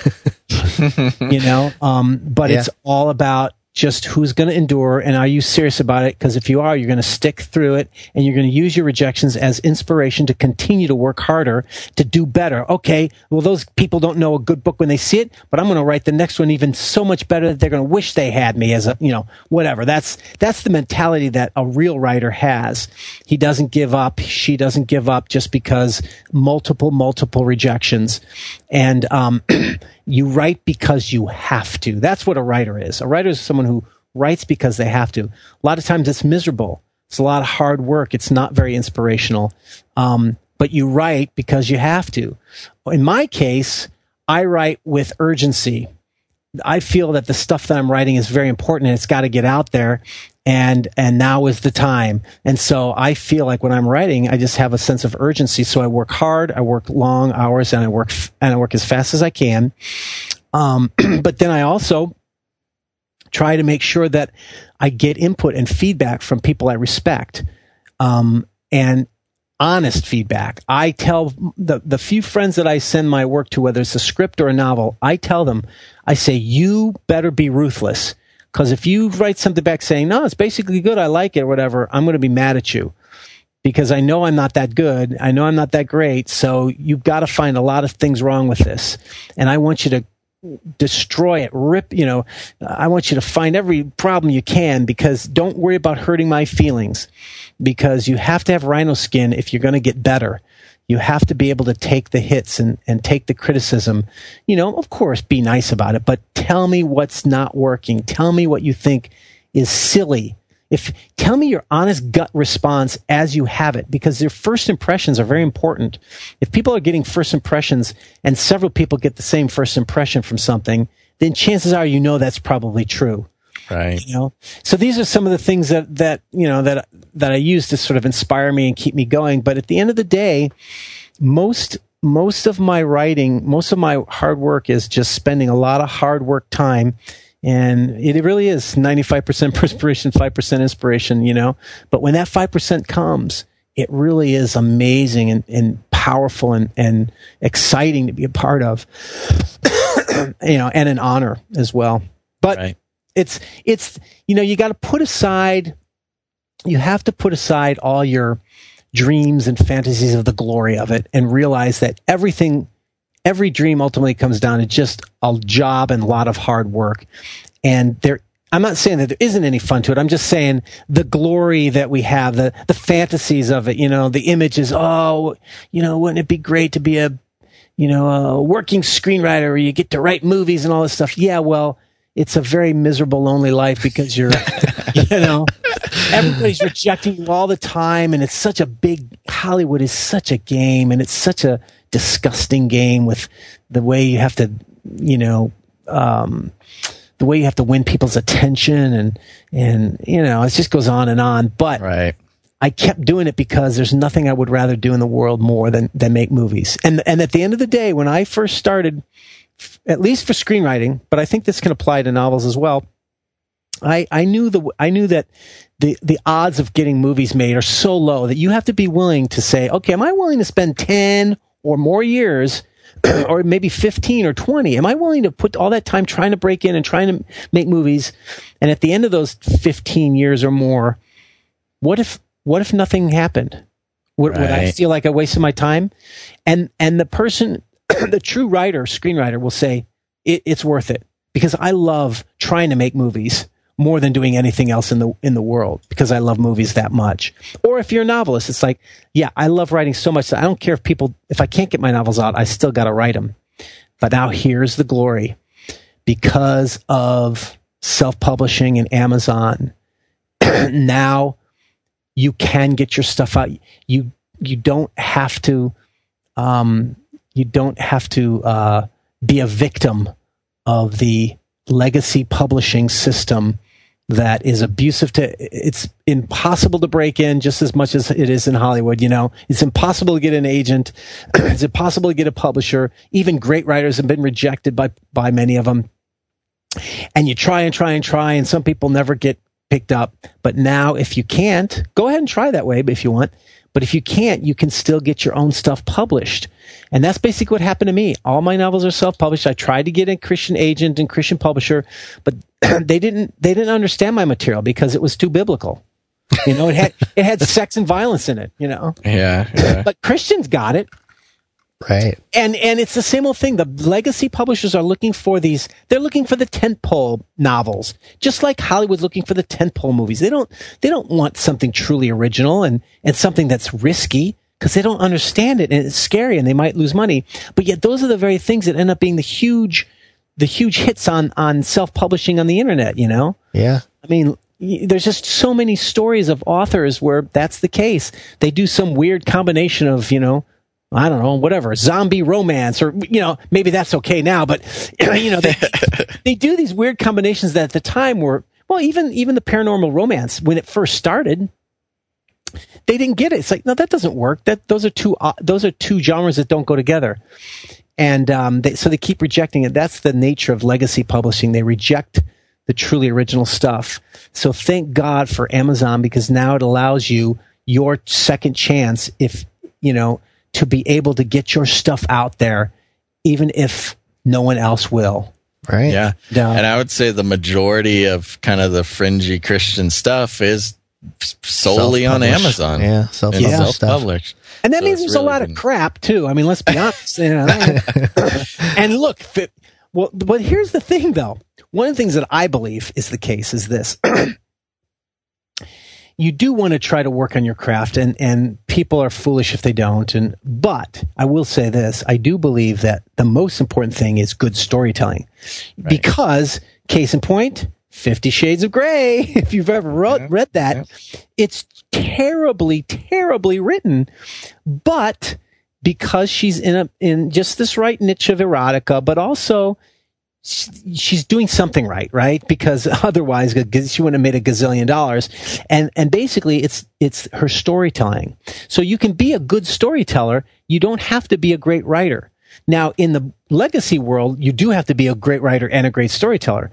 You know, um, but yeah. It's all about just who's going to endure, and are you serious about it? Because if you are, you're going to stick through it, and you're going to use your rejections as inspiration to continue to work harder, to do better. Okay, well, those people don't know a good book when they see it, but I'm going to write the next one even so much better that they're going to wish they had me as a, you know, whatever. That's that's the mentality that a real writer has. He doesn't give up. She doesn't give up just because multiple, multiple rejections. And um, you write because you have to. That's what a writer is. A writer is someone who writes because they have to. A lot of times it's miserable. It's a lot of hard work. It's not very inspirational. Um, but you write because you have to. In my case, I write with urgency. I feel that the stuff that I'm writing is very important, and it's got to get out there. And and now is the time. And so I feel like when I'm writing, I just have a sense of urgency. So I work hard. I work long hours, and I work f- and I work as fast as I can. Um, but then I also try to make sure that I get input and feedback from people I respect, um, and honest feedback. I tell the, the few friends that I send my work to, whether it's a script or a novel, I tell them, I say, you better be ruthless. Because if you write something back saying, no, it's basically good, I like it, or whatever, I'm going to be mad at you. Because I know I'm not that good. I know I'm not that great. So you've got to find a lot of things wrong with this. And I want you to destroy it, rip, you know, I want you to find every problem you can, because don't worry about hurting my feelings, because you have to have rhino skin if you're going to get better. You have to be able to take the hits and, and take the criticism. You know, of course, be nice about it, but tell me what's not working. Tell me what you think is silly. If tell me your honest gut response as you have it, because your first impressions are very important. If people are getting first impressions, and several people get the same first impression from something, then chances are, you know, that's probably true. Right. You know? So these are some of the things that, that, you know, that, that I use to sort of inspire me and keep me going. But at the end of the day, most, most of my writing, most of my hard work is just spending a lot of hard work time And it really is ninety-five percent perspiration, five percent inspiration, you know. But when that five percent comes, it really is amazing and, and powerful and, and exciting to be a part of, you know, and an honor as well. But right. it's, it's you know, you got to put aside, you have to put aside all your dreams and fantasies of the glory of it and realize that everything, every dream ultimately comes down to just a job and a lot of hard work. And there, I'm not saying that there isn't any fun to it. I'm just saying the glory that we have, the, the fantasies of it, you know, the images, oh, you know, wouldn't it be great to be a, you know, a working screenwriter where you get to write movies and all this stuff. Yeah, well, it's a very miserable, lonely life because you're, you know, everybody's rejecting you all the time. And it's such a big, Hollywood is such a game, and it's such a disgusting game with the way you have to, you know, um, the way you have to win people's attention, and, and, you know, it just goes on and on. But right. I kept doing it because there's nothing I would rather do in the world more than, than make movies. And, and at the end of the day, when I first started, at least for screenwriting, but I think this can apply to novels as well, I, I knew the I knew that the, the odds of getting movies made are so low that you have to be willing to say, okay, am I willing to spend ten or more years, or maybe fifteen or twenty? Am I willing to put all that time trying to break in and trying to make movies? And at the end of those fifteen years or more, what if what if nothing happened? Would, right. would I feel like I wasted my time? And and the person, the true writer, screenwriter, will say it, it's worth it, because I love trying to make movies more than doing anything else in the in the world, because I love movies that much. Or if you're a novelist, it's like, yeah, I love writing so much that I don't care if people, if I can't get my novels out, I still got to write them. But now here's the glory. Because of self-publishing and Amazon, now you can get your stuff out. You you don't have to um, you don't have to uh, be a victim of the legacy publishing system that is abusive to, it's impossible to break in just as much as it is in Hollywood, you know. It's impossible to get an agent. It's impossible to get a publisher. Even great writers have been rejected by, by many of them. And you try and try and try, and some people never get picked up. But now if you can't, go ahead and try that way if you want. But if you can't, you can still get your own stuff published. And that's basically what happened to me. All my novels are self-published. I tried to get a Christian agent and Christian publisher, but they didn't they didn't understand my material because it was too biblical. You know, it had it had sex and violence in it, you know. Yeah, yeah. But Christians got it. Right. And and it's the same old thing. The legacy publishers are looking for these, they're looking for the tentpole novels, just like Hollywood's looking for the tentpole movies. They don't they don't want something truly original and, and something that's risky, because they don't understand it and it's scary and they might lose money. But yet those are the very things that end up being the huge the huge hits on, on self-publishing on the internet, you know? Yeah. I mean, there's just so many stories of authors where that's the case. They do some weird combination of, you know, I don't know, whatever, zombie romance, or, you know, maybe that's okay now, but, you know, they, they do these weird combinations that at the time were, well, even, even the paranormal romance, when it first started, they didn't get it. It's like, no, that doesn't work. That those are two, uh, those are two genres that don't go together. And, um, they, so they keep rejecting it. That's the nature of legacy publishing. They reject the truly original stuff. So thank God for Amazon, because now it allows you your second chance, if, you know, to be able to get your stuff out there, even if no one else will. Right. Yeah. Uh, and I would say the majority of kind of the fringy Christian stuff is solely on Amazon. Yeah. Self-published. Yeah. Self-published. And that so means there's really a lot been... of crap too. I mean, let's be honest. You know, and look, it, well, but here's the thing though. One of the things that I believe is the case is this. You do want to try to work on your craft, and, and people are foolish if they don't. And but I will say this, I do believe that the most important thing is good storytelling. Right. Because, case in point, Fifty Shades of Grey, if you've ever wrote, yeah. read that, yeah. it's terribly, terribly written. But because she's in a in just this right niche of erotica, but also she's doing something right, right? Because otherwise she wouldn't have made a gazillion dollars. And, and basically it's, it's her storytelling. So you can be a good storyteller. You don't have to be a great writer. Now, in the legacy world, you do have to be a great writer and a great storyteller.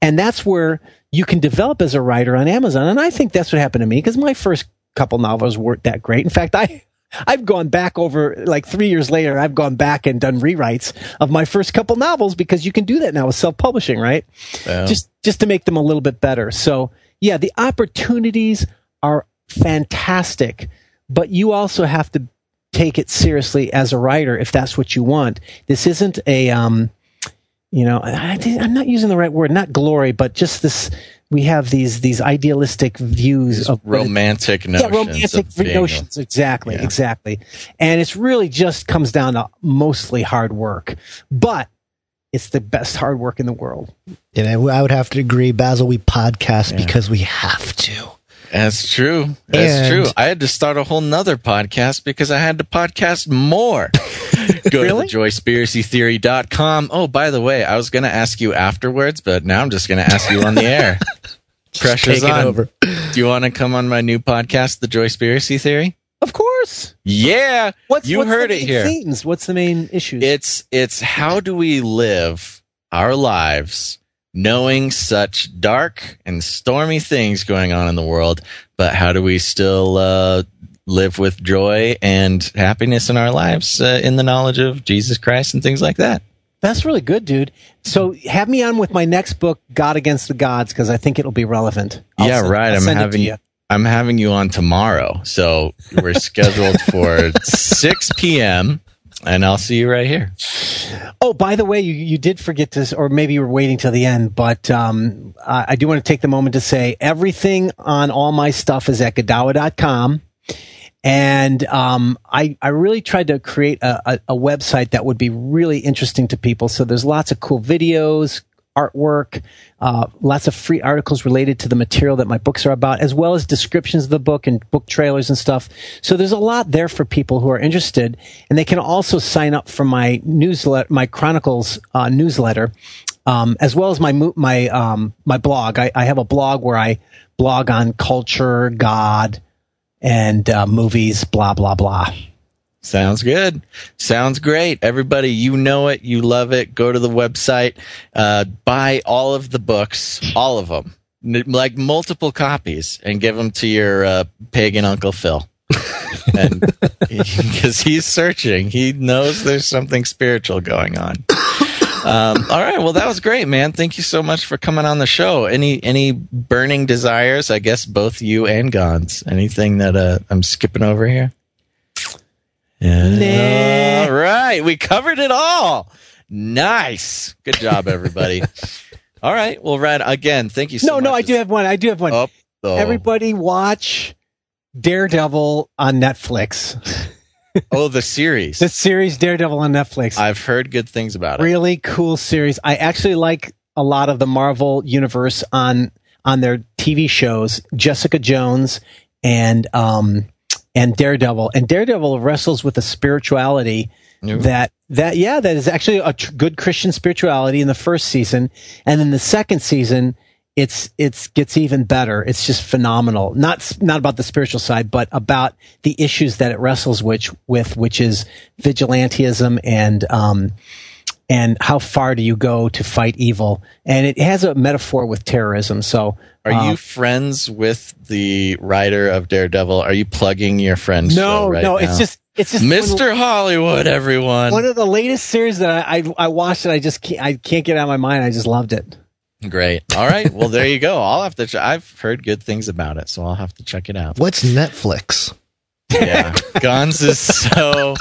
And that's where you can develop as a writer on Amazon. And I think that's what happened to me, because my first couple novels weren't that great. In fact, I... I've gone back over, like three years later, I've gone back and done rewrites of my first couple novels, because you can do that now with self-publishing, right? Yeah. Just just to make them a little bit better. So, yeah, the opportunities are fantastic, but you also have to take it seriously as a writer if that's what you want. This isn't a, um, you know, I, I'm not using the right word, not glory, but just this... We have these these idealistic views these of romantic notions. Yeah, romantic of notions. A, exactly, yeah. exactly. And it's really just comes down to mostly hard work, but it's the best hard work in the world. And I, I would have to agree, Basil. We podcast yeah. because we have to. That's true. That's and, true. I had to start a whole nother podcast because I had to podcast more. Go really? to joyspiracy theory dot com. Oh, by the way, I was going to ask you afterwards, but now I'm just going to ask you on the air. Pressure's on. Over. Do you want to come on my new podcast, The Joyspiracy Theory? Of course. Yeah. What's, you what's heard the main it here. Themes? What's the main issues? It's it's how do we live our lives knowing such dark and stormy things going on in the world, but how do we still uh, live with joy and happiness in our lives uh, in the knowledge of Jesus Christ and things like that? That's really good, dude. So have me on with my next book, God Against the Gods, because I think it'll be relevant. I'll yeah, send, right. I'm having you. I'm having you on tomorrow. So we're scheduled for six p.m., and I'll see you right here. Oh, by the way, you, you did forget this, or maybe you were waiting till the end, but um, I, I do want to take the moment to say everything on all my stuff is at Godawa dot com. And um, I, I really tried to create a, a, a website that would be really interesting to people. So there's lots of cool videos, artwork, uh, lots of free articles related to the material that my books are about, as well as descriptions of the book and book trailers and stuff. So there's a lot there for people who are interested. And they can also sign up for my newsletter, my Chronicles uh, newsletter, um, as well as my my um, my blog. I, I have a blog where I blog on culture, God, and uh, movies, blah, blah, blah. Sounds good. Sounds great. Everybody, you know it. You love it. Go to the website. Uh, buy all of the books, all of them, like multiple copies, and give them to your uh, pagan Uncle Phil. Because he's searching. He knows there's something spiritual going on. Um, all right. Well, that was great, man. Thank you so much for coming on the show. Any any burning desires? I guess both you and Gons. Anything that uh, I'm skipping over here? Yeah. Nah. All right. We covered it all. Nice. Good job, everybody. All right. Well, Rad, again, thank you so no, much. No, no, I do have one. I do have one. Oh, oh. Everybody watch Daredevil on Netflix. Oh, the series. The series Daredevil on Netflix. I've heard good things about it. Really cool series. I actually like a lot of the Marvel universe on on their T V shows, Jessica Jones and um and Daredevil. And Daredevil wrestles with a spirituality Ooh. that that yeah, that is actually a tr- good Christian spirituality in the first season, and in the second season It's it's gets even better. It's just phenomenal. Not not about the spiritual side, but about the issues that it wrestles which, with, which is vigilantism and um and how far do you go to fight evil? And it has a metaphor with terrorism. So, are uh, you friends with the writer of Daredevil? Are you plugging your friend's no, show right no, now? No, no. It's just it's just Mister One, Hollywood. Everyone. One of the latest series that I I, I watched that I just can't, I can't get out of my mind. I just loved it. Great. All right. Well, there you go. I'll have to. Ch- I've heard good things about it, so I'll have to check it out. What's Netflix? Yeah, Gons is so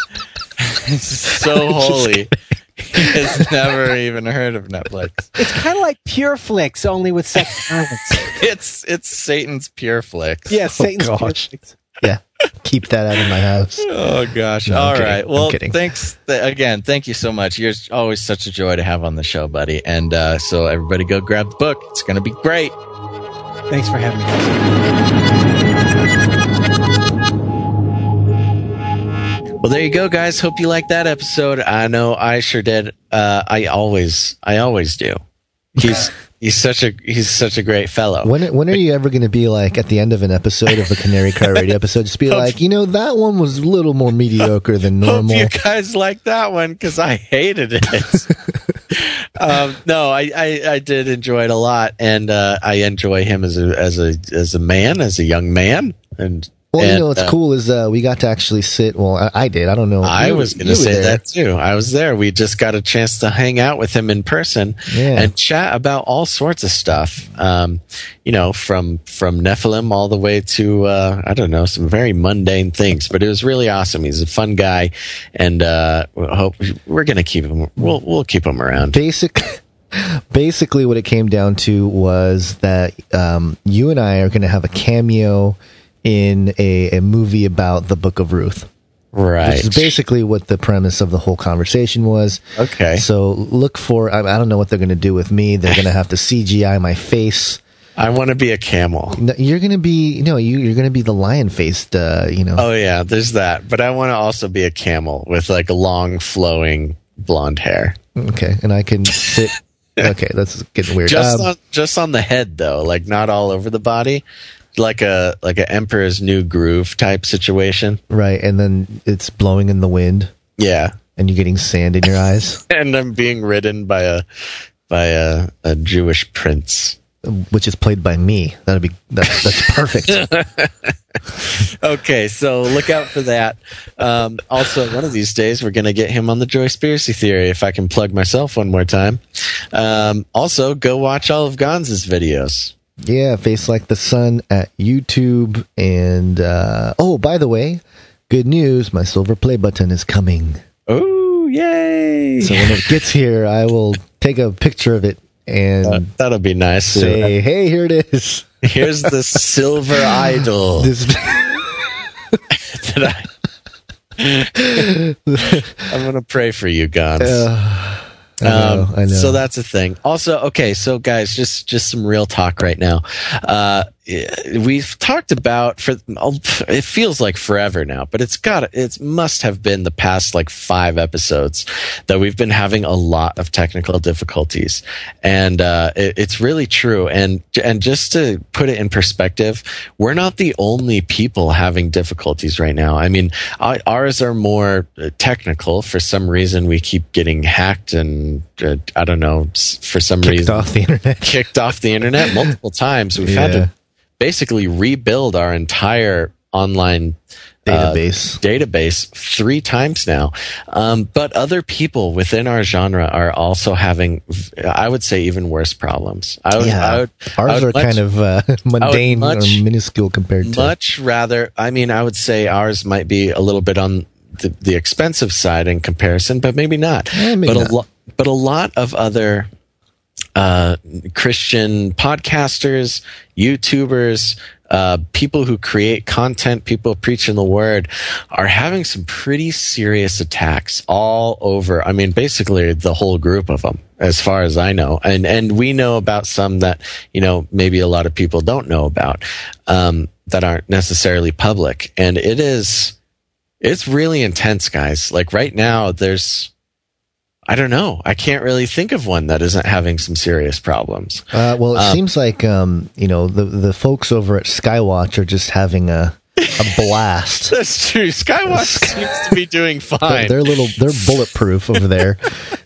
so holy. He has never even heard of Netflix. It's kind of like Pure Flix, only with sex and violence. It's it's Satan's Pure Flix. Yeah, Satan's oh, Pure Flix. Yeah, keep that out of my house. Oh gosh. No, all right. Well, thanks th- again. Thank you so much. You're always such a joy to have on the show, buddy. And uh, so everybody go grab the book. It's going to be great. Thanks for having me. Well, there you go, guys. Hope you liked that episode. I know I sure did. Uh, I always, I always do. He's he's such a he's such a great fellow. When when are you ever going to be like at the end of an episode of a Canary Cry Radio episode, just be hope, like, you know, that one was a little more mediocre than normal. Hope you guys like that one because I hated it. um, no, I, I, I did enjoy it a lot, and uh, I enjoy him as a as a as a man, as a young man, and. Well, and, you know, what's uh, cool is uh, we got to actually sit. Well, I, I did. I don't know. I you, was going to say that, too. I was there. We just got a chance to hang out with him in person yeah. and chat about all sorts of stuff, um, you know, from from Nephilim all the way to, uh, I don't know, some very mundane things. But it was really awesome. He's a fun guy. And uh, hope we're going to keep him. We'll, we'll keep him around. Basic. Basically, what it came down to was that um, you and I are going to have a cameo in a, a movie about the Book of Ruth. Right. Which is basically what the premise of the whole conversation was. Okay. So look for, I, I don't know what they're going to do with me. They're going to have to C G I my face. I want to be a camel. No, you're going to be, no, you, you're going to be the lion-faced, uh, you know. Oh, yeah, there's that. But I want to also be a camel with like long, flowing blonde hair. Okay. And I can sit. Okay, that's getting weird. Just, um, on, just on the head, though, like not all over the body. like a like an Emperor's New Groove type situation. Right, and then it's blowing in the wind. Yeah. And you're getting sand in your eyes. And I'm being ridden by a by a, a Jewish prince. Which is played by me. That'd be that's, that's perfect. Okay, so look out for that. Um, also, one of these days, we're going to get him on the Joyspiracy Theory, if I can plug myself one more time. Um, also, go watch all of Gonza's videos. Yeah, Face Like the Sun at YouTube. And, uh, oh, by the way, good news, my silver play button is coming. Oh, yay! So when it gets here, I will take a picture of it and uh, that'll be nice. Say, hey, here it is. Here's the silver idol. This- Did I- I'm going to pray for you, Gons. Uh, I know, um, I know. So that's a thing. Also, okay, so guys, just just some real talk right now. Uh, we've talked about for it feels like forever now, but it's got it must have been the past like five episodes that we've been having a lot of technical difficulties, and uh, it, it's really true. And and just to put it in perspective, we're not the only people having difficulties right now. I mean, ours are more technical. For some reason, we keep getting hacked and uh, I don't know for some kicked reason off the internet. kicked off the internet multiple times. We've yeah. had to basically rebuild our entire online database uh, database three times now. Um, but other people within our genre are also having, I would say, even worse problems. I would, yeah. I would, Ours I would are much, kind of uh, mundane much, or minuscule compared to. Much rather, I mean, I would say ours might be a little bit on the, the expensive side in comparison, but maybe not. Yeah, maybe but, not. A lo- but a lot of other uh Christian podcasters, YouTubers, uh people who create content, people preaching the word are having some pretty serious attacks all over. I mean, basically the whole group of them, as far as I know. And and we know about some that, you know, maybe a lot of people don't know about, um, that aren't necessarily public. And it is it's really intense, guys. Like right now there's I don't know. I can't really think of one that isn't having some serious problems. Uh, well, it um, seems like um, you know the the folks over at Skywatch are just having a a blast. That's true. Skywatch seems to be doing fine. They're little, they're bulletproof over there,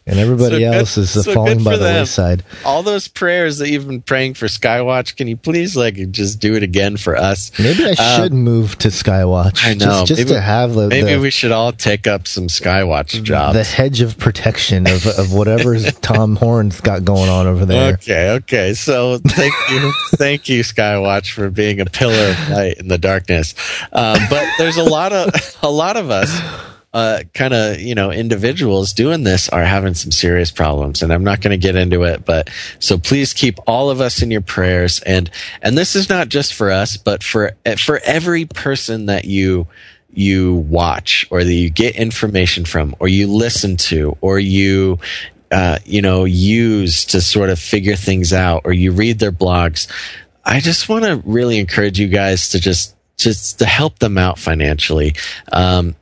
and everybody so else good, is so falling by the them. wayside. All those prayers that you've been praying for Skywatch, can you please like just do it again for us? Maybe I um, should move to Skywatch. I know, just, just maybe, to have. The, maybe the, we should all take up some Skywatch jobs. The hedge of protection of of whatever Tom Horn's got going on over there. Okay, okay. So thank you, thank you, Skywatch, for being a pillar of light in the darkness. Um, but there's a lot of a lot of us, uh, kind of you know, individuals doing this are having some serious problems, and I'm not going to get into it. But so please keep all of us in your prayers, and and this is not just for us, but for for every person that you you watch or that you get information from, or you listen to, or you. Uh, you know, use to sort of figure things out, or you read their blogs. I just want to really encourage you guys to just, just to help them out financially. Um,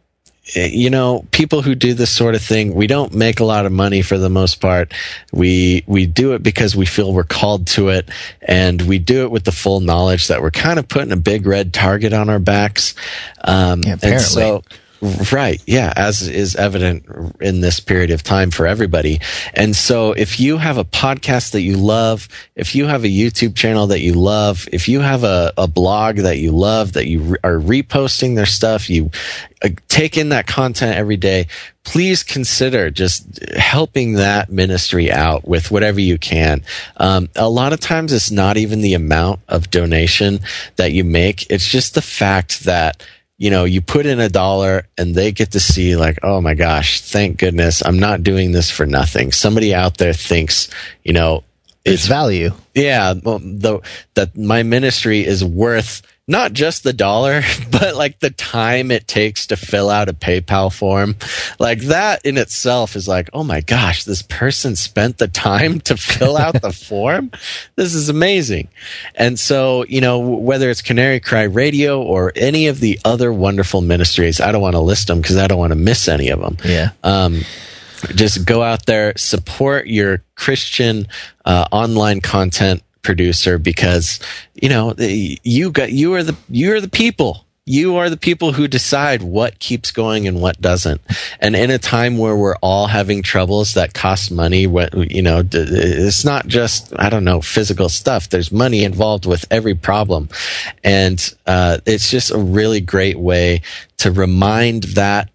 you know, people who do this sort of thing, we don't make a lot of money for the most part. We we do it because we feel we're called to it, and we do it with the full knowledge that we're kind of putting a big red target on our backs. Um, yeah, apparently. And so, right, yeah, as is evident in this period of time for everybody. And so if you have a podcast that you love, if you have a YouTube channel that you love, if you have a, a blog that you love, that you re- are reposting their stuff, you uh, take in that content every day, please consider just helping that ministry out with whatever you can. Um, a lot of times it's not even the amount of donation that you make. It's just the fact that, you know, you put in a dollar and they get to see like, oh my gosh, thank goodness, I'm not doing this for nothing. Somebody out there thinks, you know, it's, it's value. Yeah. Well, the, that my ministry is worth not just the dollar, but like the time it takes to fill out a PayPal form. Like that in itself is like, oh my gosh, this person spent the time to fill out the form. This is amazing. And so, you know, whether it's Canary Cry Radio or any of the other wonderful ministries, I don't want to list them because I don't want to miss any of them. Yeah. Um, just go out there, support your Christian uh, online content producer, because you know you got you are the you are the people you are the people who decide what keeps going and what doesn't. And in a time where we're all having troubles that cost money, what you know, it's not just I don't know physical stuff. There's money involved with every problem, and uh, it's just a really great way to remind that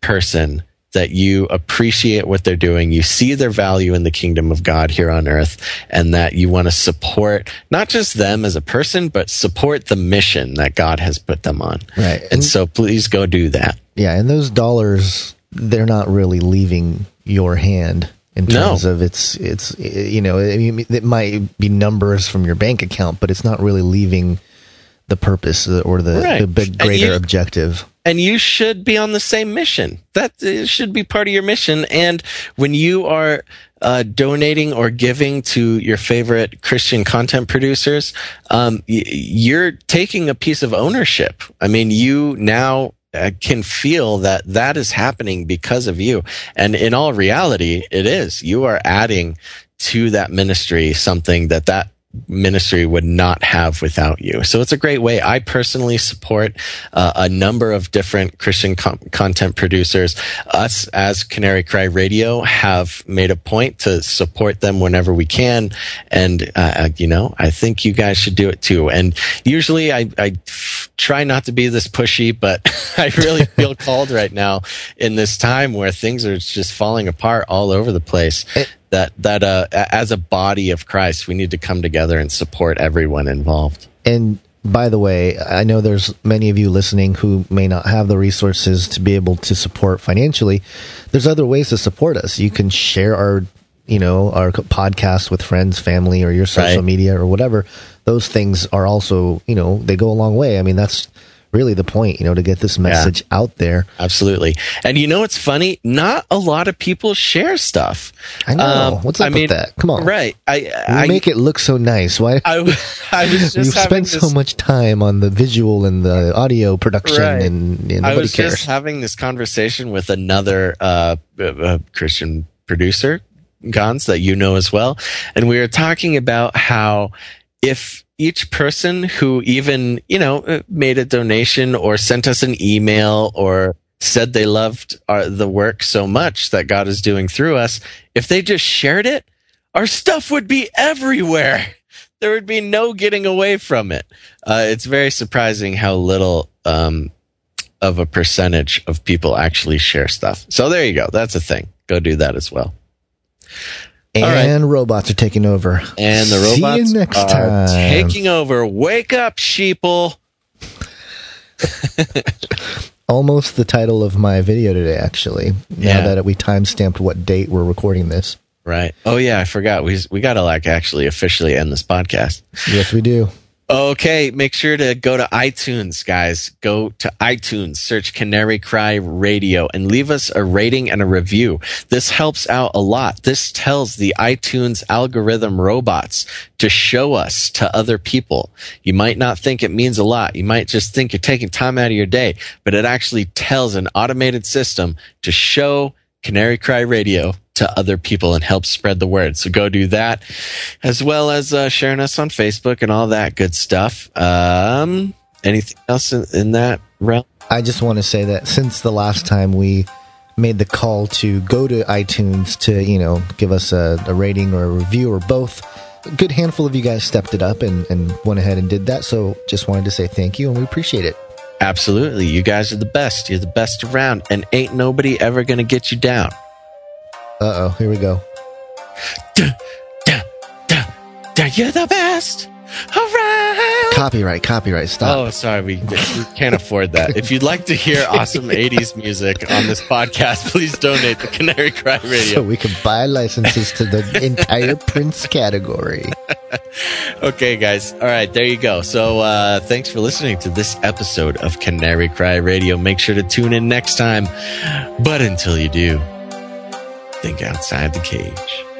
person that you appreciate what they're doing, you see their value in the kingdom of God here on earth, and that you want to support not just them as a person, but support the mission that God has put them on. Right. And, and so please go do that. Yeah, and those dollars, they're not really leaving your hand in terms no. of it's, it's you know, it might be numbers from your bank account, but it's not really leaving the purpose or the, right. the big greater you, objective. And you should be on the same mission. That should be part of your mission. And when you are uh, donating or giving to your favorite Christian content producers, um, y- you're taking a piece of ownership. I mean, you now uh, can feel that that is happening because of you. And in all reality, it is. You are adding to that ministry something that that ministry would not have without you. So it's a great way. I personally support uh, a number of different Christian com- content producers. Us as Canary Cry Radio have made a point to support them whenever we can. And, uh, you know, I think you guys should do it too. And usually I, I try not to be this pushy, but I really feel called right now in this time where things are just falling apart all over the place. It- That that uh, as a body of Christ, we need to come together and support everyone involved. And by the way, I know there's many of you listening who may not have the resources to be able to support financially. There's other ways to support us. You can share our, you know, our podcast with friends, family, or your social right. media or whatever. Those things are also, you know, they go a long way. I mean, that's really the point, you know, to get this message yeah, out there. Absolutely. And you know what's funny? Not a lot of people share stuff. I know. Um, what's up I with mean, that? Come on. Right. I, I make it look so nice. Why? I, I was just you spend this, so much time on the visual and the audio production, right. and, and nobody I was cares. Just having this conversation with another uh, uh, Christian producer, Gans, that you know as well, and we were talking about how if each person who even, you know, made a donation or sent us an email or said they loved our, the work so much that God is doing through us, if they just shared it, our stuff would be everywhere. There would be no getting away from it. Uh, it's very surprising how little um, of a percentage of people actually share stuff. So there you go. That's a thing. Go do that as well. And right. robots are taking over. And the robots See you next are time. taking over. Wake up, sheeple. Almost the title of my video today, actually. Now yeah. that we timestamped what date we're recording this. Right. Oh, yeah, I forgot. We we got to, like, actually officially end this podcast. Yes, we do. Okay, make sure to go to iTunes, guys. Go to iTunes, search Canary Cry Radio, and leave us a rating and a review. This helps out a lot. This tells the iTunes algorithm robots to show us to other people. You might not think it means a lot. You might just think you're taking time out of your day, but it actually tells an automated system to show Canary Cry Radio to other people and help spread the word. So go do that, as well as uh, sharing us on Facebook and all that good stuff. Um, anything else in, in that realm? I just want to say that since the last time we made the call to go to iTunes to, you know, give us a, a rating or a review or both, a good handful of you guys stepped it up and, and went ahead and did that. So just wanted to say thank you, and we appreciate it. Absolutely. You guys are the best. You're the best around, and ain't nobody ever going to get you down. Uh-oh, here we go. Duh, duh, duh, duh, you're the best. All right. Copyright, copyright, stop. Oh, sorry, we, we can't afford that. If you'd like to hear awesome eighties music on this podcast, please donate to Canary Cry Radio. So we can buy licenses to the entire Prince category. Okay, guys. All right, there you go. So uh, thanks for listening to this episode of Canary Cry Radio. Make sure to tune in next time. But until you do, think outside the cage.